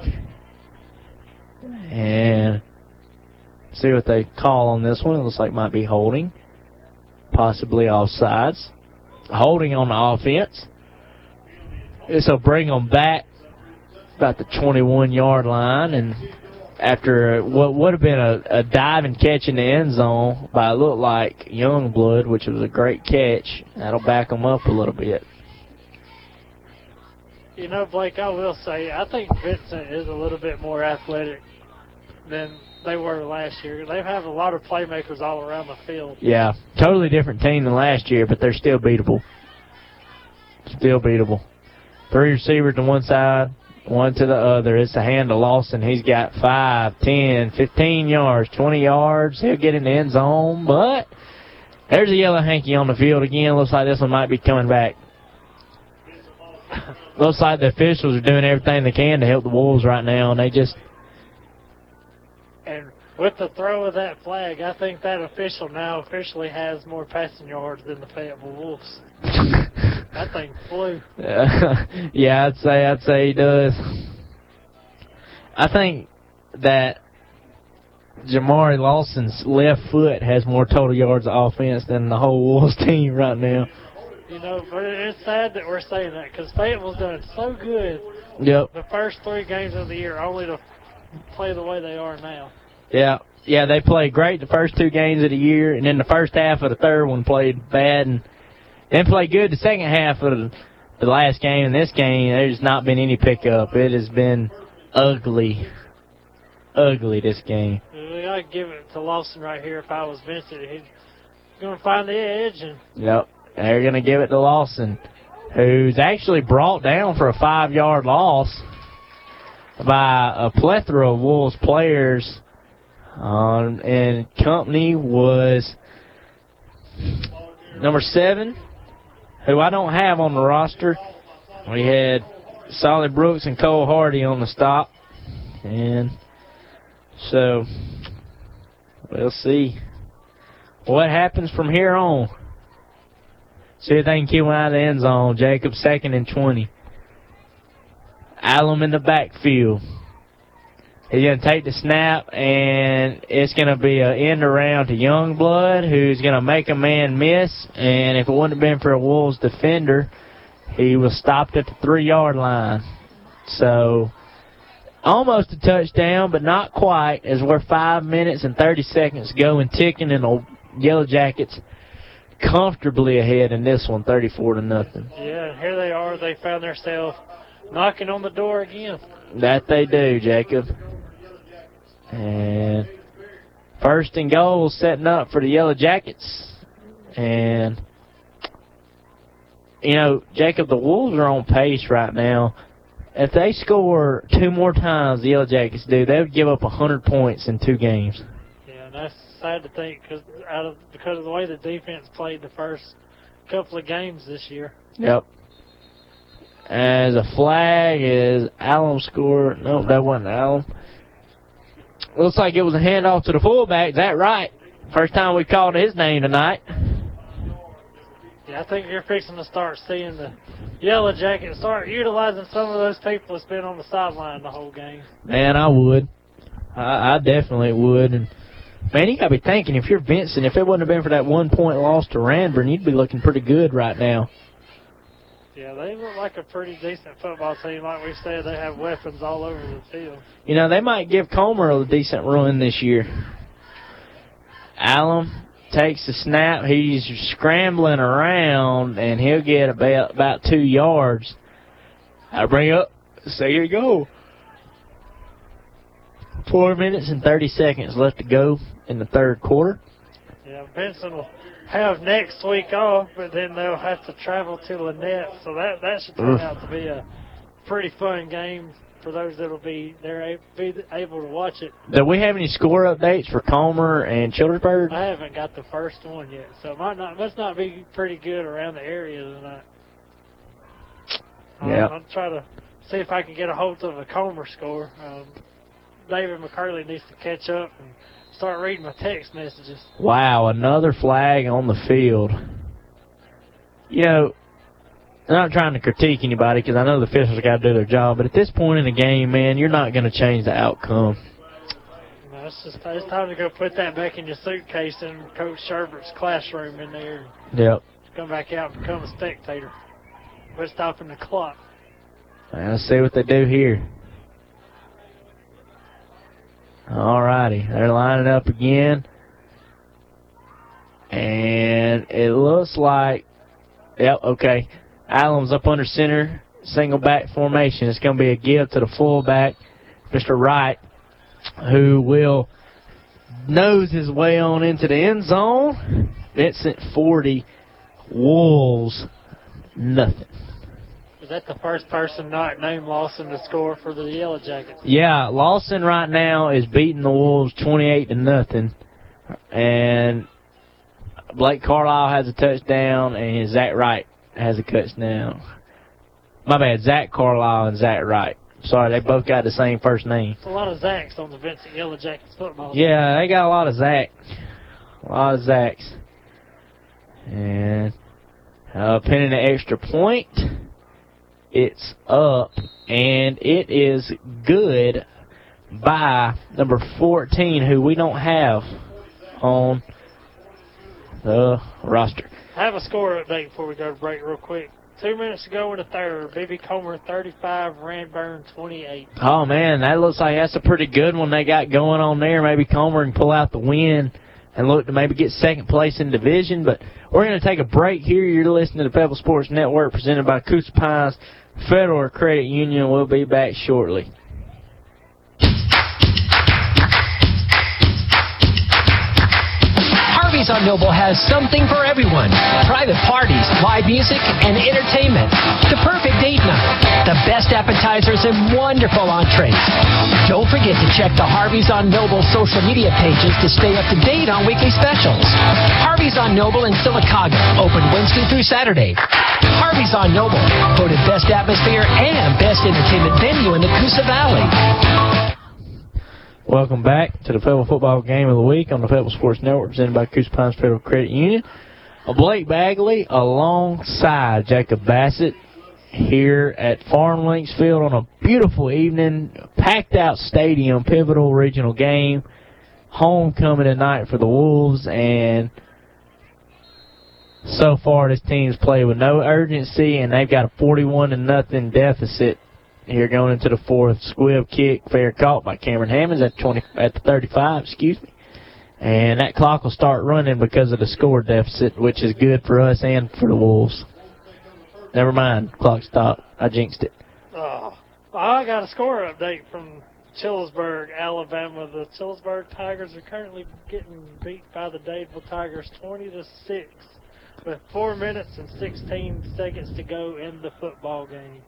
And see what they call on this one. It looks like it might be holding, possibly offsides. Holding on the offense. This will bring them back about the twenty-one yard line, and after what would have been a, a dive and catch in the end zone by a look like Youngblood, which was a great catch, that'll back them up a little bit. You know, Blake, I will say, I think Vincent is a little bit more athletic than they were last year. They have a lot of playmakers all around the field. Yeah, totally different team than last year, but they're still beatable. Still beatable. Three receivers to one side, one to the other. It's a hand to Lawson. He's got five, ten, fifteen yards, twenty yards. He'll get in the end zone, but there's a yellow hanky on the field again. Looks like this one might be coming back. Looks like the officials are doing everything they can to help the Wolves right now, and they just... And with the throw of that flag, I think that official now officially has more passing yards than the Fayetteville Wolves. That thing flew. Yeah, yeah, I'd say I'd say he does. I think that Jamari Lawson's left foot has more total yards of offense than the whole Wolves team right now. You know, but it's sad that we're saying that because Fayetteville's done so good. Yep. The first three games of the year, only to play the way they are now. Yeah, yeah, they played great the first two games of the year, and then the first half of the third one played bad, and then played good the second half of the last game. In this game, there's not been any pickup. It has been ugly, ugly this game. I'd give it to Lawson right here if I was Vincent. He's going to find the edge. And yep, they're going to give it to Lawson, who's actually brought down for a five-yard loss by a plethora of Wolves players. Um, and company was number seven, who I don't have on the roster. We had Solly Brooks and Cole Hardy on the stop. And so we'll see what happens from here on. See if they can keep one out of the end zone. Jacob second and twenty. Allum in the backfield. He's going to take the snap, and it's going to be an end around to Youngblood, who's going to make a man miss. And if it wouldn't have been for a Wolves defender, he was stopped at the three-yard line. So almost a touchdown, but not quite, as we're five minutes and thirty seconds go and ticking, and the Yellow Jackets comfortably ahead in this one, thirty-four to nothing. Yeah, and here they are. They found themselves knocking on the door again. That they do, Jacob. And first and goal setting up for the Yellow Jackets. And, you know, Jacob, the Wolves are on pace right now. If they score two more times, the Yellow Jackets do, they would give up one hundred points in two games. Yeah, and that's sad to think cause out of, because of the way the defense played the first couple of games this year. Yep. As a flag is Allum score. No, that wasn't Allum. Looks like it was a handoff to the fullback. Is that right? First time we called his name tonight. Yeah, I think you're fixing to start seeing the Yellow Jackets start utilizing some of those people that's been on the sideline the whole game. Man, I would. I, I definitely would. And man, you got to be thinking, if you're Vincent, if it wouldn't have been for that one-point loss to Ranburne, you'd be looking pretty good right now. Yeah, they look like a pretty decent football team. Like we said, they have weapons all over the field. You know, they might give Comer a decent run this year. Allum takes the snap. He's scrambling around, and he'll get about, about two yards. I bring up, so here you go. Four minutes and thirty seconds left to go in the third quarter. Yeah, Vincent will have next week off, but then they'll have to travel to Lynette, so that, that should turn Oof. out to be a pretty fun game for those that will be there, be able to watch it. Do we have any score updates for Comer and Childersburg? I haven't got the first one yet, so it might not, must not be pretty good around the area tonight. Yeah. Um, I'll try to see if I can get a hold of a Comer score. Um, David McCurley needs to catch up and start reading my text messages. Wow, another flag on the field. You know, I'm not trying to critique anybody because I know the officials got to do their job, but at this point in the game, man, you're not going to change the outcome. No, it's, just, it's time to go put that back in your suitcase in Coach Sherbert's classroom in there. Yep. Come back out and become a spectator. We're stopping the clock. Now, let's see what they do here. All righty, they're lining up again, and it looks like, yep, okay, Allen's up under center, single back formation. It's going to be a give to the fullback, Mister Wright, who will nose his way on into the end zone. Vincent forty, Wolves nothing. Is that the first person not named Lawson to score for the Yellow Jackets? Yeah, Lawson right now is beating the Wolves twenty-eight to nothing. And Blake Carlisle has a touchdown, and Zach Wright has a touchdown. My bad, Zach Carlisle and Zach Wright. Sorry, they both got the same first name. It's a lot of Zachs on the Vincent Yellow Jackets football team. Yeah, they got a lot of Zachs. A lot of Zachs. And uh, pinning an extra point. It's up, and it is good by number fourteen, who we don't have on the roster. I have a score update before we go to break real quick. Two minutes ago in the third, B B. Comer thirty-five, Ranburne twenty-eight. Oh, man, that looks like that's a pretty good one they got going on there. Maybe Comer can pull out the win and look to maybe get second place in division. But we're going to take a break here. You're listening to the Fayetteville Sports Network presented by Coosa Pines Federal Credit Union. We'll be back shortly. Harvey's on Noble has something for everyone. Private parties, live music, and entertainment. The perfect date night. The best appetizers and wonderful entrees. Don't forget to check the Harvey's on Noble social media pages to stay up to date on weekly specials. Harvey's on Noble in Sylacauga, open Wednesday through Saturday. Harvey's on Noble, voted best atmosphere and best entertainment venue in the Coosa Valley. Welcome back to the Fayetteville Football Game of the Week on the Fayetteville Sports Network, presented by Coosa Pines Federal Credit Union. Blake Bagley alongside Jacob Bassett here at Farm Links Field on a beautiful evening, packed-out stadium, pivotal regional game, homecoming tonight for the Wolves, and so far this team's played with no urgency, and they've got a forty-one to nothing deficit. Here going into the fourth, squib kick, fair caught by Cameron Hammonds at twenty at the thirty-five, excuse me. And that clock will start running because of the score deficit, which is good for us and for the Wolves. Never mind, clock stopped. I jinxed it. Oh, I got a score update from Childersburg, Alabama. The Childersburg Tigers are currently getting beat by the Dadeville Tigers twenty to six, with four minutes and sixteen seconds to go in the football game.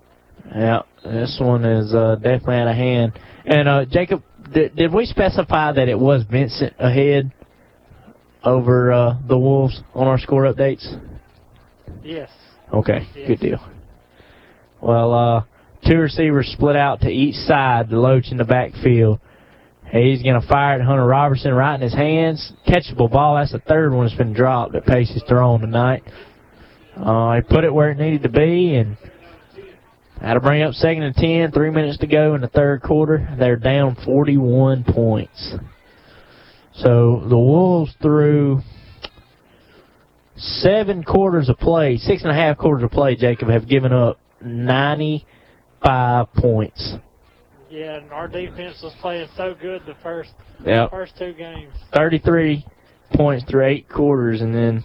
Yeah, this one is uh, definitely out of hand. And, uh, Jacob, did, did we specify that it was Vincent ahead over uh, the Wolves on our score updates? Yes. Okay, yes. Good deal. Well, uh, two receivers split out to each side, DeLoach in the backfield. He's going to fire at Hunter Robertson right in his hands. Catchable ball, that's the third one that's been dropped that Pacey's thrown tonight. Uh, he put it where it needed to be, and That'll bring up second and ten, three minutes to go in the third quarter. They're down forty-one points. So the Wolves through seven quarters of play, six and a half quarters of play, Jacob, have given up ninety-five points. Yeah, and our defense was playing so good the first yep. the first two games. thirty-three points through eight quarters, and then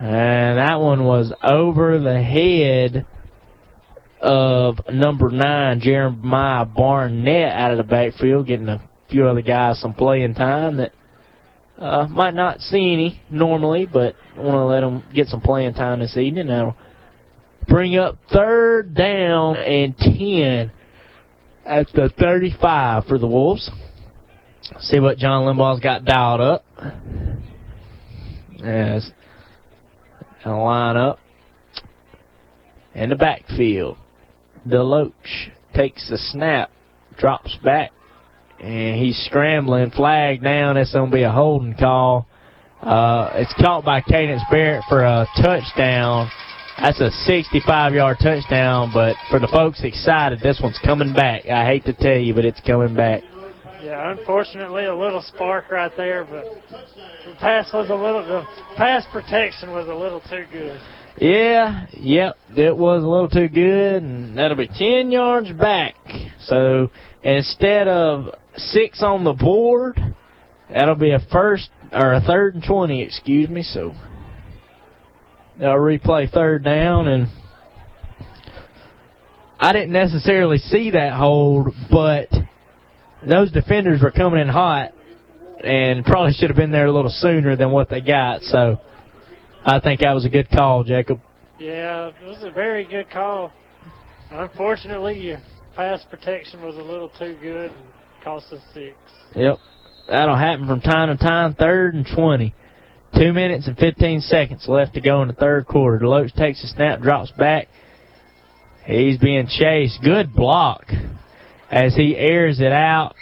and that one was over the head of number nine, Jeremiah Barnett, out of the backfield, getting a few other guys some playing time that uh, might not see any normally, but want to let them get some playing time this evening. That'll bring up third down and ten at the thirty-five for the Wolves. See what John Limbaugh's got dialed up. As a line up in the backfield. DeLoach takes the snap, drops back, and he's scrambling, flag down. That's going to be a holding call. Uh, it's caught by Cadence Barrett for a touchdown. That's a sixty-five-yard touchdown, but for the folks excited, this one's coming back. I hate to tell you, but it's coming back. Yeah, unfortunately, a little spark right there, but the pass was a little, the pass protection was a little too good. Yeah, yep, it was a little too good, and that'll be ten yards back. So instead of six on the board, that'll be a first or a third and twenty, excuse me. So they'll replay third down, and I didn't necessarily see that hold, but those defenders were coming in hot and probably should have been there a little sooner than what they got, so I think that was a good call, Jacob. Yeah, it was a very good call. Unfortunately, your pass protection was a little too good and cost us six. Yep. That'll happen from time to time, third and twenty. Two minutes and fifteen seconds left to go in the third quarter. DeLoach takes a snap, drops back. He's being chased. Good block as he airs it out.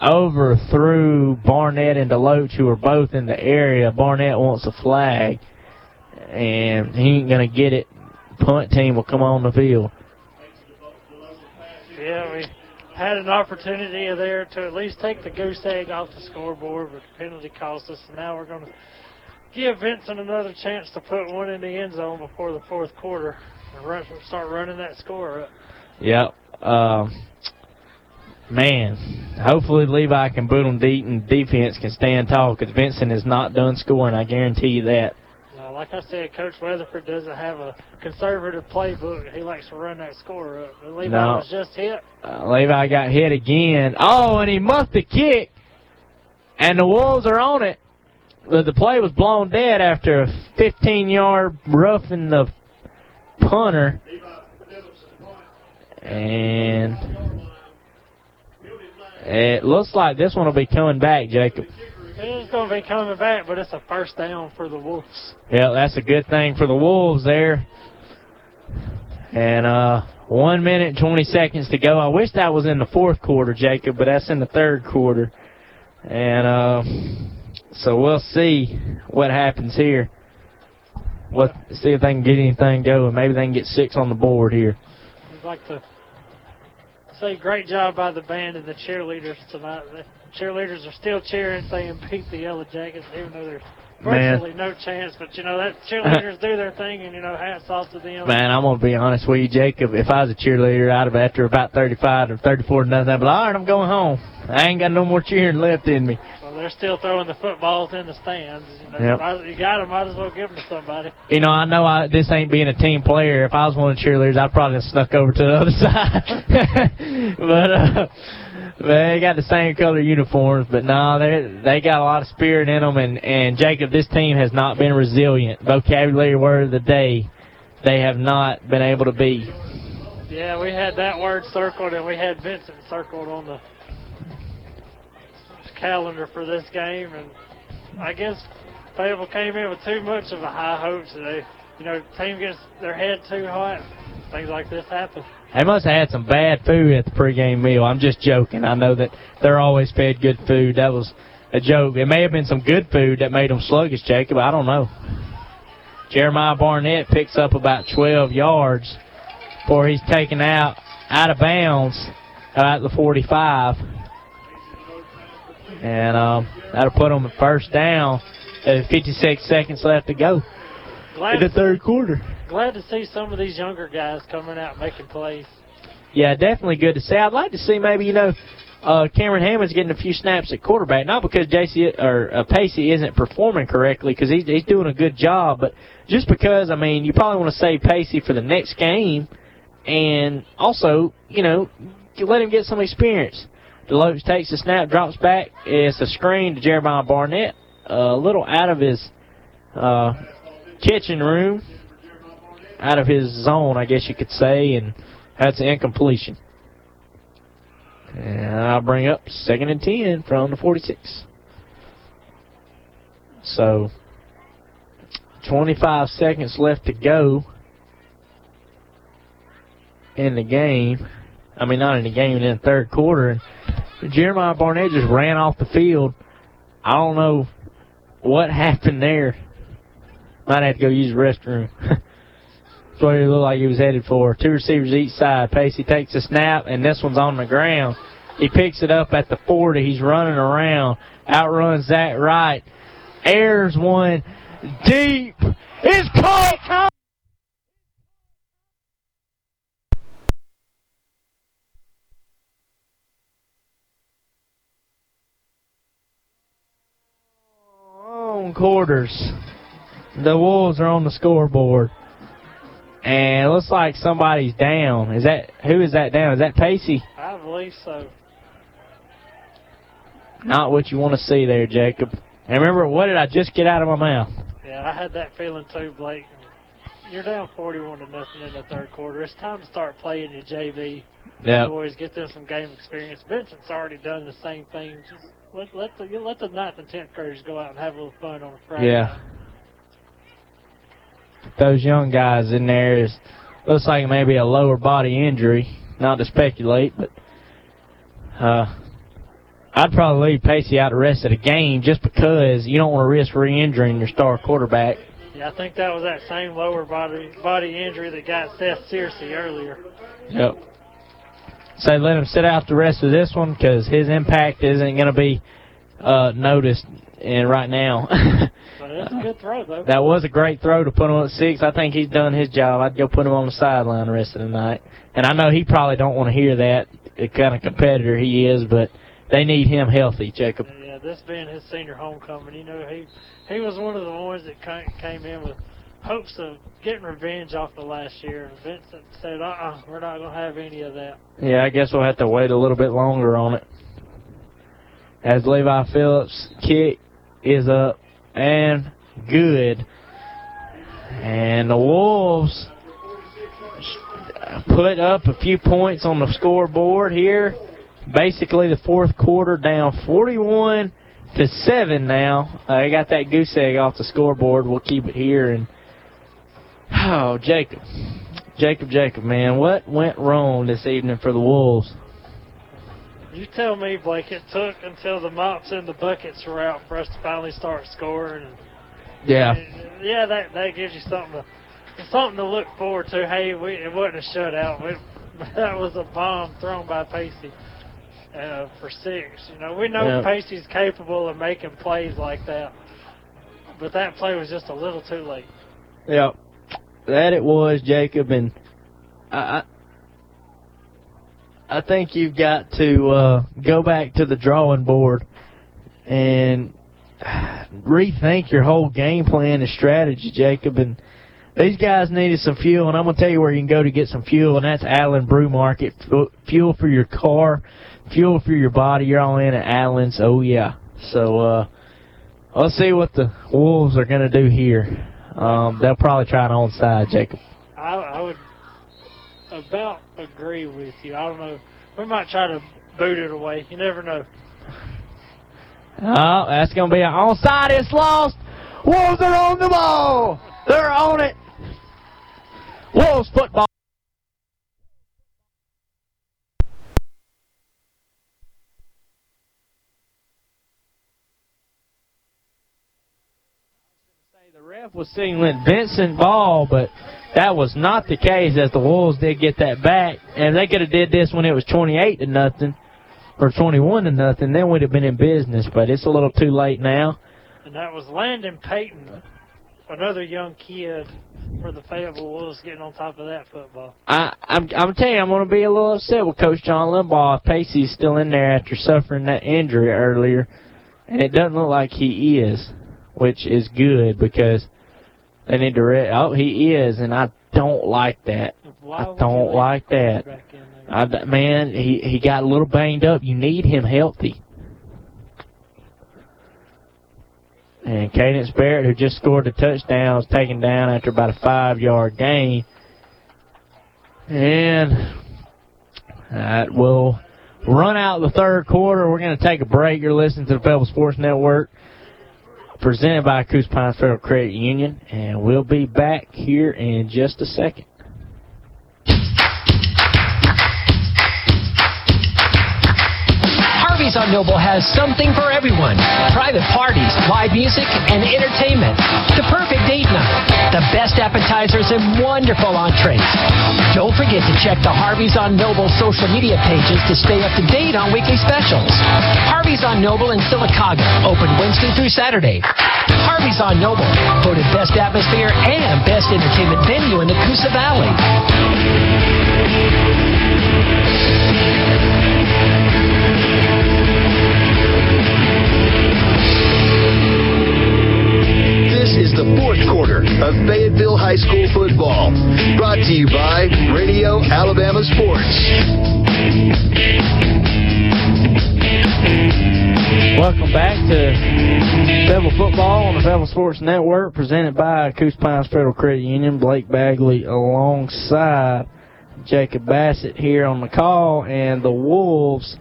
Over through Barnett and DeLoach, who are both in the area. Barnett wants a flag, and he ain't going to get it. Punt team will come on the field. Yeah, we had an opportunity there to at least take the goose egg off the scoreboard, but the penalty cost us, and now we're going to give Vincent another chance to put one in the end zone before the fourth quarter and run, start running that score up. Yep. Um, Man, hopefully Levi can boot them deep and defense can stand tall because Vincent is not done scoring, I guarantee you that. Uh, like I said, Coach Weatherford doesn't have a conservative playbook. He likes to run that score up. But Levi no. was just hit. Uh, Levi got hit again. Oh, and he muffed the kick, and the Wolves are on it. The, the play was blown dead after a fifteen-yard roughing the punter. And it looks like this one will be coming back, Jacob. It's going to be coming back, but it's a first down for the Wolves. Yeah, that's a good thing for the Wolves there. And uh, one minute and twenty seconds to go. I wish that was in the fourth quarter, Jacob, but that's in the third quarter. And uh, so we'll see what happens here. What, see if they can get anything going. Maybe they can get six on the board here. I'd like to say great job by the band and the cheerleaders tonight. The cheerleaders are still cheering, saying beat the Yellow Jackets, even though there's virtually Man. no chance. But, you know, that cheerleaders do their thing, and, you know, hats off to them. Man, I'm going to be honest with you, Jacob. If I was a cheerleader, I'd have, after about thirty-five or thirty-four, nothing. But, all right, I'm going home. I ain't got no more cheering left in me. Well, they're still throwing the footballs in the stands. You know, yep. might, you got them, might as well give them to somebody. You know, I know I, this ain't being a team player. If I was one of the cheerleaders, I'd probably have snuck over to the other side. But uh, they got the same color uniforms. But, no, they they got a lot of spirit in them. And, and, Jacob, this team has not been resilient. Vocabulary word of the day, they have not been able to be. Yeah, we had that word circled, and we had Vincent circled on the calendar for this game, and I guess Fayetteville came in with too much of a high hopes today. You know, the team gets their head too hot, things like this happen. They must have had some bad food at the pregame meal. I'm just joking. I know that they're always fed good food. That was a joke. It may have been some good food that made them sluggish, Jacob. I don't know. Jeremiah Barnett picks up about twelve yards or he's taken out out of bounds at the forty-five. And um, that'll put them at first down at fifty-six seconds left to go glad in the third quarter. Glad to see some of these younger guys coming out and making plays. Yeah, definitely good to see. I'd like to see maybe, you know, uh, Cameron Hammond's getting a few snaps at quarterback, not because J C or uh, Pacey isn't performing correctly, because he's, he's doing a good job, but just because, I mean, you probably want to save Pacey for the next game, and also, you know, let him get some experience. DeLoach takes the snap, drops back. It's a screen to Jeremiah Barnett, a little out of his uh, kitchen room, out of his zone, I guess you could say, and that's an incompletion. And I'll bring up second and ten from the forty-six. So, twenty-five seconds left to go in the game. I mean, not in the game, in the third quarter. And Jeremiah Barnett just ran off the field. I don't know what happened there. Might have to go use the restroom. That's what it looked like he was headed for. Two receivers each side. Pacey takes a snap, and this one's on the ground. He picks it up at the forty. He's running around. Outruns Zach Wright. Airs one deep. It's caught! Quarters. The Wolves are on the scoreboard. And it looks like somebody's down. Is that who is that down? Is that Pacey? I believe so. Not what you want to see there, Jacob. And remember, what did I just get out of my mouth? Yeah, I had that feeling too, Blake. You're down forty-one to nothing in the third quarter. It's time to start playing your J V. Yeah. Boys, get them some game experience. Vincent's already done the same thing. Just Let, let, the, let the ninth and tenth graders go out and have a little fun on a Friday. Yeah. Those young guys in there, is, looks like maybe a lower body injury. Not to speculate, but uh, I'd probably leave Pacey out the rest of the game just because you don't want to risk re-injuring your star quarterback. Yeah, I think that was that same lower body body injury that got Seth Searcy earlier. Yep. So let him sit out the rest of this one because his impact isn't going to be uh, noticed in right now. But it's a good throw, though. That was a great throw to put him at six. I think he's done his job. I'd go put him on the sideline the rest of the night. And I know he probably don't want to hear that, the kind of competitor he is, but they need him healthy, Jacob. Yeah, this being his senior homecoming, you know, he, he was one of the ones that came in with hopes of getting revenge off the last year. Vincent said, uh-uh, we're not going to have any of that. Yeah, I guess we'll have to wait a little bit longer on it. As Levi Phillips' kick is up and good. And the Wolves put up a few points on the scoreboard here. Basically the fourth quarter down forty-one to seven now. They got that goose egg off the scoreboard. We'll keep it here and Oh, Jacob. Jacob, Jacob, man, what went wrong this evening for the Wolves? You tell me, Blake, it took until the mops and the buckets were out for us to finally start scoring. And, yeah. And, yeah, that, that gives you something to, something to look forward to. Hey, we, it wasn't a shutout. We, that was a bomb thrown by Pacey uh, for six. You know, we know yeah. Pacey's capable of making plays like that, but that play was just a little too late. Yeah. That it was, Jacob, and I I think you've got to uh, go back to the drawing board and rethink your whole game plan and strategy, Jacob. And these guys needed some fuel, and I'm going to tell you where you can go to get some fuel, and that's Allen Brew Market. Fuel for your car, fuel for your body. You're all in at Allen's, oh, yeah. So uh, let's see what the Wolves are going to do here. Um, they'll probably try an onside, Jacob. I, I would about agree with you. I don't know. We might try to boot it away. You never know. Oh, that's going to be an onside. It's lost. Wolves are on the ball. They're on it. Wolves football. The ref was signaling Vincent ball, but That was not the case, as the Wolves did get that back. And they could have did this when it was twenty-eight to nothing or twenty-one to nothing. Then we'd have been in business, but it's a little too late now. And that was Landon Payton, another young kid for the Fayetteville Wolves, getting on top of that football. I, I'm, I'm telling you, I'm going to be a little upset with Coach John Limbaugh if Pacey's still in there after suffering that injury earlier. And it doesn't look like he is, which is good, because they need to re- – oh, he is, and I don't like that. I don't like that. I, man, he, he got a little banged up. You need him healthy. And Cadence Barrett, who just scored a touchdown, was taken down after about a five-yard gain. And that will run out the third quarter. We're going to take a break. You're listening to the Fayetteville Sports Network, presented by Coosa Pines Federal Credit Union. And we'll be back here in just a second. Harvey's on Noble has something for everyone. Private parties, live music, and entertainment. The perfect date night. The best appetizers and wonderful entrees. Don't forget to check the Harvey's on Noble social media pages to stay up to date on weekly specials. Harvey's on Noble in Sylacauga, open Wednesday through Saturday. Harvey's on Noble, voted best atmosphere and best entertainment venue in the Coosa Valley. This is the fourth quarter of Fayetteville High School football, brought to you by Radio Alabama Sports. Welcome back to Fayetteville football on the Fayetteville Sports Network, presented by Coosa Pines Federal Credit Union. Blake Bagley alongside Jacob Bassett here on the call, and the Wolves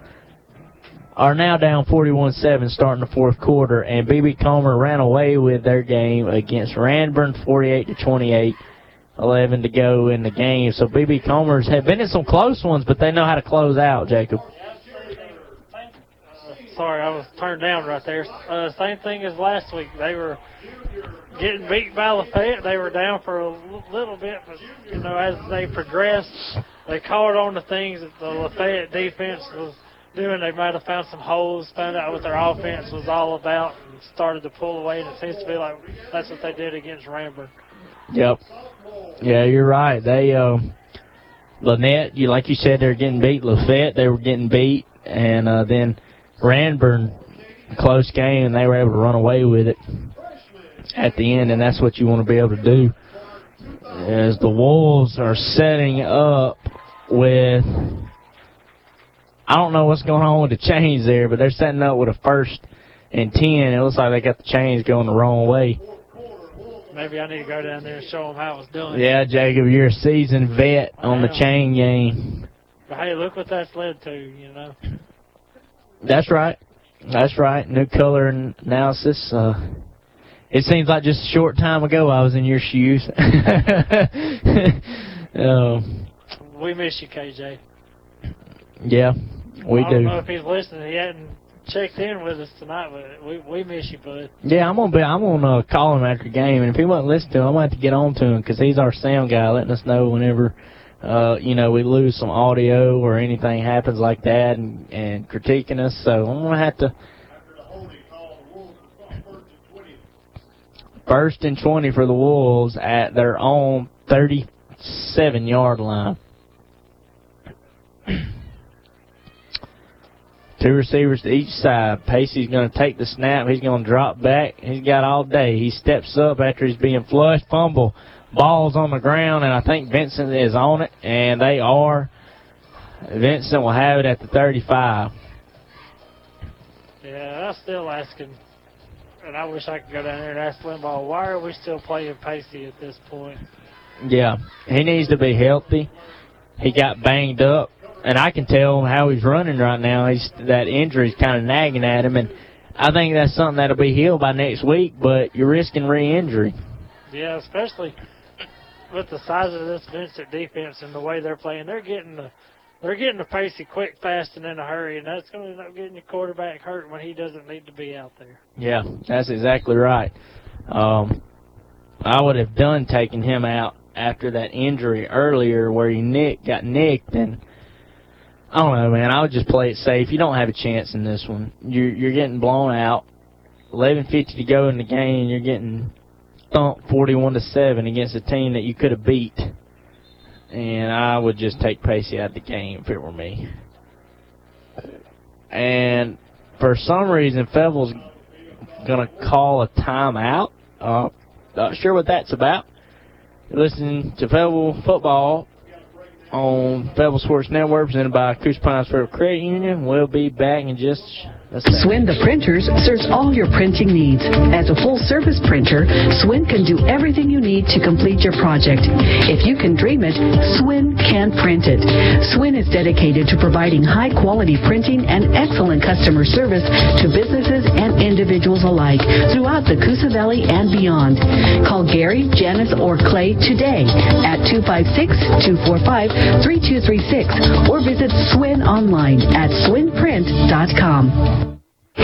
are now down forty-one seven starting the fourth quarter, and B B. Comer ran away with their game against Ranburne, forty-eight to twenty-eight, eleven to go in the game. So B B. Comers have been in some close ones, but they know how to close out, Jacob. Uh, sorry, I was turned down right there. Uh, same thing as last week. They were getting beat by Lafayette. They were down for a little bit, but, you know, as they progressed, they caught on to things that the Lafayette defense was doing. They might have found some holes, found out what their offense was all about, and started to pull away, and it seems to be like that's what they did against Ranburne. Yep. Yeah, you're right. They, uh, Lynette, you, like you said, they were getting beat. Lafayette, they were getting beat, and uh, then Ranburne, a close game, and they were able to run away with it at the end, and that's what you want to be able to do. As the Wolves are setting up with, I don't know what's going on with the chains there, but they're setting up with a first and ten. It looks like they got the chains going the wrong way. Maybe I need to go down there and show them how it's done. Yeah, Jacob, you're a seasoned vet on the chain game. But, hey, look what that's led to, you know. That's right. That's right. New color analysis. Uh, it seems like just a short time ago I was in your shoes. um, we miss you, K J. Yeah, we do. I don't do. know if he's listening. He hadn't checked in with us tonight, but we we miss you, bud. Yeah, I'm gonna be. I'm gonna call him after the game, and if he wasn't listening to him, I'm gonna have to get on to him, because he's our sound guy, letting us know whenever, uh, you know, we lose some audio or anything happens like that, and, and critiquing us. So I'm gonna have to. After the holding call, the Wolves will call first and twenty for the Wolves at their own thirty-seven yard line. Two receivers to each side. Pacey's going to take the snap. He's going to drop back. He's got all day. He steps up after he's being flushed. Fumble. Ball's on the ground, and I think Vincent is on it, and they are. Vincent will have it at the thirty-five. Yeah, I'm still asking, and I wish I could go down there and ask Limbaugh, why are we still playing Pacey at this point? Yeah, he needs to be healthy. He got banged up. And I can tell how he's running right now. He's, that injury's kind of nagging at him, and I think that's something that'll be healed by next week. But you're risking re-injury. Yeah, especially with the size of this Vincent defense and the way they're playing, they're getting the they're getting the pacey quick, fast, and in a hurry, and that's going to end up getting your quarterback hurt when he doesn't need to be out there. Yeah, that's exactly right. Um, I would have done taking him out after that injury earlier where he nicked, got nicked, and I don't know, man. I would just play it safe. You don't have a chance in this one. You're, you're getting blown out. eleven fifty to go in the game, and you're getting thumped forty-one to seven against a team that you could have beat. And I would just take Pacey out of the game if it were me. And for some reason, Fayetteville's going to call a timeout. Uh, not sure what that's about. You're listening to Fayetteville football on Fayetteville Sports Network, presented by Coosa Pines Federal Credit Union. We'll be back in just a second. Swin the Printers serves all your printing needs. As a full-service printer, Swin can do everything you need to complete your project. If you can dream it, Swin can print it. Swin is dedicated to providing high-quality printing and excellent customer service to businesses and individuals alike throughout the Coosa Valley and beyond. Call Gary, Janice, or Clay today at two five six, two four five, three two three six or visit Swin online at swin print dot com. This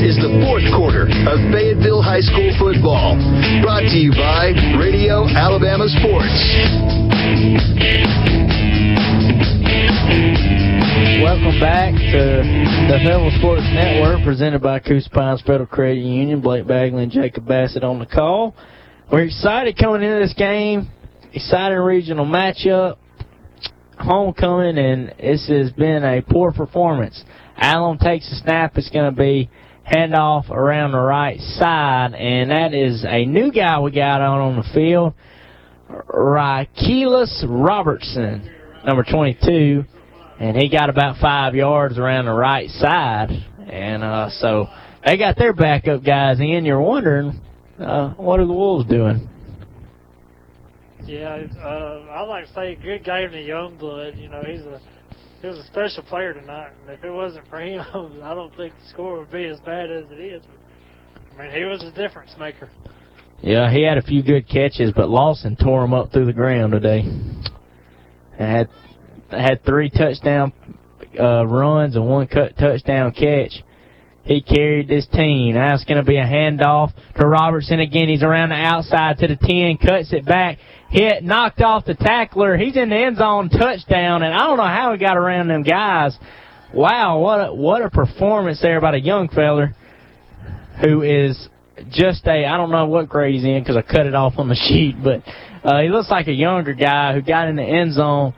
is the fourth quarter of Fayetteville High School football, brought to you by Radio Alabama Sports. Welcome back to the Fayetteville Sports Network, presented by Coosa Pines Federal Credit Union. Blake Bagley and Jacob Bassett on the call. We're excited coming into this game. Exciting regional matchup. Homecoming, and this has been a poor performance. Allen takes a snap. It's going to be handoff around the right side, and that is a new guy we got out on the field, Rakeelis Robertson, number twenty-two. And he got about five yards around the right side. And uh, so they got their backup guys in. You're wondering, uh, what are the Wolves doing? Yeah, uh, I like to say good game to Youngblood. You know, he's a he was a special player tonight. And if it wasn't for him, I don't think the score would be as bad as it is. I mean, he was a difference maker. Yeah, he had a few good catches, but Lawson tore him up through the ground today. Had... had three touchdown uh, runs and one cut touchdown catch. He carried this team. Now it's going to be a handoff to Robertson again. He's around the outside to the ten, cuts it back, hit, knocked off the tackler. He's in the end zone, touchdown, and I don't know how he got around them guys. Wow, what a, what a performance there by the young feller who is just a, I don't know what grade he's in because I cut it off on the sheet, but uh, he looks like a younger guy who got in the end zone.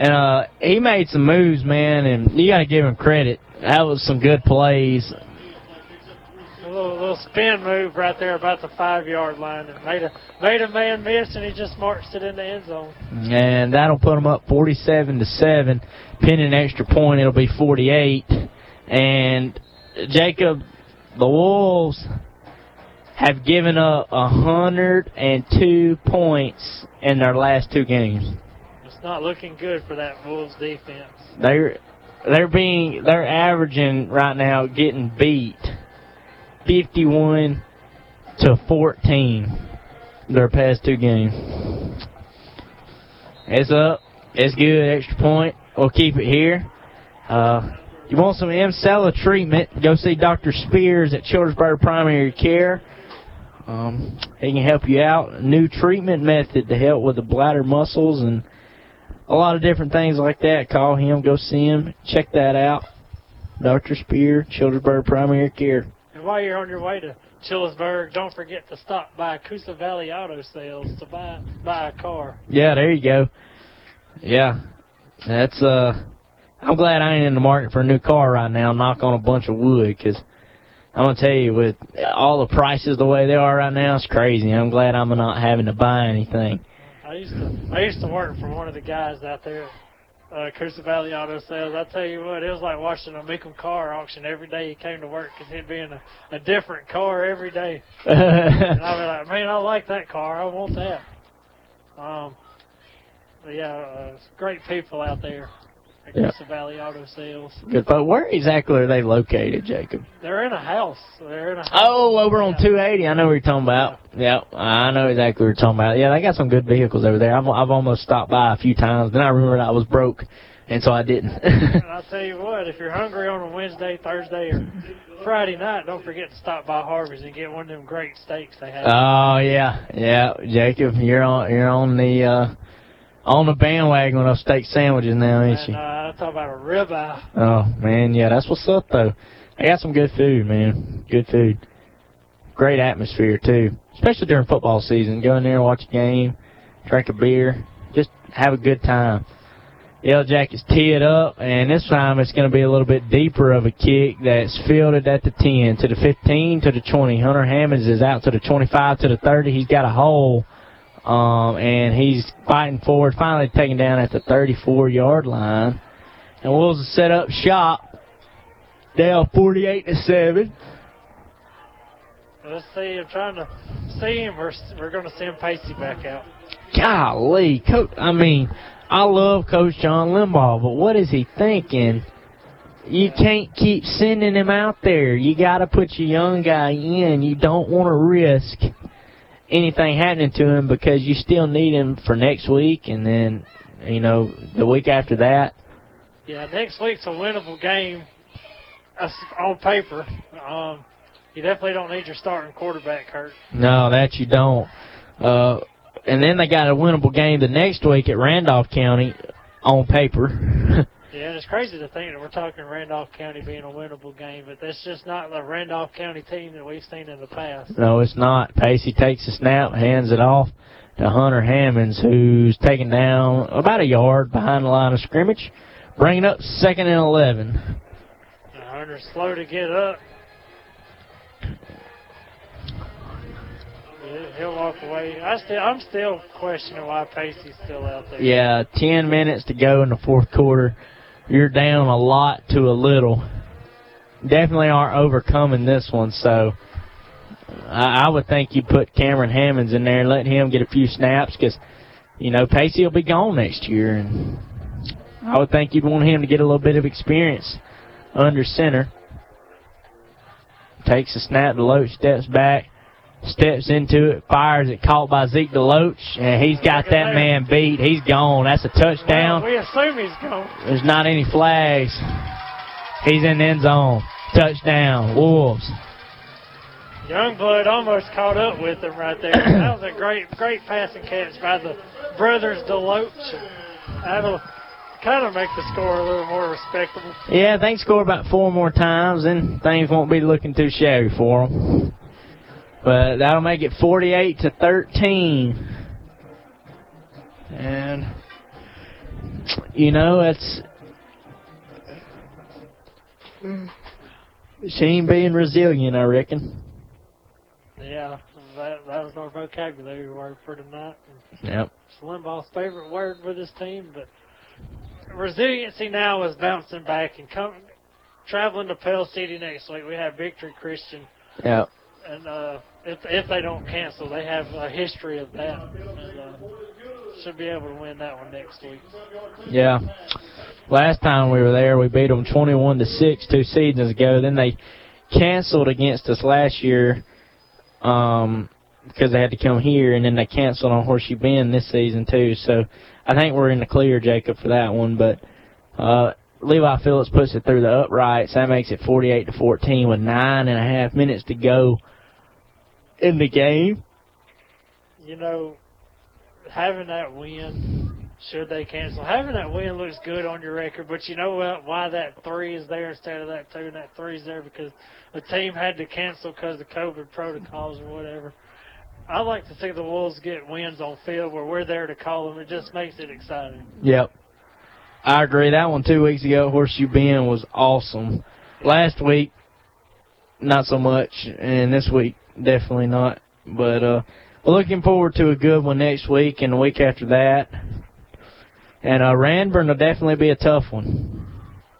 And uh, he made some moves, man, and you got to give him credit. That was some good plays. A little, little spin move right there about the five-yard line. And made a, made a man miss, and he just marched it in the end zone. And that'll put him up forty-seven to seven. Pinning an extra point, it'll be forty-eight. And, Jacob, the Wolves have given up one hundred two points in their last two games. Not looking good for that Wolves defense. They're they're being they're averaging right now, getting beat fifty-one to fourteen their past two games. It's up. It's good. Extra point. We'll keep it here. Uh, you want some M C L A treatment? Go see Doctor Spears at Childersburg Primary Care. Um, he can help you out. New treatment method to help with the bladder muscles and a lot of different things like that. Call him, go see him, check that out. Doctor Spear, Childersburg Primary Care. And while you're on your way to Childersburg, don't forget to stop by Coosa Valley Auto Sales to buy buy a car. Yeah, there you go. Yeah, that's uh. I'm glad I ain't in the market for a new car right now. Knock on a bunch of wood, because I'm gonna tell you, with all the prices the way they are right now, it's crazy. I'm glad I'm not having to buy anything. I used to I used to work for one of the guys out there at uh, Coosa Valley Auto Sales. I tell you what, it was like watching a Mecum car auction every day he came to work, because he'd be in a, a different car every day. And I'd be like, man, I like that car. I want that. Um, but yeah, uh, great people out there at yeah. Coosa Valley Auto Sales. Good, but where exactly are they located, Jacob? They're in a house. They're in a house. Oh, over on two eighty. I know what you're talking about. Yeah, I know exactly what you're talking about. Yeah, they got some good vehicles over there. I've, I've almost stopped by a few times. Then I remembered I was broke and so I didn't. I'll tell you what, if you're hungry on a Wednesday, Thursday, or Friday night, don't forget to stop by Harvey's and get one of them great steaks they have. Oh yeah, yeah, Jacob, you're on you're on the uh, on the bandwagon with those steak sandwiches now, ain't and, you? Uh, I'm talking about a ribeye. Oh man, yeah, that's what's up though. I got some good food, man. Good food. Great atmosphere too, especially during football season. Go in there and watch a game, drink a beer, just have a good time. Yellow Jackets tee it up, and this time it's going to be a little bit deeper of a kick that's fielded at the ten, to the fifteen, to the twenty. Hunter Hammonds is out to the twenty-five, to the thirty. He's got a hole, um, and he's fighting forward, finally taken down at the thirty-four-yard line. And Wills set up shop, down forty-eight to seven. Let's see him trying to see him. We're, we're going to send Pacey back out. Golly, Coach. I mean, I love Coach John Limbaugh, but what is he thinking? You can't keep sending him out there. You got to put your young guy in. You don't want to risk anything happening to him because you still need him for next week and then, you know, the week after that. Yeah, next week's a winnable game on paper. Um, You definitely don't need your starting quarterback hurt. No, that you don't. Uh, and then they got a winnable game the next week at Randolph County on paper. Yeah, and it's crazy to think that we're talking Randolph County being a winnable game, but that's just not the Randolph County team that we've seen in the past. No, it's not. Pacey takes a snap, hands it off to Hunter Hammonds, who's taken down about a yard behind the line of scrimmage, bringing up second and eleven. Now, Hunter's slow to get up. He'll walk away. I still, I'm still questioning why Pacey's still out there. Yeah, ten minutes to go in the fourth quarter. You're down a lot to a little. Definitely aren't overcoming this one, so I, I would think you put Cameron Hammonds in there and let him get a few snaps because, you know, Pacey will be gone next year, and I would think you'd want him to get a little bit of experience under center. Takes a snap, DeLoach steps back, steps into it, fires it, caught by Zeke DeLoach, and he's got that man beat. He's gone. That's a touchdown. Well, we assume he's gone. There's not any flags. He's in the end zone. Touchdown, Wolves. Youngblood almost caught up with him right there. That was a great, great passing catch by the brothers DeLoach. That'll kind of make the score a little more respectable. Yeah, they can score about four more times, and things won't be looking too shabby for them. But that'll make it forty-eight to thirteen. And, you know, it's she being resilient, I reckon. Yeah, that, that was our vocabulary word for tonight. Yep. It's Limbaugh's favorite word for this team, but resiliency now is bouncing back and coming, traveling to Pell City next week. We have Victory Christian. Yeah. And uh, if if they don't cancel, they have a history of that. And, uh, should be able to win that one next week. Yeah. Last time we were there, we beat them twenty-one to six two seasons ago. Then they canceled against us last year um, because they had to come here, and then they canceled on Horseshoe Bend this season too. So I think we're in the clear, Jacob, for that one. But uh, Levi Phillips puts it through the uprights. That makes it forty-eight to fourteen with nine and a half minutes to go in the game. You know, having that win, should they cancel, having that win looks good on your record. But you know what? Why that three is there instead of that two, and that three is there because the team had to cancel because of COVID protocols or whatever. I like to see the Wolves get wins on field where we're there to call them. It just makes it exciting. Yep. I agree. That one two weeks ago, Horseshoe Bend, was awesome. Last week, not so much, and this week, definitely not. But uh, we're looking forward to a good one next week and the week after that. And uh, Ranburne will definitely be a tough one.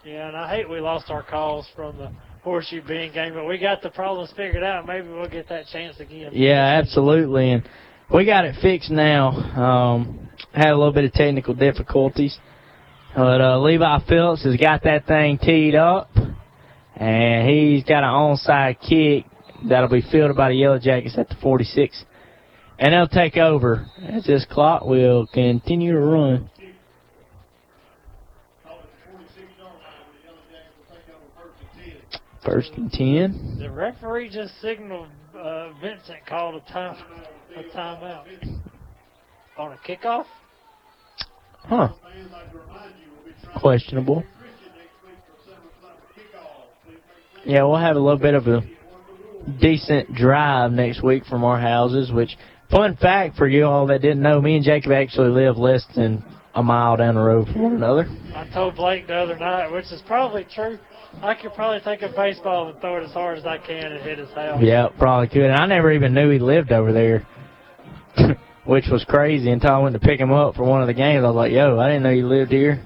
Yeah, and I hate we lost our calls from the Horseshoe Bend game, but we got the problems figured out. Maybe we'll get that chance again. Yeah, absolutely, and we got it fixed now. Um, had a little bit of technical difficulties, but uh, Levi Phillips has got that thing teed up, and he's got an onside kick that'll be fielded by the Yellow Jackets at the forty-six, and they'll take over as this clock will continue to run. First and ten. The referee just signaled uh, Vincent called a time a timeout on a kickoff. Huh. Questionable. Yeah, we'll have a little bit of a decent drive next week from our houses, which, fun fact for you all that didn't know, me and Jacob actually live less than a mile down the road from one another. I told Blake the other night, which is probably true, I could probably take a baseball and throw it as hard as I can and hit his house. Yeah, probably could. And I never even knew he lived over there, which was crazy until I went to pick him up for one of the games. I was like, yo, I didn't know you lived here.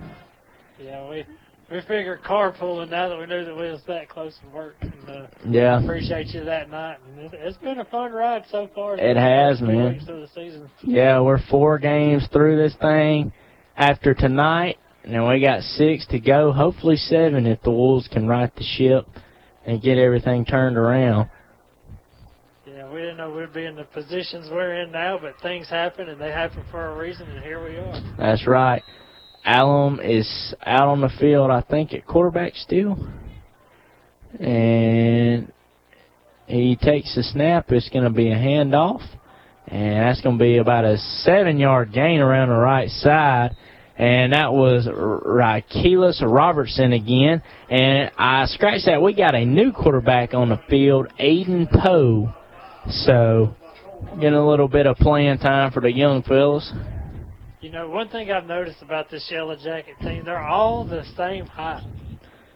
Yeah, we we figured carpooling now that we knew that we was that close to work. And, uh, yeah. Appreciate you that night. And it's been a fun ride so far. It has, man. The season. Yeah, we're four games through this thing after tonight. And then we got six to go, hopefully seven if the Wolves can right the ship and get everything turned around. Yeah, we didn't know we'd be in the positions we're in now, but things happen, and they happen for a reason, and here we are. That's right. Allum is out on the field, I think, at quarterback still. And he takes the snap. It's going to be a handoff, and that's going to be about a seven-yard gain around the right side. And that was Rakeelis Robertson again. And I scratched that. We got a new quarterback on the field, Aiden Poe. So getting a little bit of playing time for the young fellas. You know, one thing I've noticed about this Yellow Jacket team, they're all the same height.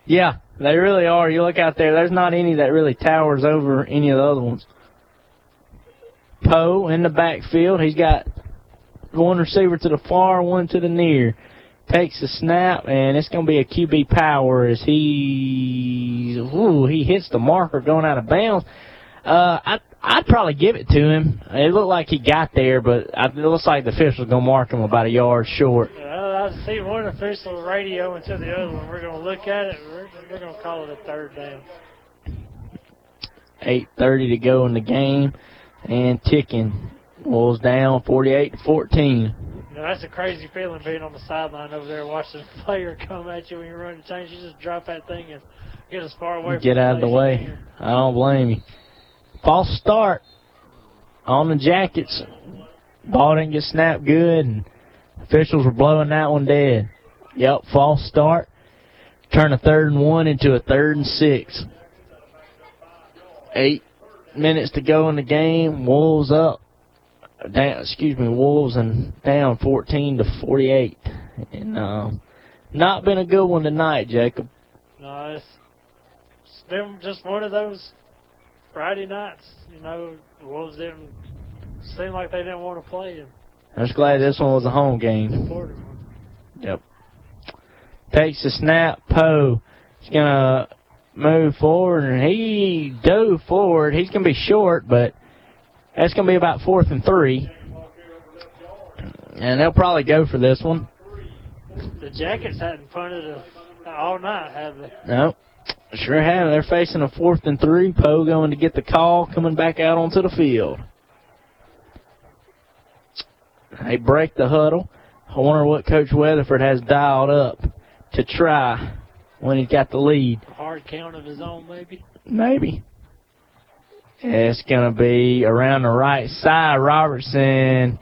Yeah, they really are. You look out there, there's not any that really towers over any of the other ones. Poe in the backfield. He's got one receiver to the far, one to the near. Takes the snap, and it's going to be a Q B power as he ooh, he hits the marker going out of bounds. Uh, I, I'd probably give it to him. It looked like he got there, but it looks like the official was going to mark him about a yard short. Uh, I see one official radio into the other one. We're going to look at it, and we're, we're going to call it a third down. eight thirty to go in the game, and ticking. Wolves down forty-eight to fourteen. Now, that's a crazy feeling being on the sideline over there watching a player come at you when you're running change. You just drop that thing and get as far away from Get out of the way. I don't blame you. False start on the Jackets. Ball didn't get snapped good, and officials were blowing that one dead. Yep, false start. Turn a third and one into a third and six. Eight minutes to go in the game. Wolves up. Down, excuse me, Wolves and down fourteen to forty-eight. And um, not been a good one tonight, Jacob. No, it's, it's been just one of those Friday nights. You know, the Wolves didn't seem like they didn't want to play. I'm just glad this one was a home game. Important one. Yep. Takes the snap. Poe is going to move forward, and he dove forward. He's going to be short, but that's going to be about fourth and three. And they'll probably go for this one. The Jackets hadn't punted all night, have they? No, nope, sure haven't. They're facing a fourth and three. Poe going to get the call, coming back out onto the field. They break the huddle. I wonder what Coach Weatherford has dialed up to try when he's got the lead. A hard count of his own, maybe? Maybe. It's going to be around the right side. Robertson,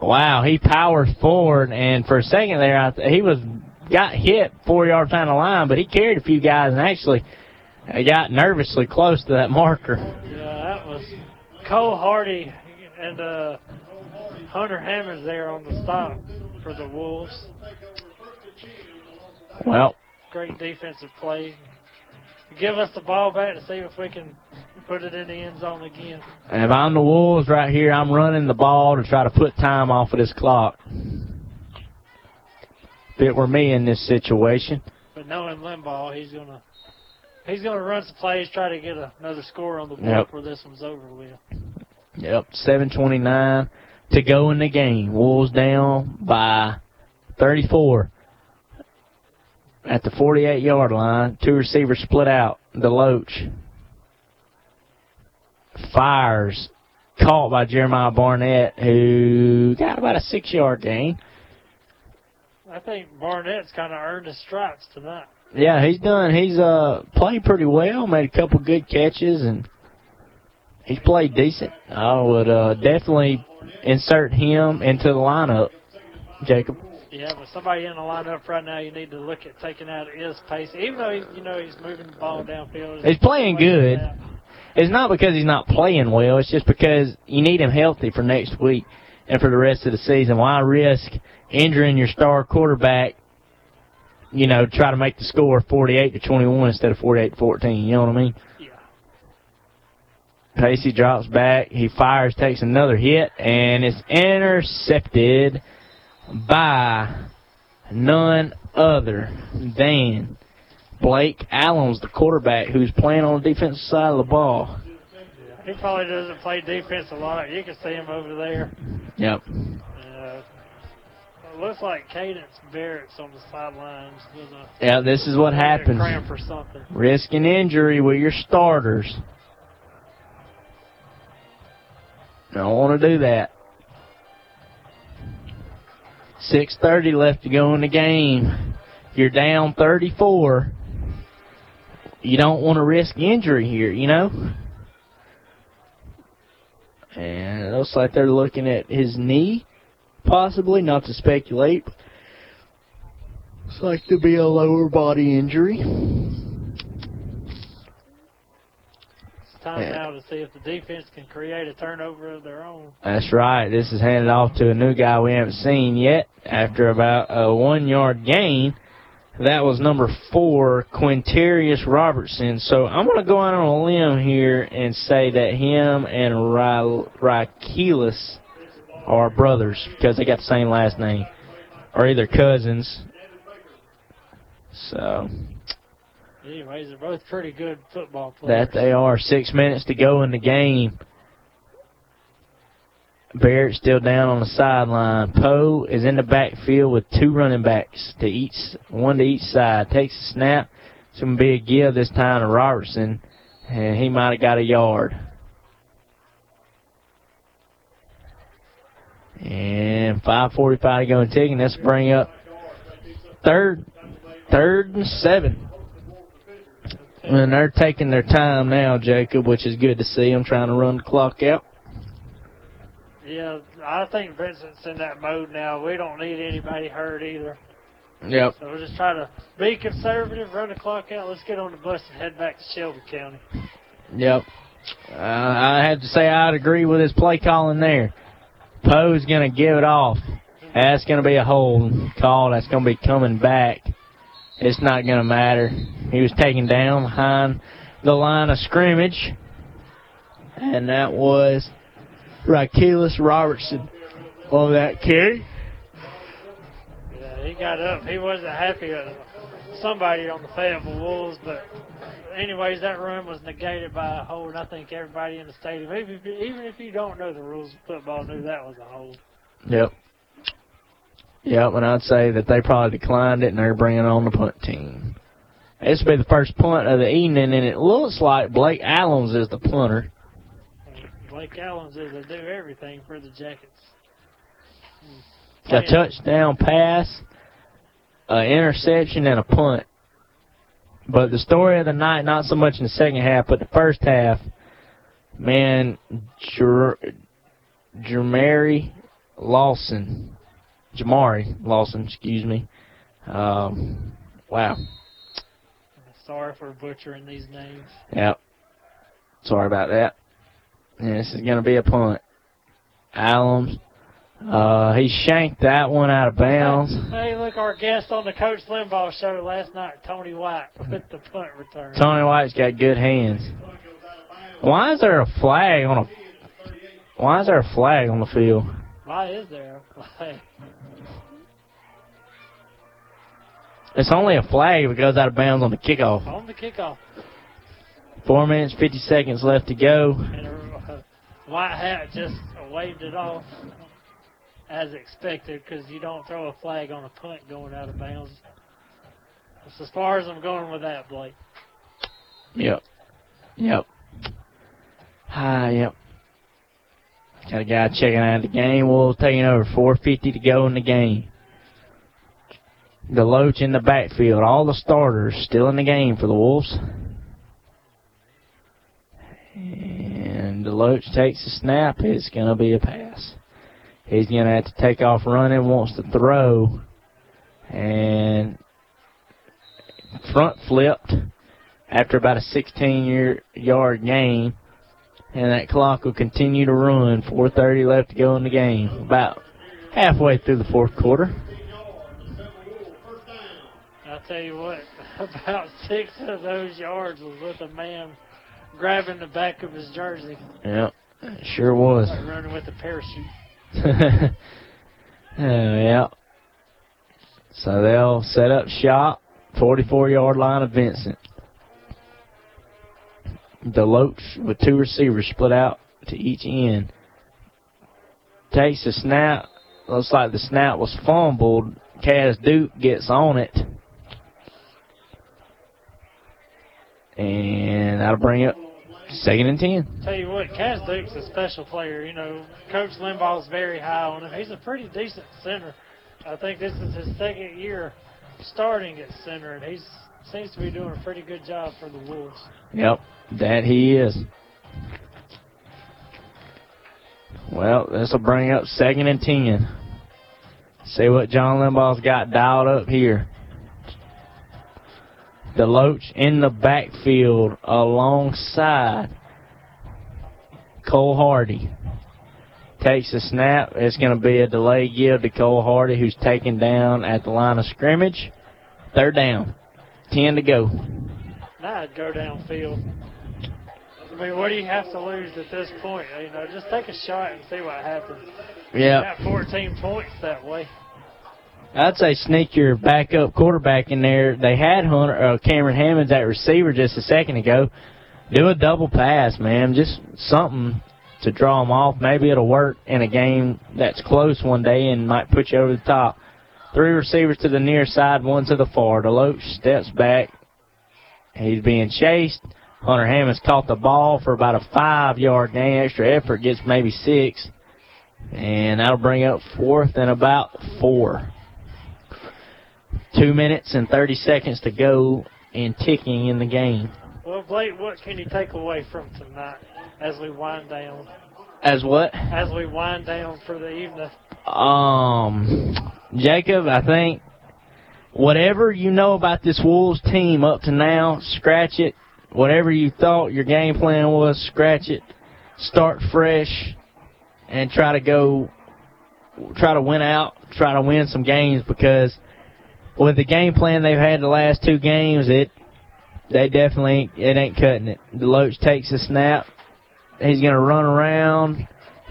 wow, he powers forward. And for a second there, I th- he was got hit four yards down the line, but he carried a few guys and actually got nervously close to that marker. Yeah, that was Cole Hardy and uh, Hunter Hammonds there on the stop for the Wolves. Well, great defensive play. Give us the ball back to see if we can put it in the end zone again. And if I'm the Wolves right here, I'm running the ball to try to put time off of this clock. If it were me in this situation. But knowing Limbaugh, he's gonna he's gonna run some plays, try to get a, another score on the board yep. before this one's over with. Yep, seven twenty-nine to go in the game. Wolves down by thirty-four. At the forty-eight-yard line, two receivers split out. DeLoach fires, caught by Jeremiah Barnett, who got about a six-yard gain. I think Barnett's kind of earned his stripes tonight. Yeah, he's done. He's uh, played pretty well, made a couple good catches, and he's played decent. I would uh, definitely insert him into the lineup, Jacob. Yeah, with somebody in the lineup right now, you need to look at taking out his pace, even though he's, you know, he's moving the ball downfield. He's, he's playing, playing good. Down. It's not because he's not playing well. It's just because you need him healthy for next week and for the rest of the season. Why risk injuring your star quarterback, you know, try to make the score forty-eight to twenty-one instead of forty-eight to fourteen, you know what I mean? Yeah. Pacey drops back. He fires, takes another hit, and it's intercepted by none other than Blake Allums, the quarterback, who's playing on the defensive side of the ball. He probably doesn't play defense a lot. You can see him over there. Yep. Uh, it looks like Cadence Barrett's on the sidelines. With a, yeah, this is what happens. Cramp or something. Risking injury with your starters. Don't want to do that. six thirty left to go in the game. You're down thirty-four. You don't want to risk injury here, you know? And it looks like they're looking at his knee, possibly, not to speculate. Looks like to be a lower body injury. It's time yeah. now to see if the defense can create a turnover of their own. That's right. This is handed off to a new guy we haven't seen yet. After about a one-yard gain, that was number four, Quinterius Robertson. So I'm going to go out on a limb here and say that him and Rakeelis are brothers because they got the same last name, or either cousins. So, anyways, they're both pretty good football players. That they are. Six minutes to go in the game. Barrett's still down on the sideline. Poe is in the backfield with two running backs, to each, one to each side. Takes a snap. It's going to be a give this time to Robertson, and he might have got a yard. And five forty-five to go in ticking. That's bring up third, third and seven. And they're taking their time now, Jacob, which is good to see. I'm trying to run the clock out. Yeah, I think Vincent's in that mode now. We don't need anybody hurt either. Yep. So we'll just try to be conservative, run the clock out. Let's get on the bus and head back to Shelby County. Yep. Uh, I have to say I'd agree with his play calling there. Poe's going to give it off. That's going to be a hold call. That's going to be coming back. It's not going to matter. He was taken down behind the line of scrimmage. And that was Rakeelis Robertson on that carry. Yeah, he got up. He wasn't happy with somebody on the Fayetteville Wolves, but anyways, that run was negated by a hold. I think everybody in the stadium, even if you don't know the rules of football, knew that was a hold. Yep. Yep, and I'd say that they probably declined it, and they're bringing on the punt team. This will be the first punt of the evening, and it looks like Blake Allums is the punter. Blake Allums is to do everything for the Jackets. A touchdown pass, an interception, and a punt. But the story of the night, not so much in the second half, but the first half, man, Jamari Lawson, Jamari Lawson, excuse me. Um, wow. Sorry for butchering these names. Yep. Sorry about that. And this is going to be a punt. Allums, uh, he shanked that one out of bounds. Hey, look, our guest on the Coach Limbaugh show last night, Tony White, with the punt return. Tony White's got good hands. Why is there a flag on a? Why is there a flag on the field? Why is there a flag? It's only a flag if it goes out of bounds on the kickoff. On the kickoff. Four minutes, fifty seconds left to go. White hat just waved it off as expected because you don't throw a flag on a punt going out of bounds. That's as far as I'm going with that, Blake. Yep. Yep. Ah, yep. Got a guy checking out the game. We'll take it over. four fifty to go in the game. DeLoach in the backfield. All the starters still in the game for the Wolves. And DeLoach takes a snap. It's going to be a pass. He's going to have to take off running, wants to throw. And front flipped after about a sixteen-yard gain. And that clock will continue to run. four thirty left to go in the game. About halfway through the fourth quarter. I'll tell you what, about six of those yards was with a man grabbing the back of his jersey. Yep, it sure was. Like running with a parachute. Oh, yeah. So they'll set up shop. forty-four-yard line of Vincent. DeLoach with two receivers split out to each end. Takes a snap. Looks like the snap was fumbled. Kaz Duke gets on it. And that'll bring up second and ten. Tell you what, Kaz Duke's a special player. You know, Coach Limbaugh's very high on him. He's a pretty decent center. I think this is his second year starting at center, and he seems to be doing a pretty good job for the Wolves. Yep. That he is. Well, this will bring up second and ten. See what John Limbaugh's got dialed up here. DeLoach in the backfield alongside Cole Hardy. Takes a snap. It's going to be a delay give to Cole Hardy, who's taken down at the line of scrimmage. Third down. ten to go. Now I'd go downfield. I mean, what do you have to lose at this point? You know, just take a shot and see what happens. Yeah. You got fourteen points that way. I'd say sneak your backup quarterback in there. They had Hunter uh, Cameron Hammonds at receiver just a second ago. Do a double pass, man. Just something to draw them off. Maybe it'll work in a game that's close one day and might put you over the top. Three receivers to the near side, one to the far. DeLoach steps back. He's being chased. Hunter Hammonds caught the ball for about a five-yard gain. Extra effort gets maybe six. And that'll bring up fourth and about four. Two minutes and thirty seconds to go and ticking in the game. Well, Blake, what can you take away from tonight as we wind down? As what? As we wind down for the evening. Um, Jacob, I think whatever you know about this Wolves team up to now, scratch it. Whatever you thought your game plan was, scratch it. Start fresh and try to go, try to win out, try to win some games, because with the game plan they've had the last two games, it they definitely it ain't cutting it. DeLoach takes a snap. He's going to run around,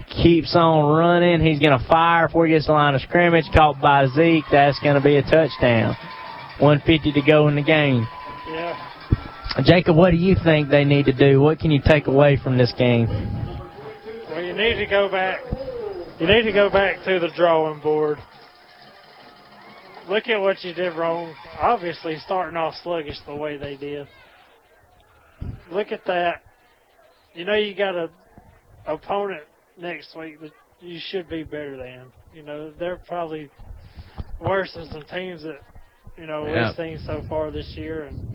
keeps on running. He's going to fire before he gets the line of scrimmage. Caught by Zeke. That's going to be a touchdown. one fifty to go in the game. Yeah. Jacob, what do you think they need to do? What can you take away from this game? Well, you need to go back. You need to go back to the drawing board. Look at what you did wrong. Obviously, starting off sluggish the way they did. Look at that. You know you got a opponent next week that you should be better than. You know they're probably worse than some teams that you know yeah. we've seen so far this year. And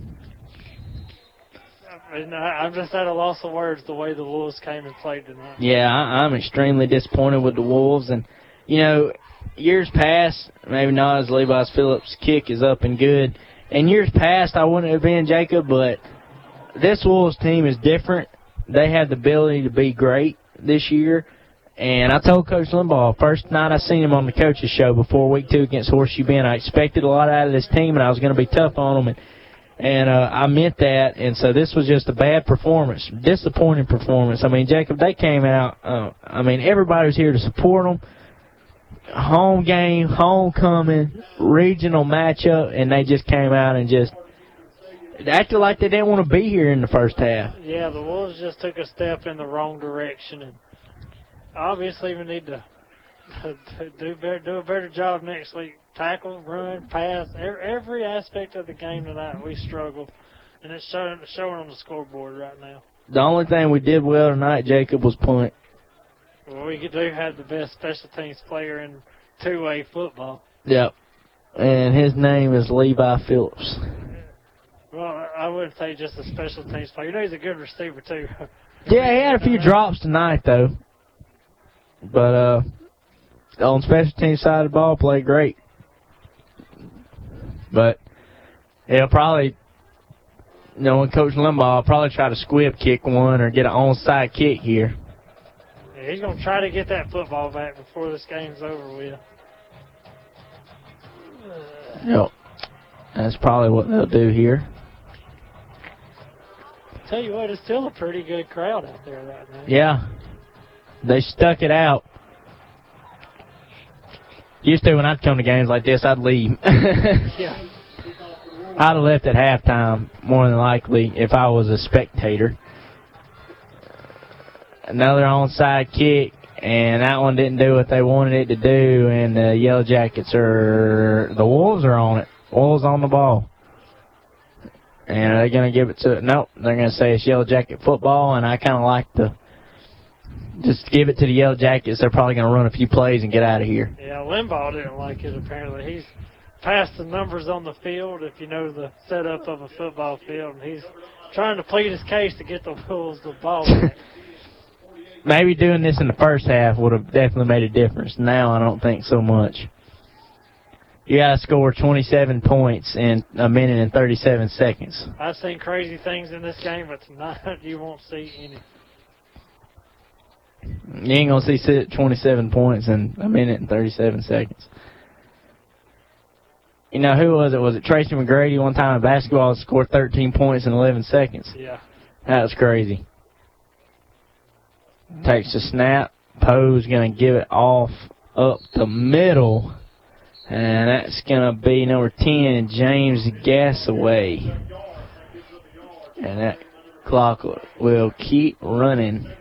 And I'm just at a loss of words the way the Wolves came and played tonight. Yeah, I'm extremely disappointed with the Wolves. And, you know, years past, maybe not as Levi Phillips' kick is up and good. And years past, I wouldn't have been, Jacob, but this Wolves team is different. They have the ability to be great this year. And I told Coach Limbaugh, first night I seen him on the coach's show before week two against Horseshoe Bend, I expected a lot out of this team, and I was going to be tough on them. And, And uh, I meant that, and so this was just a bad performance, disappointing performance. I mean, Jacob, they came out. Uh, I mean, everybody was here to support them. Home game, homecoming, regional matchup, and they just came out and just acted like they didn't want to be here in the first half. Yeah, the Wolves just took a step in the wrong direction, and obviously we need to do better, do a better job next week. Tackle, run, pass, every aspect of the game tonight we struggled, and it's showing, showing on the scoreboard right now. The only thing we did well tonight, Jacob, was punt. Well, we do have the best special teams player in two-way football. Yep. and his name is Levi Phillips. Well, I would say just a special teams player. You know he's a good receiver, too. Yeah, he had a few drops tonight, though. But uh, on special teams side of the ball, played great. But he'll probably, you know, when Coach Limbaugh, I'll probably try to squib kick one or get an onside kick here. Yeah, he's going to try to get that football back before this game's over with. Yep. That's probably what they'll do here. Tell you what, it's still a pretty good crowd out there right now. Yeah. They stuck it out. Used to when I'd come to games like this, I'd leave. Yeah. I'd have left at halftime, more than likely, if I was a spectator. Another onside kick, and that one didn't do what they wanted it to do, and the Yellow Jackets are, the Wolves are on it. Wolves on the ball. And are they going to give it to it? Nope. They're going to say it's Yellow Jacket football, and I kind of like to just give it to the Yellow Jackets. They're probably going to run a few plays and get out of here. Yeah, Limbaugh didn't like it, apparently. He's past the numbers on the field, if you know the setup of a football field, and he's trying to plead his case to get the Wolves the ball back. Maybe doing this in the first half would have definitely made a difference. Now I don't think so much. You got to score twenty-seven points in a minute and thirty-seven seconds. I've seen crazy things in this game, but tonight you won't see any. You ain't going to see twenty-seven points in a minute and thirty-seven seconds. You know, who was it? Was it Tracy McGrady one time in basketball scored thirteen points in eleven seconds? Yeah. That was crazy. Takes the snap. Poe's going to give it off up the middle. And that's going to be number ten, James Gasaway. And that clock will keep running.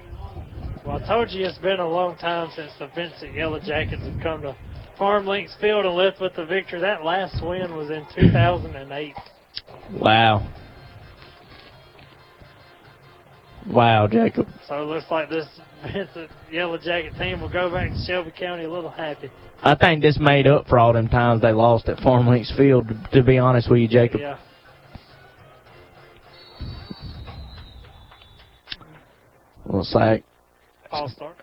Well, I told you it's been a long time since the Vincent Yellow Jackets have come to Farm Links Field and left with the victory. That last win was in two thousand eight. Wow. Wow, Jacob. So it looks like this Vincent Yellow Jacket team will go back to Shelby County a little happy. I think this made up for all them times they lost at Farm Links Field, to, to be honest with you, Jacob. Yeah. Looks like false start.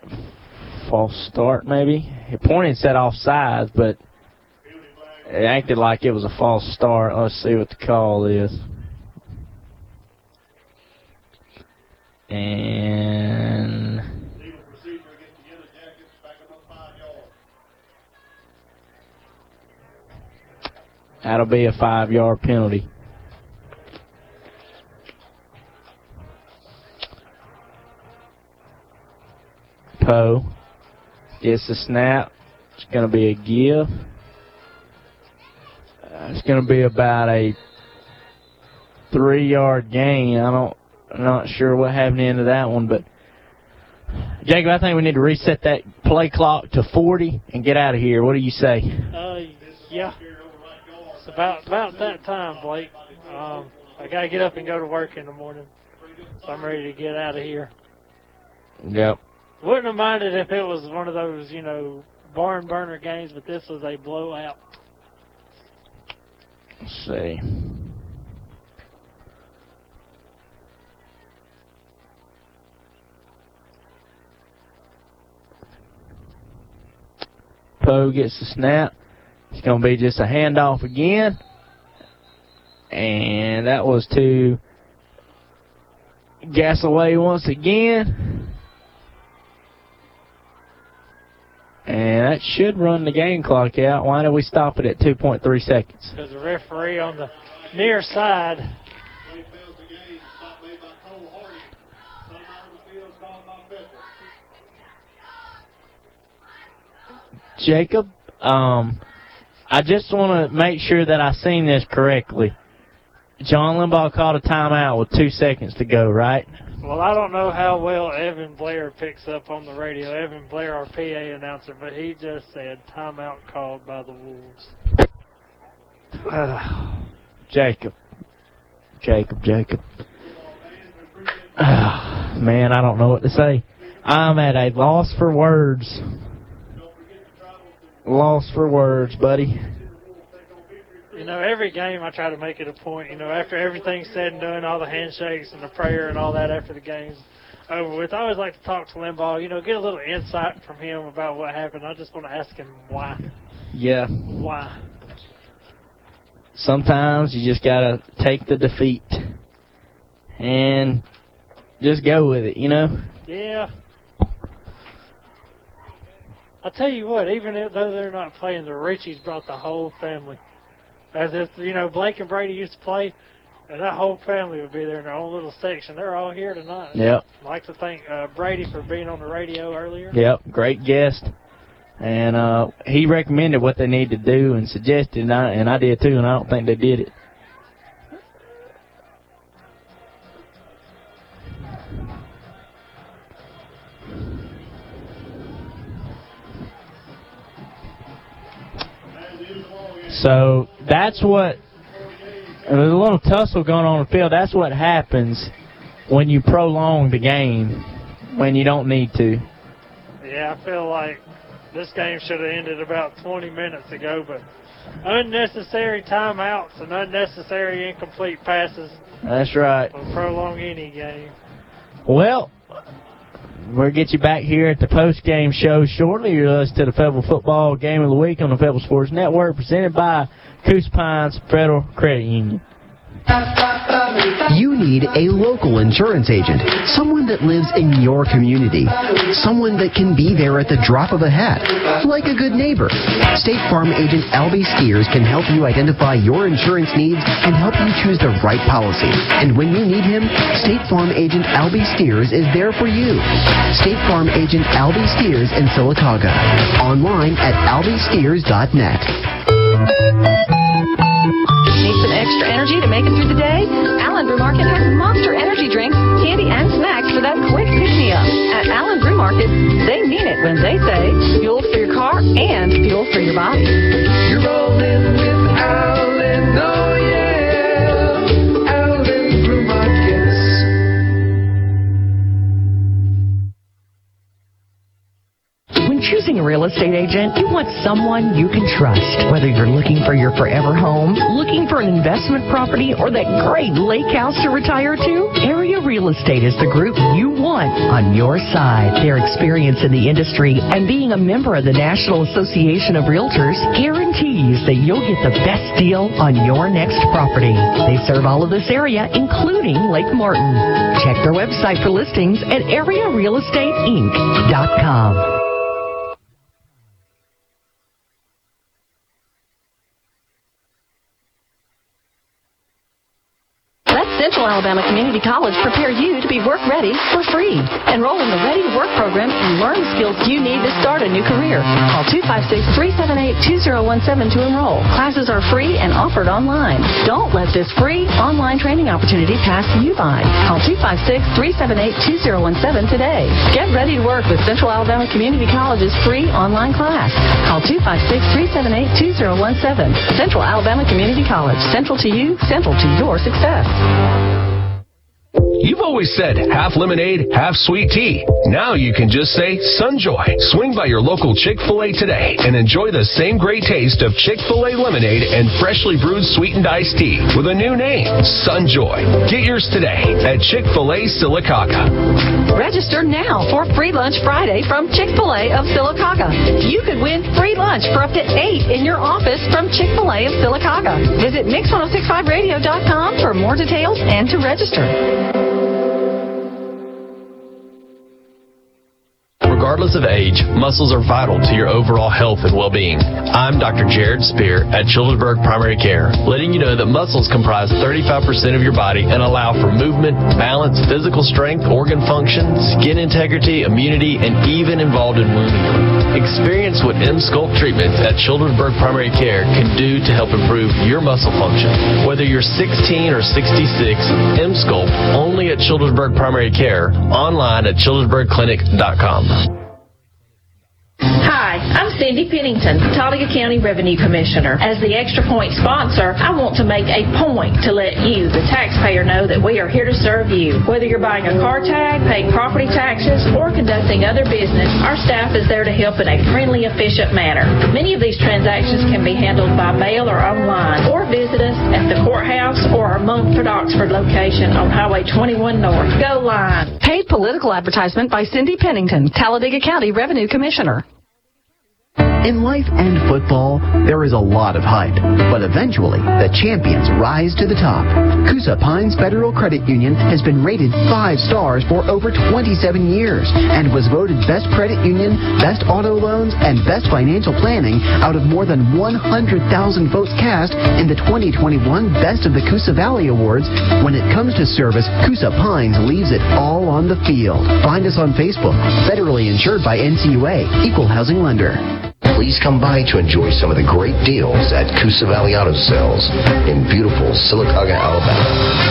False start, maybe. It pointed and said offsides, but it acted like it was a false start. Let's see what the call is. And that'll be a five-yard penalty. Poe gets the snap. It's going to be a give. Uh, it's going to be about a three-yard gain. I don't. I'm not sure what happened into that one, but Jacob, I think we need to reset that play clock to forty and get out of here. What do you say? Uh, yeah, it's about about that time, Blake. Um, I gotta get up and go to work in the morning, so I'm ready to get out of here. Yep. Wouldn't have minded if it was one of those, you know, barn burner games, but this was a blowout. Let's see. Poe gets the snap. It's going to be just a handoff again. And that was to Gasaway once again. And that should run the game clock out. Why did we stop it at two point three seconds? Because the referee on the near side. Jacob, um, I just want to make sure that I seen this correctly. John Limbaugh called a timeout with two seconds to go, right? Well, I don't know how well Evan Blair picks up on the radio. Evan Blair, our P A announcer, but he just said timeout called by the Wolves. Uh, Jacob. Jacob, Jacob. Uh, man, I don't know what to say. I'm at a loss for words. Lost for words, buddy. you know, every game I try to make it a point, you know, after everything's said and done, all the handshakes and the prayer and all that after the game's over with, I always like to talk to Limbaugh, you know, get a little insight from him about what happened. I just want to ask him why. Yeah. Why? Sometimes you just got to take the defeat and just go with it, you know? Yeah. I tell you what, even though they're not playing, the Richies brought the whole family. As if, you know, Blake and Brady used to play, and that whole family would be there in their own little section. They're all here tonight. Yep. I'd like to thank uh, Brady for being on the radio earlier. Yep, great guest. And uh, he recommended what they need to do and suggested, and I, and I did too, and I don't think they did it. So that's what, there's a little tussle going on in the field. That's what happens when you prolong the game when you don't need to. Yeah, I feel like this game should have ended about twenty minutes ago, but unnecessary timeouts and unnecessary incomplete passes. That's right. Will prolong any game. Well, we'll get you back here at the post-game show shortly. You're listening to the Fayetteville Football Game of the Week on the Fayetteville Sports Network, presented by Coosa Pines Federal Credit Union. You need a local insurance agent, someone that lives in your community, someone that can be there at the drop of a hat, like a good neighbor. State Farm agent Albie Steers can help you identify your insurance needs and help you choose the right policy. And when you need him, State Farm agent Albie Steers is there for you. State Farm agent Albie Steers in Sylacauga. Online at albie steers dot net. Need some extra energy to make it through the day? Allen Brew Market has monster energy drinks, candy, and snacks for that quick pick-me-up. At Allen Brew Market, they mean it when they say fuel for your car and fuel for your body. You're rolling with Allen, oh yeah, Allen Brew Markets. When choosing a real estate agent, you want someone you can trust. Whether you're looking for your forever home, looking for an investment property, or that great lake house to retire to, Area Real Estate is the group you want on your side. Their experience in the industry and being a member of the National Association of Realtors guarantees that you'll get the best deal on your next property. They serve all of this area, including Lake Martin. Check their website for listings at area real estate inc dot com. Central Alabama Community College prepare you to be work ready for free. Enroll in the Ready to Work program and learn the skills you need to start a new career. Call two five six, three seven eight, two zero one seven to enroll. Classes are free and offered online. Don't let this free online training opportunity pass you by. Call two five six, three seven eight, two zero one seven today. Get ready to work with Central Alabama Community College's free online class. Call two five six, three seven eight, two zero one seven. Central Alabama Community College. Central to you, central to your success. You've always said half lemonade, half sweet tea. Now you can just say Sunjoy. Swing by your local Chick-fil-A today and enjoy the same great taste of Chick-fil-A lemonade and freshly brewed sweetened iced tea with a new name, Sunjoy. Get yours today at Chick-fil-A Sylacauga. Register now for Free Lunch Friday from Chick-fil-A of Sylacauga. You could win free lunch for up to eight in your office from Chick-fil-A of Sylacauga. Visit mix ten sixty-five radio dot com for more details and to register. Regardless of age, muscles are vital to your overall health and well-being. I'm Doctor Jared Spear at Childersburg Primary Care, letting you know that muscles comprise thirty-five percent of your body and allow for movement, balance, physical strength, organ function, skin integrity, immunity, and even involved in wound healing. Experience what M-Sculpt treatments at Childersburg Primary Care can do to help improve your muscle function. Whether you're sixteen or sixty-six, M-Sculpt only at Childersburg Primary Care, online at childersburg clinic dot com. Hi, I'm Cindy Pennington, Talladega County Revenue Commissioner. As the Extra Point sponsor, I want to make a point to let you, the taxpayer, know that we are here to serve you. Whether you're buying a car tag, paying property taxes, or conducting other business, our staff is there to help in a friendly, efficient manner. Many of these transactions can be handled by mail or online, or house or our Mumford Oxford location on Highway twenty-one North. Go Line. Paid political advertisement by Cindy Pennington, Talladega County Revenue Commissioner. In life and football, there is a lot of hype, but eventually, the champions rise to the top. Coosa Pines Federal Credit Union has been rated five stars for over twenty-seven years and was voted Best Credit Union, Best Auto Loans, and Best Financial Planning out of more than one hundred thousand votes cast in the twenty twenty-one Best of the Coosa Valley Awards. When it comes to service, Coosa Pines leaves it all on the field. Find us on Facebook, federally insured by N C U A, Equal Housing Lender. Please come by to enjoy some of the great deals at Coosa Valley Auto Sales in beautiful Sylacauga, Alabama.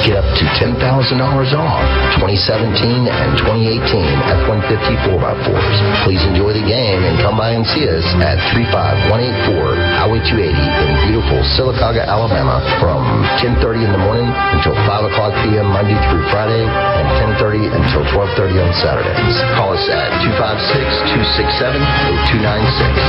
Get up to ten thousand dollars off twenty seventeen and twenty eighteen F one fifty four by fours. Please enjoy the game and come by and see us at three five one eight four Highway two eighty in beautiful Sylacauga, Alabama from ten thirty in the morning until five o'clock p.m. Monday through Friday and ten thirty until twelve thirty on Saturdays. Call us at two five six, two six seven, zero two nine six.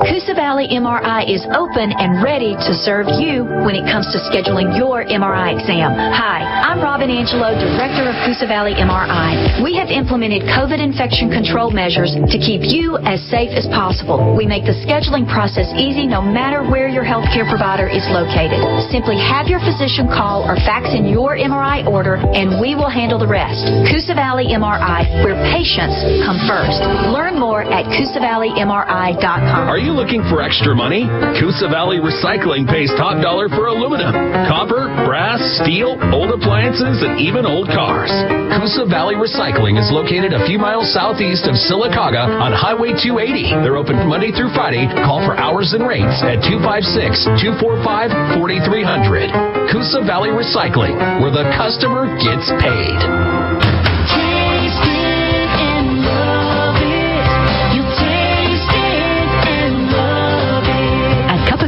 Coosa Valley M R I is open and ready to serve you when it comes to scheduling your M R I exam. Hi, I'm Robin Angelo, Director of Coosa Valley M R I. We have implemented COVID infection control measures to keep you as safe as possible. We make the scheduling process easy no matter where your healthcare provider is located. Simply have your physician call or fax in your M R I order and we will handle the rest. Coosa Valley M R I, where patients come first. Learn more at Coosa Valley M R I dot com. Are you Are you looking for extra money? Coosa Valley Recycling pays top dollar for aluminum, copper, brass, steel, old appliances, and even old cars. Coosa Valley Recycling is located a few miles southeast of Sylacauga on Highway two eighty. They're open Monday through Friday. Call for hours and rates at two five six, two four five, four three zero zero. Coosa Valley Recycling, where the customer gets paid.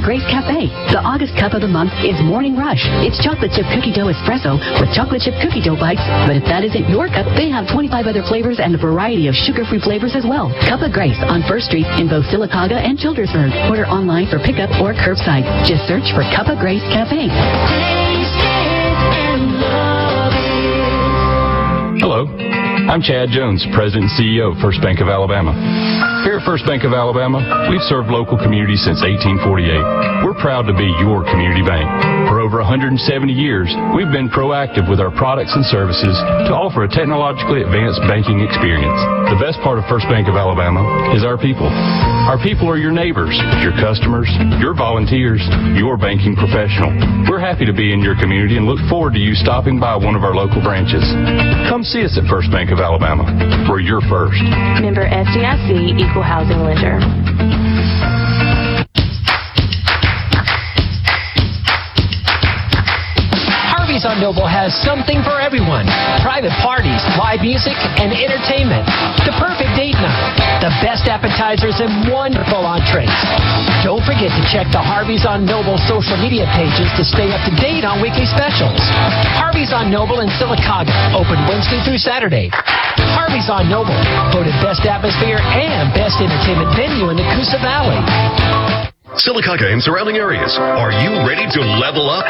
Grace Cafe. The August cup of the month is Morning Rush. It's chocolate chip cookie dough espresso with chocolate chip cookie dough bites. But if that isn't your cup, they have twenty-five other flavors and a variety of sugar-free flavors as well. Cup of Grace on First Street in both Sylacauga and Childersburg. Order online for pickup or curbside. Just search for Cup of Grace Cafe. Hello, I'm Chad Jones, President and C E O of First Bank of Alabama. Here at First Bank of Alabama, we've served local communities since eighteen forty-eight. We're proud to be your community bank. For over one hundred seventy years, we've been proactive with our products and services to offer a technologically advanced banking experience. The best part of First Bank of Alabama is our people. Our people are your neighbors, your customers, your volunteers, your banking professional. We're happy to be in your community and look forward to you stopping by one of our local branches. Come see us at First Bank of Alabama. We're your first. Member S D I C equal housing lender. Harvey's on Noble has something for everyone. Private parties, live music, and entertainment. The perfect date night. The best appetizers and wonderful entrees. Don't forget to check the Harvey's on Noble social media pages to stay up to date on weekly specials. Harvey's on Noble in Sylacauga, open Wednesday through Saturday. Harvey's on Noble, voted best atmosphere and best entertainment venue in the Coosa Valley. Sylacauga and surrounding areas, are you ready to level up?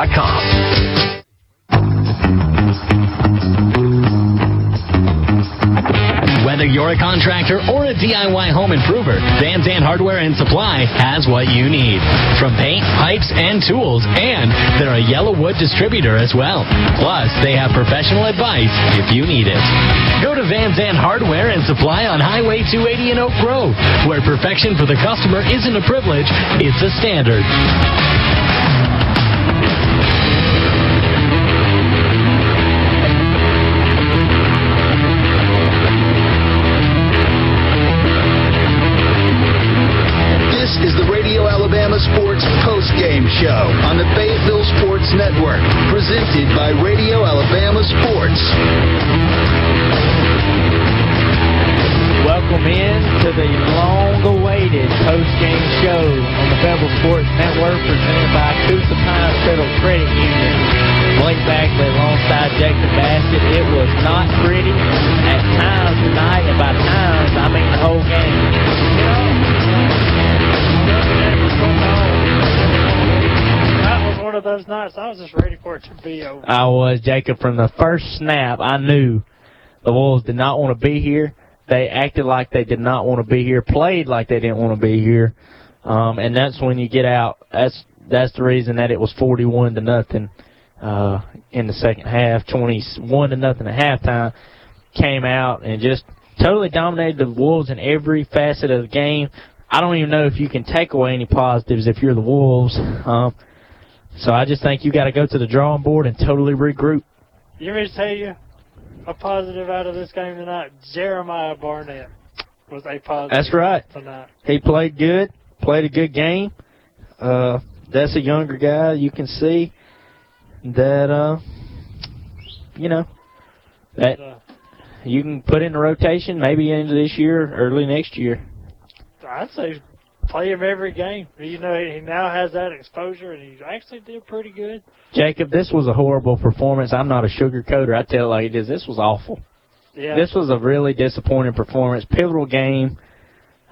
com. Whether you're a contractor or a D I Y home improver, Van Zandt Hardware and Supply has what you need. From paint, pipes, and tools, and they're a Yellowwood distributor as well. Plus, they have professional advice if you need it. Go to Van Zandt Hardware and Supply on Highway two eighty in Oak Grove, where perfection for the customer isn't a privilege, it's a standard. Sports Postgame Show on the Fayetteville Sports Network, presented by Radio Alabama Sports. Welcome in to the long-awaited postgame show on the Fayetteville Sports Network, presented by Coosa Pines Federal Credit Union. Blake Bagley alongside Jacob Bassett. It was not pretty at times tonight, and by times I mean the whole game. One of those nights I was just ready for it to be over. I was, Jacob. From the first snap, I knew the Wolves did not want to be here. They acted like they did not want to be here, played like they didn't want to be here, um, and that's when you get out. That's that's the reason that it was forty-one to nothing uh, in the second half, twenty-one to nothing at halftime. Came out and just totally dominated the Wolves in every facet of the game. I don't even know if you can take away any positives if you're the Wolves. Um, So I just think you got to go to the drawing board and totally regroup. You want me to tell you a positive out of this game tonight? Jeremiah Barnett was a positive. That's right. Tonight. He played good, played a good game. Uh, that's a younger guy. You can see that, uh, you know, that but, uh, you can put in a rotation maybe into this year, early next year. I'd say play him every game. You know, he now has that exposure, and he actually did pretty good. Jacob, this was a horrible performance. I'm not a sugarcoater. I tell it like it is. This was awful. Yeah. This was a really disappointing performance. Pivotal game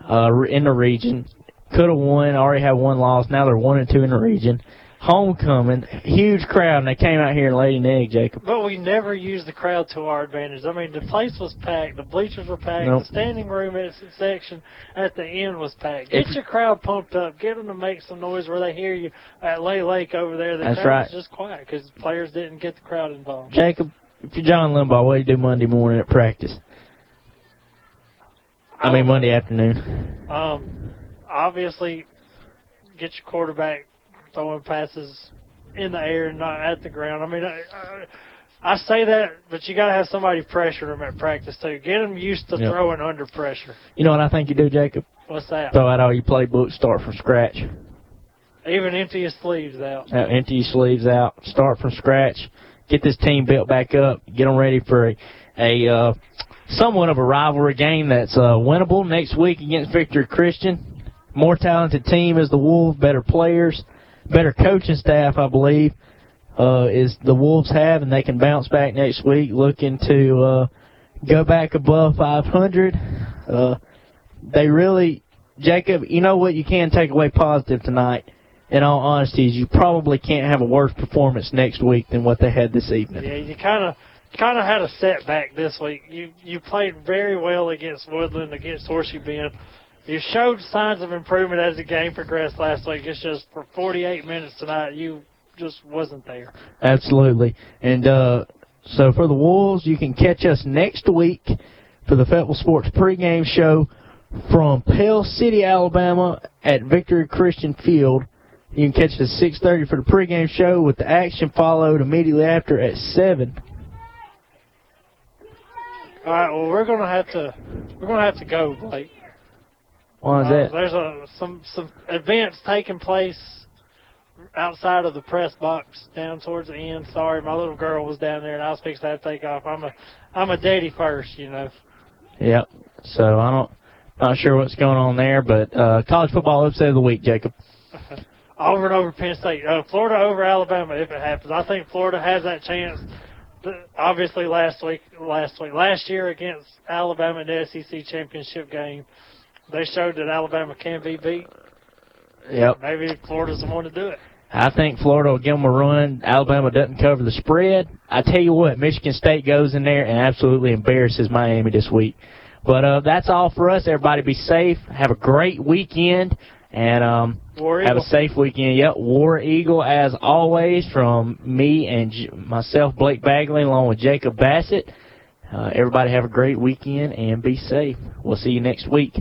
uh, in the region. Could have won. Already had one loss. Now they're one and two in the region. Homecoming, huge crowd, and they came out here and laid an egg, Jacob. But we never used the crowd to our advantage. I mean, the place was packed, the bleachers were packed, nope. The standing room at section at the end was packed. Get if, your crowd pumped up. Get them to make some noise where they hear you at Lay Lake over there. The that's crowd right. was just quiet because players didn't get the crowd involved. Jacob, if you're John Limbaugh, what do you do Monday morning at practice? I, I mean, Monday afternoon. Um, obviously, get your quarterback throwing passes in the air and not at the ground. I mean, I, I, I say that, but you got to have somebody pressuring them at practice, too. Get them used to yep. throwing under pressure. You know what I think you do, Jacob? What's that? Throw out all your playbooks, start from scratch. Even empty your sleeves out. Uh, empty your sleeves out, start from scratch, get this team built back up, get them ready for a, a uh, somewhat of a rivalry game that's uh, winnable next week against Victory Christian. More talented team is the Wolves, better players. Better coaching staff, I believe, uh, is the Wolves have, and they can bounce back next week looking to uh, go back above five hundred. Uh, they really, Jacob, you know what you can take away positive tonight, in all honesty, is you probably can't have a worse performance next week than what they had this evening. Yeah, you kind of kind of had a setback this week. You, you played very well against Woodland, against Horseshoe Bend. You showed signs of improvement as the game progressed last week. It's just for forty-eight minutes tonight, you just wasn't there. Absolutely. And uh, so for the Wolves, you can catch us next week for the Fayetteville Sports pregame show from Pell City, Alabama at Victory Christian Field. You can catch us at six thirty for the pregame show with the action followed immediately after at seven. All right, well, we're going to have to we're going to have to go, Blake. Why is that? Uh, there's a, some some events taking place outside of the press box down towards the end. Sorry, my little girl was down there, and I was fixing to have to take off. I'm a, I'm a daddy first, you know. Yeah, so I don't, not sure what's going on there, but uh, college football upset of the week, Jacob. Over and over Penn State. Uh, Florida over Alabama if it happens. I think Florida has that chance. Obviously, last week, last week, last year against Alabama in the S E C championship game, they showed that Alabama can be beat. Yep. Maybe Florida's the one to do it. I think Florida will give them a run. Alabama doesn't cover the spread. I tell you what, Michigan State goes in there and absolutely embarrasses Miami this week. But uh, that's all for us. Everybody be safe. Have a great weekend. And um, have a safe weekend. Yep, War Eagle, as always, from me and J- myself, Blake Bagley, along with Jacob Bassett. Uh, everybody have a great weekend and be safe. We'll see you next week.